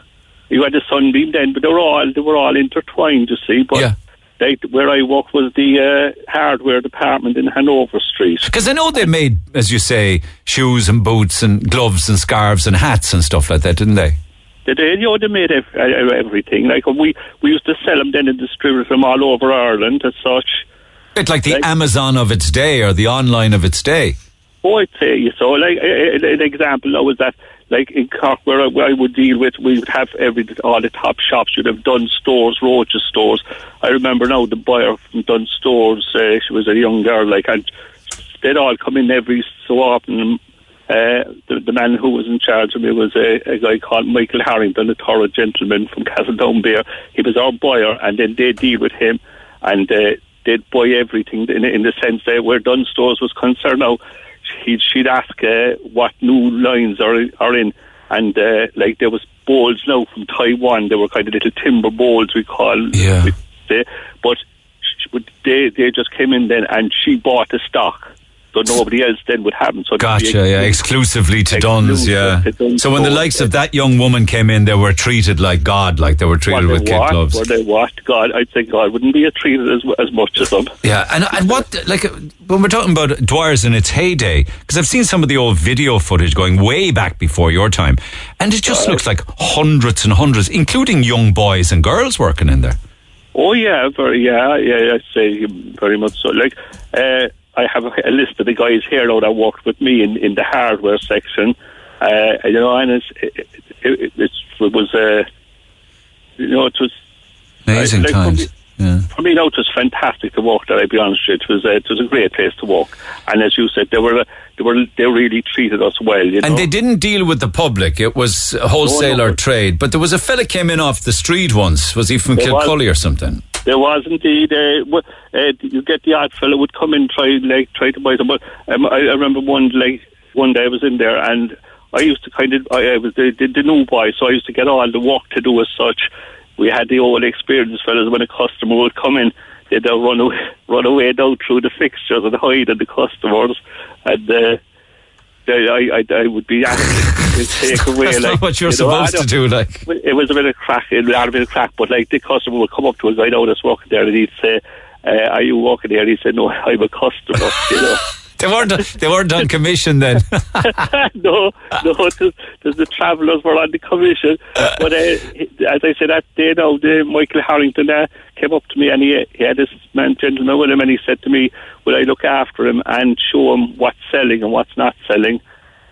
You had the Sunbeam then, but they were all intertwined, you see. But yeah. Where I worked was the hardware department in Hanover Street. Because I know they made, as you say, shoes and boots and gloves and scarves and hats and stuff like that, didn't they? They did, you know, they made everything. Like we used to sell them then and distribute them all over Ireland as such. It's like the Amazon of its day or the online of its day. Oh, I'd say so. Like, an example now is that, like in Cork, where I would deal with, we would have all the top shops. You'd have Dunn Stores, Roach's Stores. I remember now the buyer from Dunn Stores, she was a young girl, like, and they'd all come in every so often. The man who was in charge of me was a guy called Michael Harrington, a thorough gentleman from Castledownbere. He was our buyer, and then they'd deal with him, and they'd buy everything in the sense that where Dunn Stores was concerned now. She'd ask what new lines are in, and like there was bowls now from Taiwan. They were kind of little timber bowls we call. Yeah. But they just came in then, and she bought the stock, so nobody else then would have them. So gotcha. Yeah, exclusively to Dunn's. Yeah. So when the likes of that young woman came in, they were treated like God, like they were treated with kid gloves. Were they what? God, I'd say God wouldn't be treated as much as them. Yeah, and what like. When we're talking about Dwyers in its heyday, because I've seen some of the old video footage going way back before your time, and it just looks like hundreds and hundreds, including young boys and girls working in there. Oh yeah, I'd say very much so. Like I have a list of the guys here now that worked with me in the hardware section. You know, and it was amazing times. Yeah. For me, now it was fantastic to work there. I'll be honest with you, it was a great place to work. And as you said, they really treated us well. You know? And they didn't deal with the public; it was wholesaler trade. But there was a fella came in off the street once. Was he from Kilcully or something? There was indeed. You get the odd fella would come in try to buy some. But I remember one day I was in there and I used to I was the new boy, so I used to get all the work to do as such. We had the old experienced fellas. When a customer would come in, they'd run away down through the fixtures and hide at the customers. And I would be asking to take away. That's like, not what you're supposed to do. Like it was a bit of crack. It had a bit of crack, but like the customer would come up to a guy now that's working there, and he'd say, "Are you working there?" And he'd say, "No, I'm a customer." You know. They weren't on commission then. no, the travellers were on the commission. But as I said that day, now Michael Harrington came up to me and he had this gentleman with him, and he said to me, "Will I look after him and show him what's selling and what's not selling,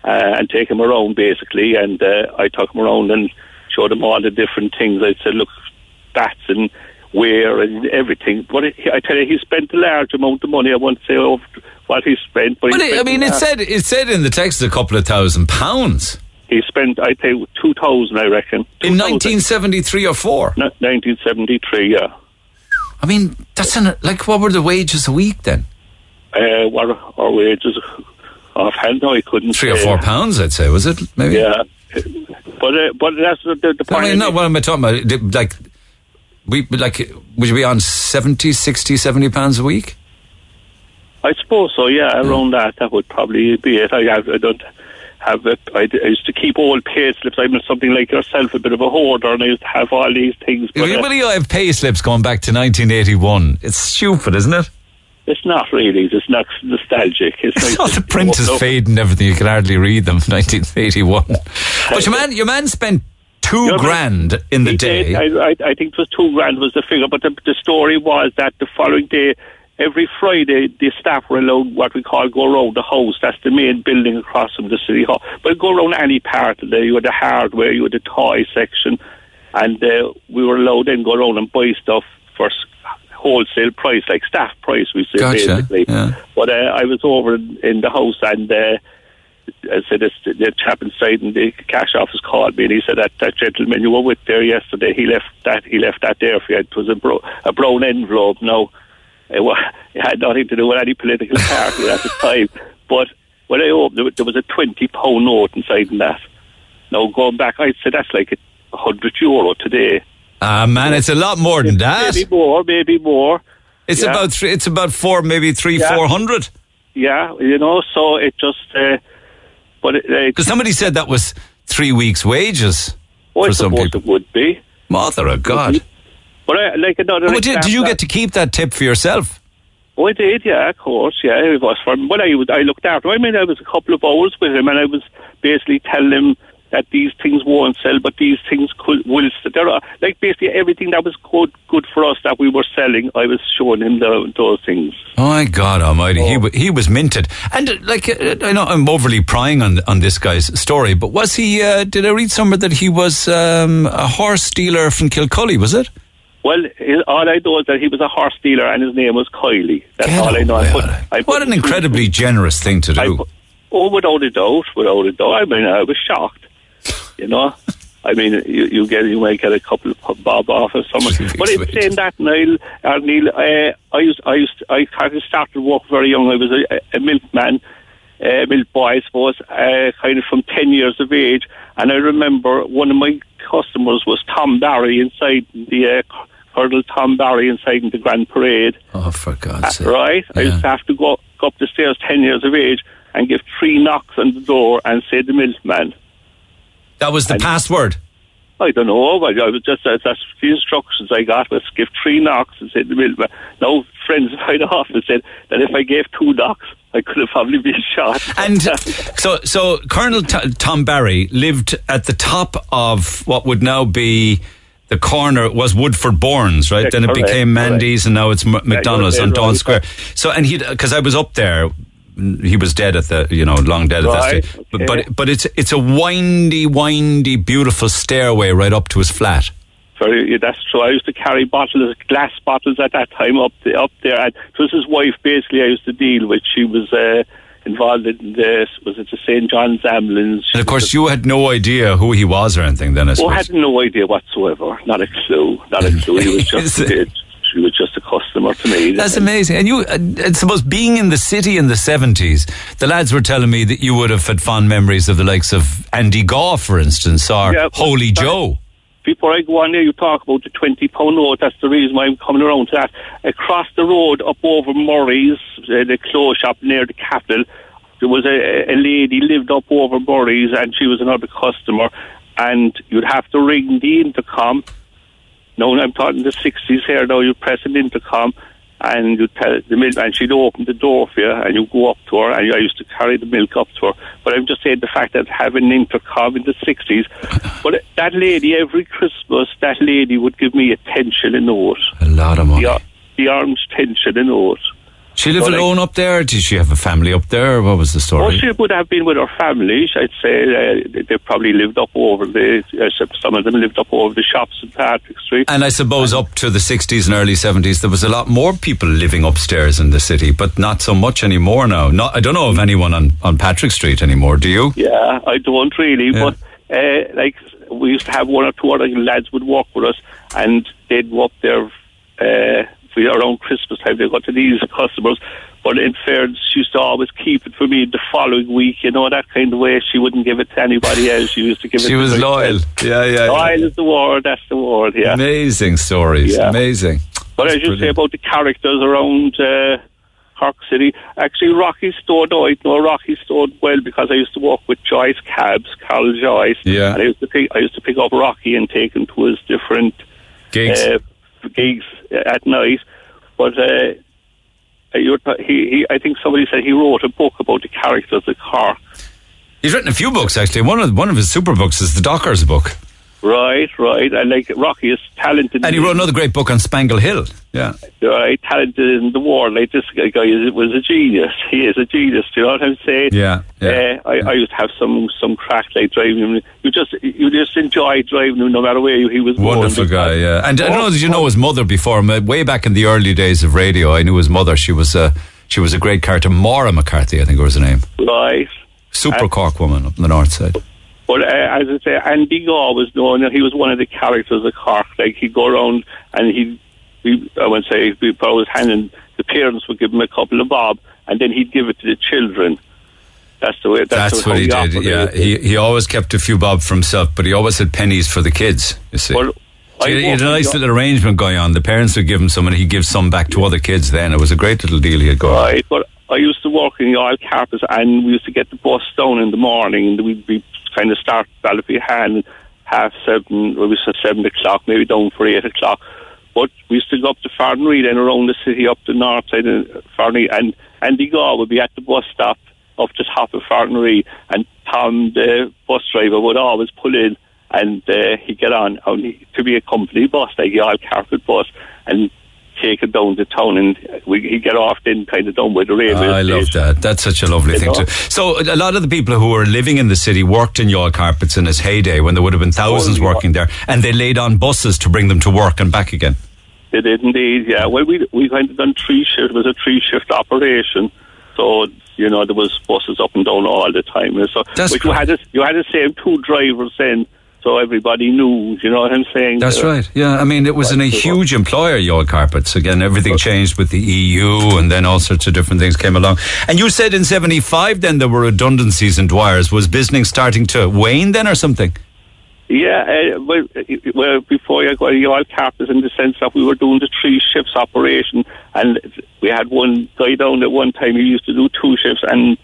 and take him around basically?" And I took him around and showed him all the different things. I said, "Look, that's and wear and everything." But I tell you, he spent a large amount of money. I won't say what he spent, but it said in the text a couple of £1,000s. He spent, I think, 2,000. I reckon 2,000. In 1973 or 4. 1973, yeah. I mean, that's what were the wages a week then? What are our wages offhand? No, I couldn't. £3 or £4, I'd say, was it? Maybe. Yeah, but that's the point. I mean, what am I talking about? Like. Would you be on 70 £70 a week? I suppose so, yeah. Around that would probably be it. I don't have it. I used to keep old pay slips. I'm something like yourself, a bit of a hoarder, and I used to have all these things. But I have pay slips going back to 1981. It's stupid, isn't it? It's not really. It's not nostalgic. It's not. The print is fading and everything. You can hardly read them. 1981. But your man spent $2,000 in the day. I think it was $2,000 was the figure, but the story was that the following day, every Friday, the staff were allowed what we call go around the house. That's the main building across from the City Hall. But go around any part of there. You had the hardware, you had the toy section, and we were allowed then go around and buy stuff for wholesale price, like staff price, we say, basically. Yeah. But I was over in the house, and I said, the chap inside in the cash office called me, and he said, that gentleman you were with there yesterday, he left that there for you. It was a brown envelope. Now, it had nothing to do with any political party at the time. But when I opened it, there was a £20 note inside in that. Now, going back, I'd say that's like €100 today. Ah, man, it's a lot more than that. Maybe more. It's about three. It's about four, maybe 300-400. Yeah, you know. So it just, but because somebody said that was 3 weeks' wages for some people. I suppose it would be. Mother of God! But like another. Oh, did you get to keep that tip for yourself? Oh, I did. Yeah, of course. Yeah, it was from when I looked after him. I mean, I was a couple of hours with him, and I was basically telling him that these things won't sell, but these things will. There are, like, basically everything that was good for us that we were selling, I was showing him those things. Oh, my God almighty. Oh. He was minted. And, like, I know I'm overly prying on this guy's story, but was he, did I read somewhere that he was a horse dealer from Kilcully, was it? Well, all I know is that he was a horse dealer and his name was Kiley. That's all I know. What an incredibly generous thing to do. Without a doubt. I mean, I was shocked. You know, I mean, you might get a couple of bob off or something. But in saying that, Neil, I kind of started work very young. I was a milkman, milk boy, I suppose, kind of from 10 years of age. And I remember one of my customers was Tom Barry inside the Colonel Tom Barry inside the Grand Parade. Oh, for God's sake! Right, yeah. I used to have to go up the stairs 10 years of age and give 3 knocks on the door and say the milkman. That was the password? I don't know. I was just, that's the instructions I got, was give 3 knocks and said the milkman. Now, friends of mine often said that if I gave 2 knocks, I could have probably been shot. And so Colonel Tom Barry lived at the top of what would now be the corner, was Woodford Bourne's, right? Yeah, then it became Mandy's, and now it's McDonald's on Dawn Square. So, and he, because I was up there, he was dead at the, you know, long dead at that stage. Okay. But it's a windy, beautiful stairway right up to his flat. That's true. I used to carry glass bottles at that time up there. And it was his wife, basically, I used to deal with. She was involved in this. Was it the St. John's Ambulance? And of course, you had no idea who he was or anything then, I suppose. I had no idea whatsoever. Not a clue. He was just a kid. He was just a customer to me. That's amazing. And you, I suppose, being in the city in the 70s, the lads were telling me that you would have had fond memories of the likes of Andy Gaw, for instance, or Holy Joe. Before I go on there, you talk about the £20 note. That's the reason why I'm coming around to that. Across the road, up over Murray's, the clothes shop near the Capitol, there was a lady lived up over Murray's, and she was another customer. And you'd have to ring the intercom. No, I'm talking the 60s here now. You press an intercom and you tell the milkman, she'd open the door for you and you go up to her, and I used to carry the milk up to her. But I'm just saying the fact that having an intercom in the 60s. But that lady, every Christmas, that lady would give me £10 a note. A lot of money. The orange £10 a note. She lived alone up there? Did she have a family up there? What was the story? Well, she would have been with her family. I'd say they probably lived up over the... some of them lived up over the shops in Patrick Street. And I suppose up to the 60s and early 70s, there was a lot more people living upstairs in the city, but not so much anymore now. I don't know of anyone on Patrick Street anymore, do you? Yeah, I don't really, but like we used to have one or two other lads would walk with us, and they'd walk there... around Christmas time, they got to these customers. But in fairness, she used to always keep it for me the following week, you know, that kind of way. She wouldn't give it to anybody else. She used to give it to me. She was loyal. Yeah. Loyal is the word, that's the word, yeah. Amazing stories, amazing. But as you say about the characters around Cork City, actually Rocky Stone, no, I know Rocky Stone well because I used to walk with Joyce Cabs, Carl Joyce. Yeah. And I used to pick up Rocky and take him to his different... gigs. Gigs at night, but I think somebody said he wrote a book about the characters of Cork. He's written a few books, actually. One of his super books is the Dockers book. Right. And like Rocky is talented. And he wrote another great book on Spangle Hill. Yeah. Right. Talented in the war. Like this guy was a genius. He is a genius. Do you know what I'm saying? Yeah. I used to have some crack like driving him. You just enjoy driving him no matter where he was born. Wonderful guy, yeah. And I know, did you know his mother before him? Way back in the early days of radio, I knew his mother. She was a great character. Maura McCarthy, I think was her name. Right. Super Cork woman up in the north side. But as I say, Andy Gaw was known, and he was one of the characters of Cork. Like, he'd go around and he'd put his hand in, the parents would give him a couple of bob, and then he'd give it to the children. That's the way. That's what he did, yeah. He always kept a few bob for himself, but he always had pennies for the kids, you see. Well, so he had a nice little arrangement going on. The parents would give him some, and he'd give some back to other kids then. It was a great little deal he had going on. Right, but I used to work in the oil carpets, and we used to get the bus down in the morning, and we'd be kind of start Ballyfihan 7:30, or we said 7 o'clock, maybe down for 8 o'clock. But we used to go up to Farnery then around the city up the north side of Farnery, and Andy Gaw would be at the bus stop up the top of Farnery, and Tom, the bus driver, would always pull in and he'd get on to be a company bus, like the all carpet bus, and take it down to town, and he'd get off then kind of down with the railway. I love that. That's such a lovely thing too. So a lot of the people who were living in the city worked in Yall Carpets in its heyday, when there would have been thousands working there, and they laid on buses to bring them to work and back again. They did indeed, yeah. Well, we kind of done three shift operation, so you know there was buses up and down all the time. So which you had the same two drivers then. So everybody knew, you know what I'm saying? That's right, yeah. I mean, it was a huge employer, Yall Carpets. Again, everything changed with the EU, and then all sorts of different things came along. And you said in 75 then there were redundancies in Dwyers. Was business starting to wane then or something? Yeah, well, before I got Yall Carpets, in the sense that we were doing the three shifts operation, and we had one guy down at one time, he used to do two shifts, and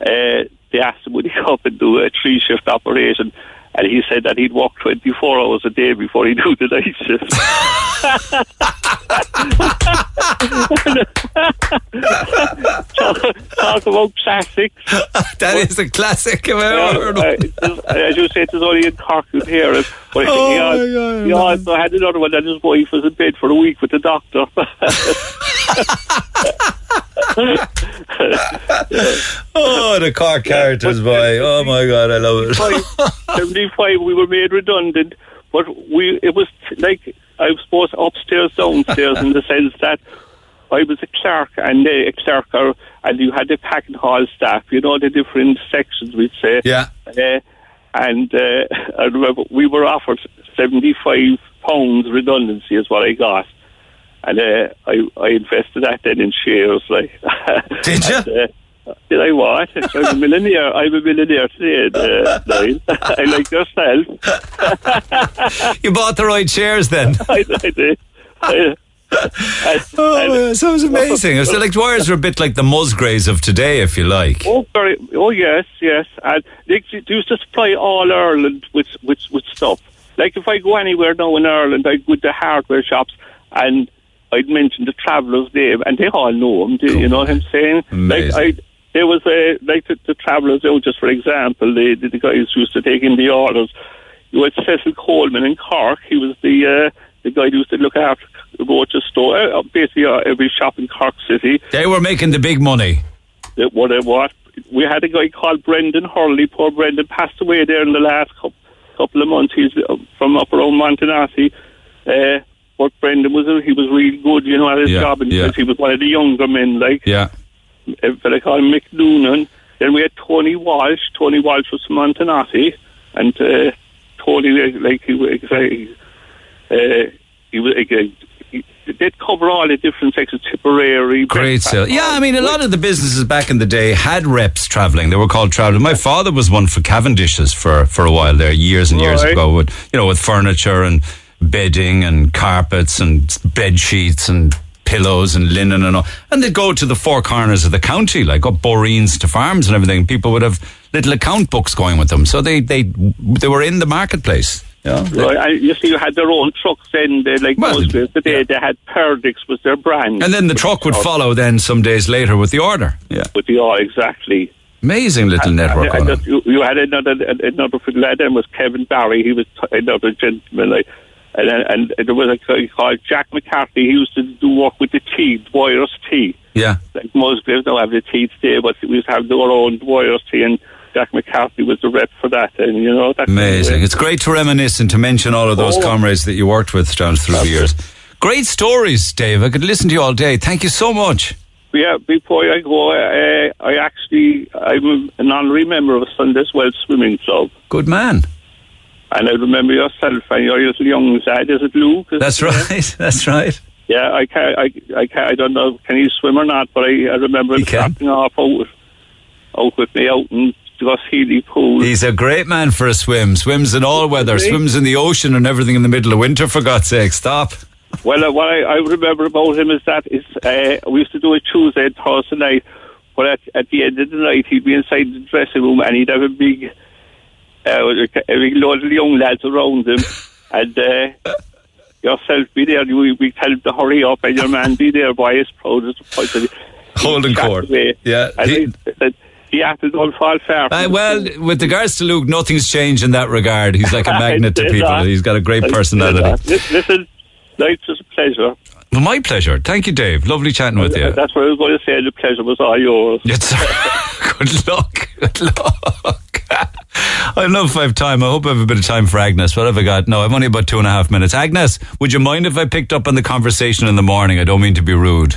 they asked him would he go up and do a three-shift operation. And he said that he'd walk 24 hours a day before he knew the night shift. Talk about classics. That is a classic. As you said, there's only in Cork you hear it. But he also had another one that his wife was in bed for a week with the doctor. Oh, the Cork characters, boy. Oh my God, I love it. 75 we were made redundant, but it was like, I suppose, upstairs, downstairs, in the sense that I was a clerk and they a clerker, and you had the packing hall staff, you know, the different sections, we'd say. Yeah. And I remember we were offered £75 redundancy is what I got. And I invested that then in shares. Like, did you? Did I what? I'm a millionaire today, Niall. I like yourself. You bought the right shares then. I did. So it was amazing. So like Dwyers were a bit like the Musgraves of today, if you like. Oh yes. And they used to supply all Ireland with stuff. Like if I go anywhere now in Ireland, I go to hardware shops, and I'd mentioned the Traveller's name, and they all know him. You know what I'm saying? Amazing. Like there was the Traveller's. Oh, just for example, the guys who used to take in the orders. You had Cecil Coleman in Cork. He was the guy who used to look after the grocery store, basically every shop in Cork City. They were making the big money. What? We had a guy called Brendan Hurley. Poor Brendan passed away there in the last couple of months. He's from up around Montanassi. But Brendan was really good, you know, at his job, and he was one of the younger men, like. Yeah. A fella called Mick Noonan. Then we had Tony Walsh. Tony Walsh was from Montanassi, and Tony, like, he was again. They'd cover all the different sections, Tipperary. Great sale. Yeah, I mean, a lot of the businesses back in the day had reps travelling. They were called travelling. My father was one for Cavendish's for a while there, years and years ago, with furniture and bedding and carpets and bed sheets and pillows and linen and all. And they'd go to the four corners of the county, like up Boreens to farms and everything. People would have little account books going with them. So they were in the marketplace. Yeah, you see, you had their own trucks then. They had Perdix was their brand. And then the truck would follow then some days later with the order. Yeah. Exactly. Amazing little network. You had another lad, and was Kevin Barry. He was another gentleman. And there was a guy called Jack McCarthy. He used to do work with the tea, Dwyers tea. Yeah. Like most graves don't have the tea today, but we used to have their own Dwyers tea, and Jack McCarthy was the rep for that. And you know, that amazing. It's great to reminisce and to mention all of those comrades that you worked with, John, through the years. Great stories, Dave. I could listen to you all day. Thank you so much. Yeah, before I go, I'm an honorary member of a Sunday's Welsh Swimming Club. Good man. And I remember yourself and your little young lad, is it Luke? That's right. Yeah, I don't know, can he swim or not, but I remember him starting off out with me out in Gus Healy Pool. He's a great man for a swim. Swims in all weather, swims in the ocean and everything in the middle of winter, for God's sake, stop. Well, what I remember about him is that we used to do it Tuesday and Thursday night, but at the end of the night he'd be inside the dressing room and he'd have a big load of young lads around him, and yourself be there, we tell him to hurry up, and your man be there by his proud as a holding court. Yeah, and the apple don't fall far. Well, with regards to Luke, nothing's changed in that regard. He's like a magnet to people. He's got a great personality. Listen, it's a pleasure. My pleasure. Thank you, Dave. Lovely chatting with you. That's what I was going to say. The pleasure was all yours. Good luck. Good luck. I don't know if I have time. I hope I have a bit of time for Agnes. What have I got? No, I've only about 2.5 minutes. Agnes, would you mind if I picked up on the conversation in the morning? I don't mean to be rude.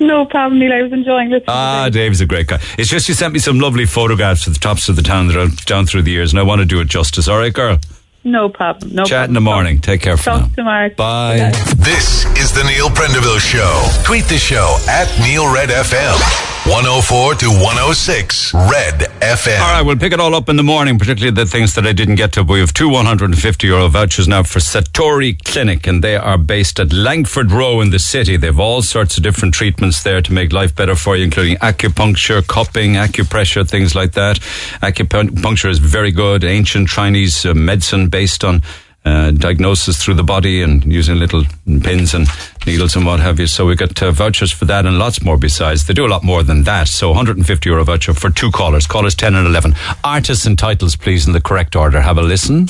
No problem, Neil. I was enjoying listening. Dave's a great guy. It's just you sent me some lovely photographs of the Tops of the Town that I've done through the years, and I want to do it justice. All right, girl? No problem. Chat in the morning. Take care for now. Talk tomorrow. Bye. This is the Neil Prendeville Show. Tweet the show at Neil Red FM. 104 to 106 Red FM. All right, we'll pick it all up in the morning, particularly the things that I didn't get to. We have two €150 vouchers now for Satori Clinic, and they are based at Langford Row in the city. They have all sorts of different treatments there to make life better for you, including acupuncture, cupping, acupressure, things like that. Acupuncture is very good. Ancient Chinese medicine based on diagnosis through the body and using little pins and needles and what have you. So we got vouchers for that and lots more besides. They do a lot more than that. So €150 voucher for two callers. Callers 10 and 11. Artists and titles, please, in the correct order. Have a listen.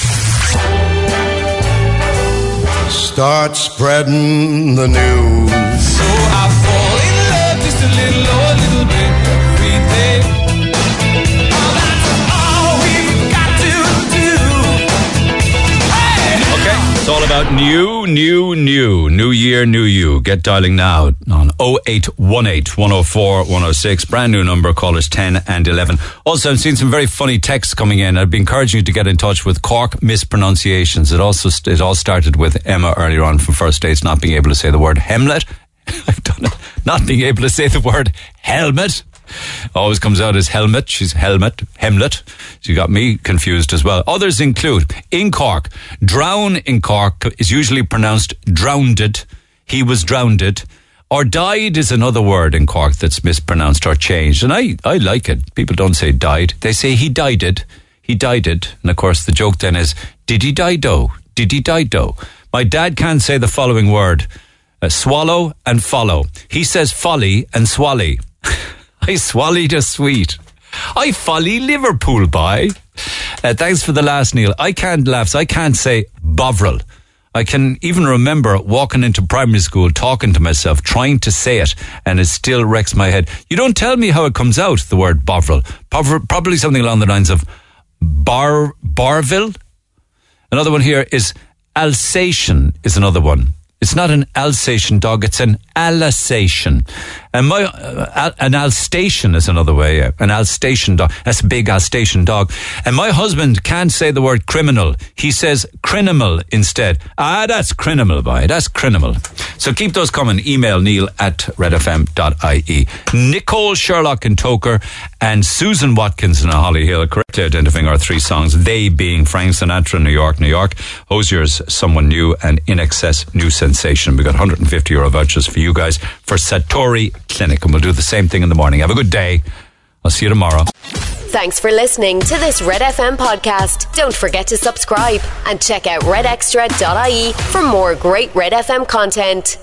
Start spreading the news. So I fall in love just a little or a little bit every day. It's all about new. New year, new you. Get dialing now on 0818 104 106. Brand new number. Callers 10 and 11. Also, I've seen some very funny texts coming in. I'd be encouraging you to get in touch with Cork mispronunciations. It all started with Emma earlier on from First Dates not being able to say the word Hamlet. I've done it. Not being able to say the word helmet. Always comes out as helmet. She's Hemlet. She got me confused as well. Others include, in Cork, drown in Cork is usually pronounced drowned. He was drowned. Or died is another word in Cork that's mispronounced or changed. And I like it. People don't say died. They say he died it. He died it. And of course the joke then is, did he die do? Did he die do? My dad can't say the following word. Swallow and follow. He says folly and swally. I swallowed a sweet. I folly Liverpool by. Thanks for the last, Neil. I can't laugh. So I can't say Bovril. I can even remember walking into primary school, talking to myself, trying to say it, and it still wrecks my head. You don't tell me how it comes out, the word Bovril. Probably something along the lines of Barville. Another one here is Alsatian is another one. It's not an Alsatian dog, it's an Alsatian. And an Alsatian is another way, yeah. An Alsatian dog. That's a big Alsatian dog. And my husband can't say the word criminal. He says criminal instead. That's criminal, boy. That's criminal. So keep those coming. Email neil at redfm.ie. Nicole Sherlock in Toker and Susan Watkins in Hollyhill correctly identifying our three songs. They being Frank Sinatra, New York, New York. Hosier's Someone New and In Excess New Sensation. We got €150 vouchers for you guys for Satori Clinic, and we'll do the same thing in the morning. Have a good day. I'll see you tomorrow. Thanks for listening to this Red FM podcast. Don't forget to subscribe and check out redextra.ie for more great Red FM content.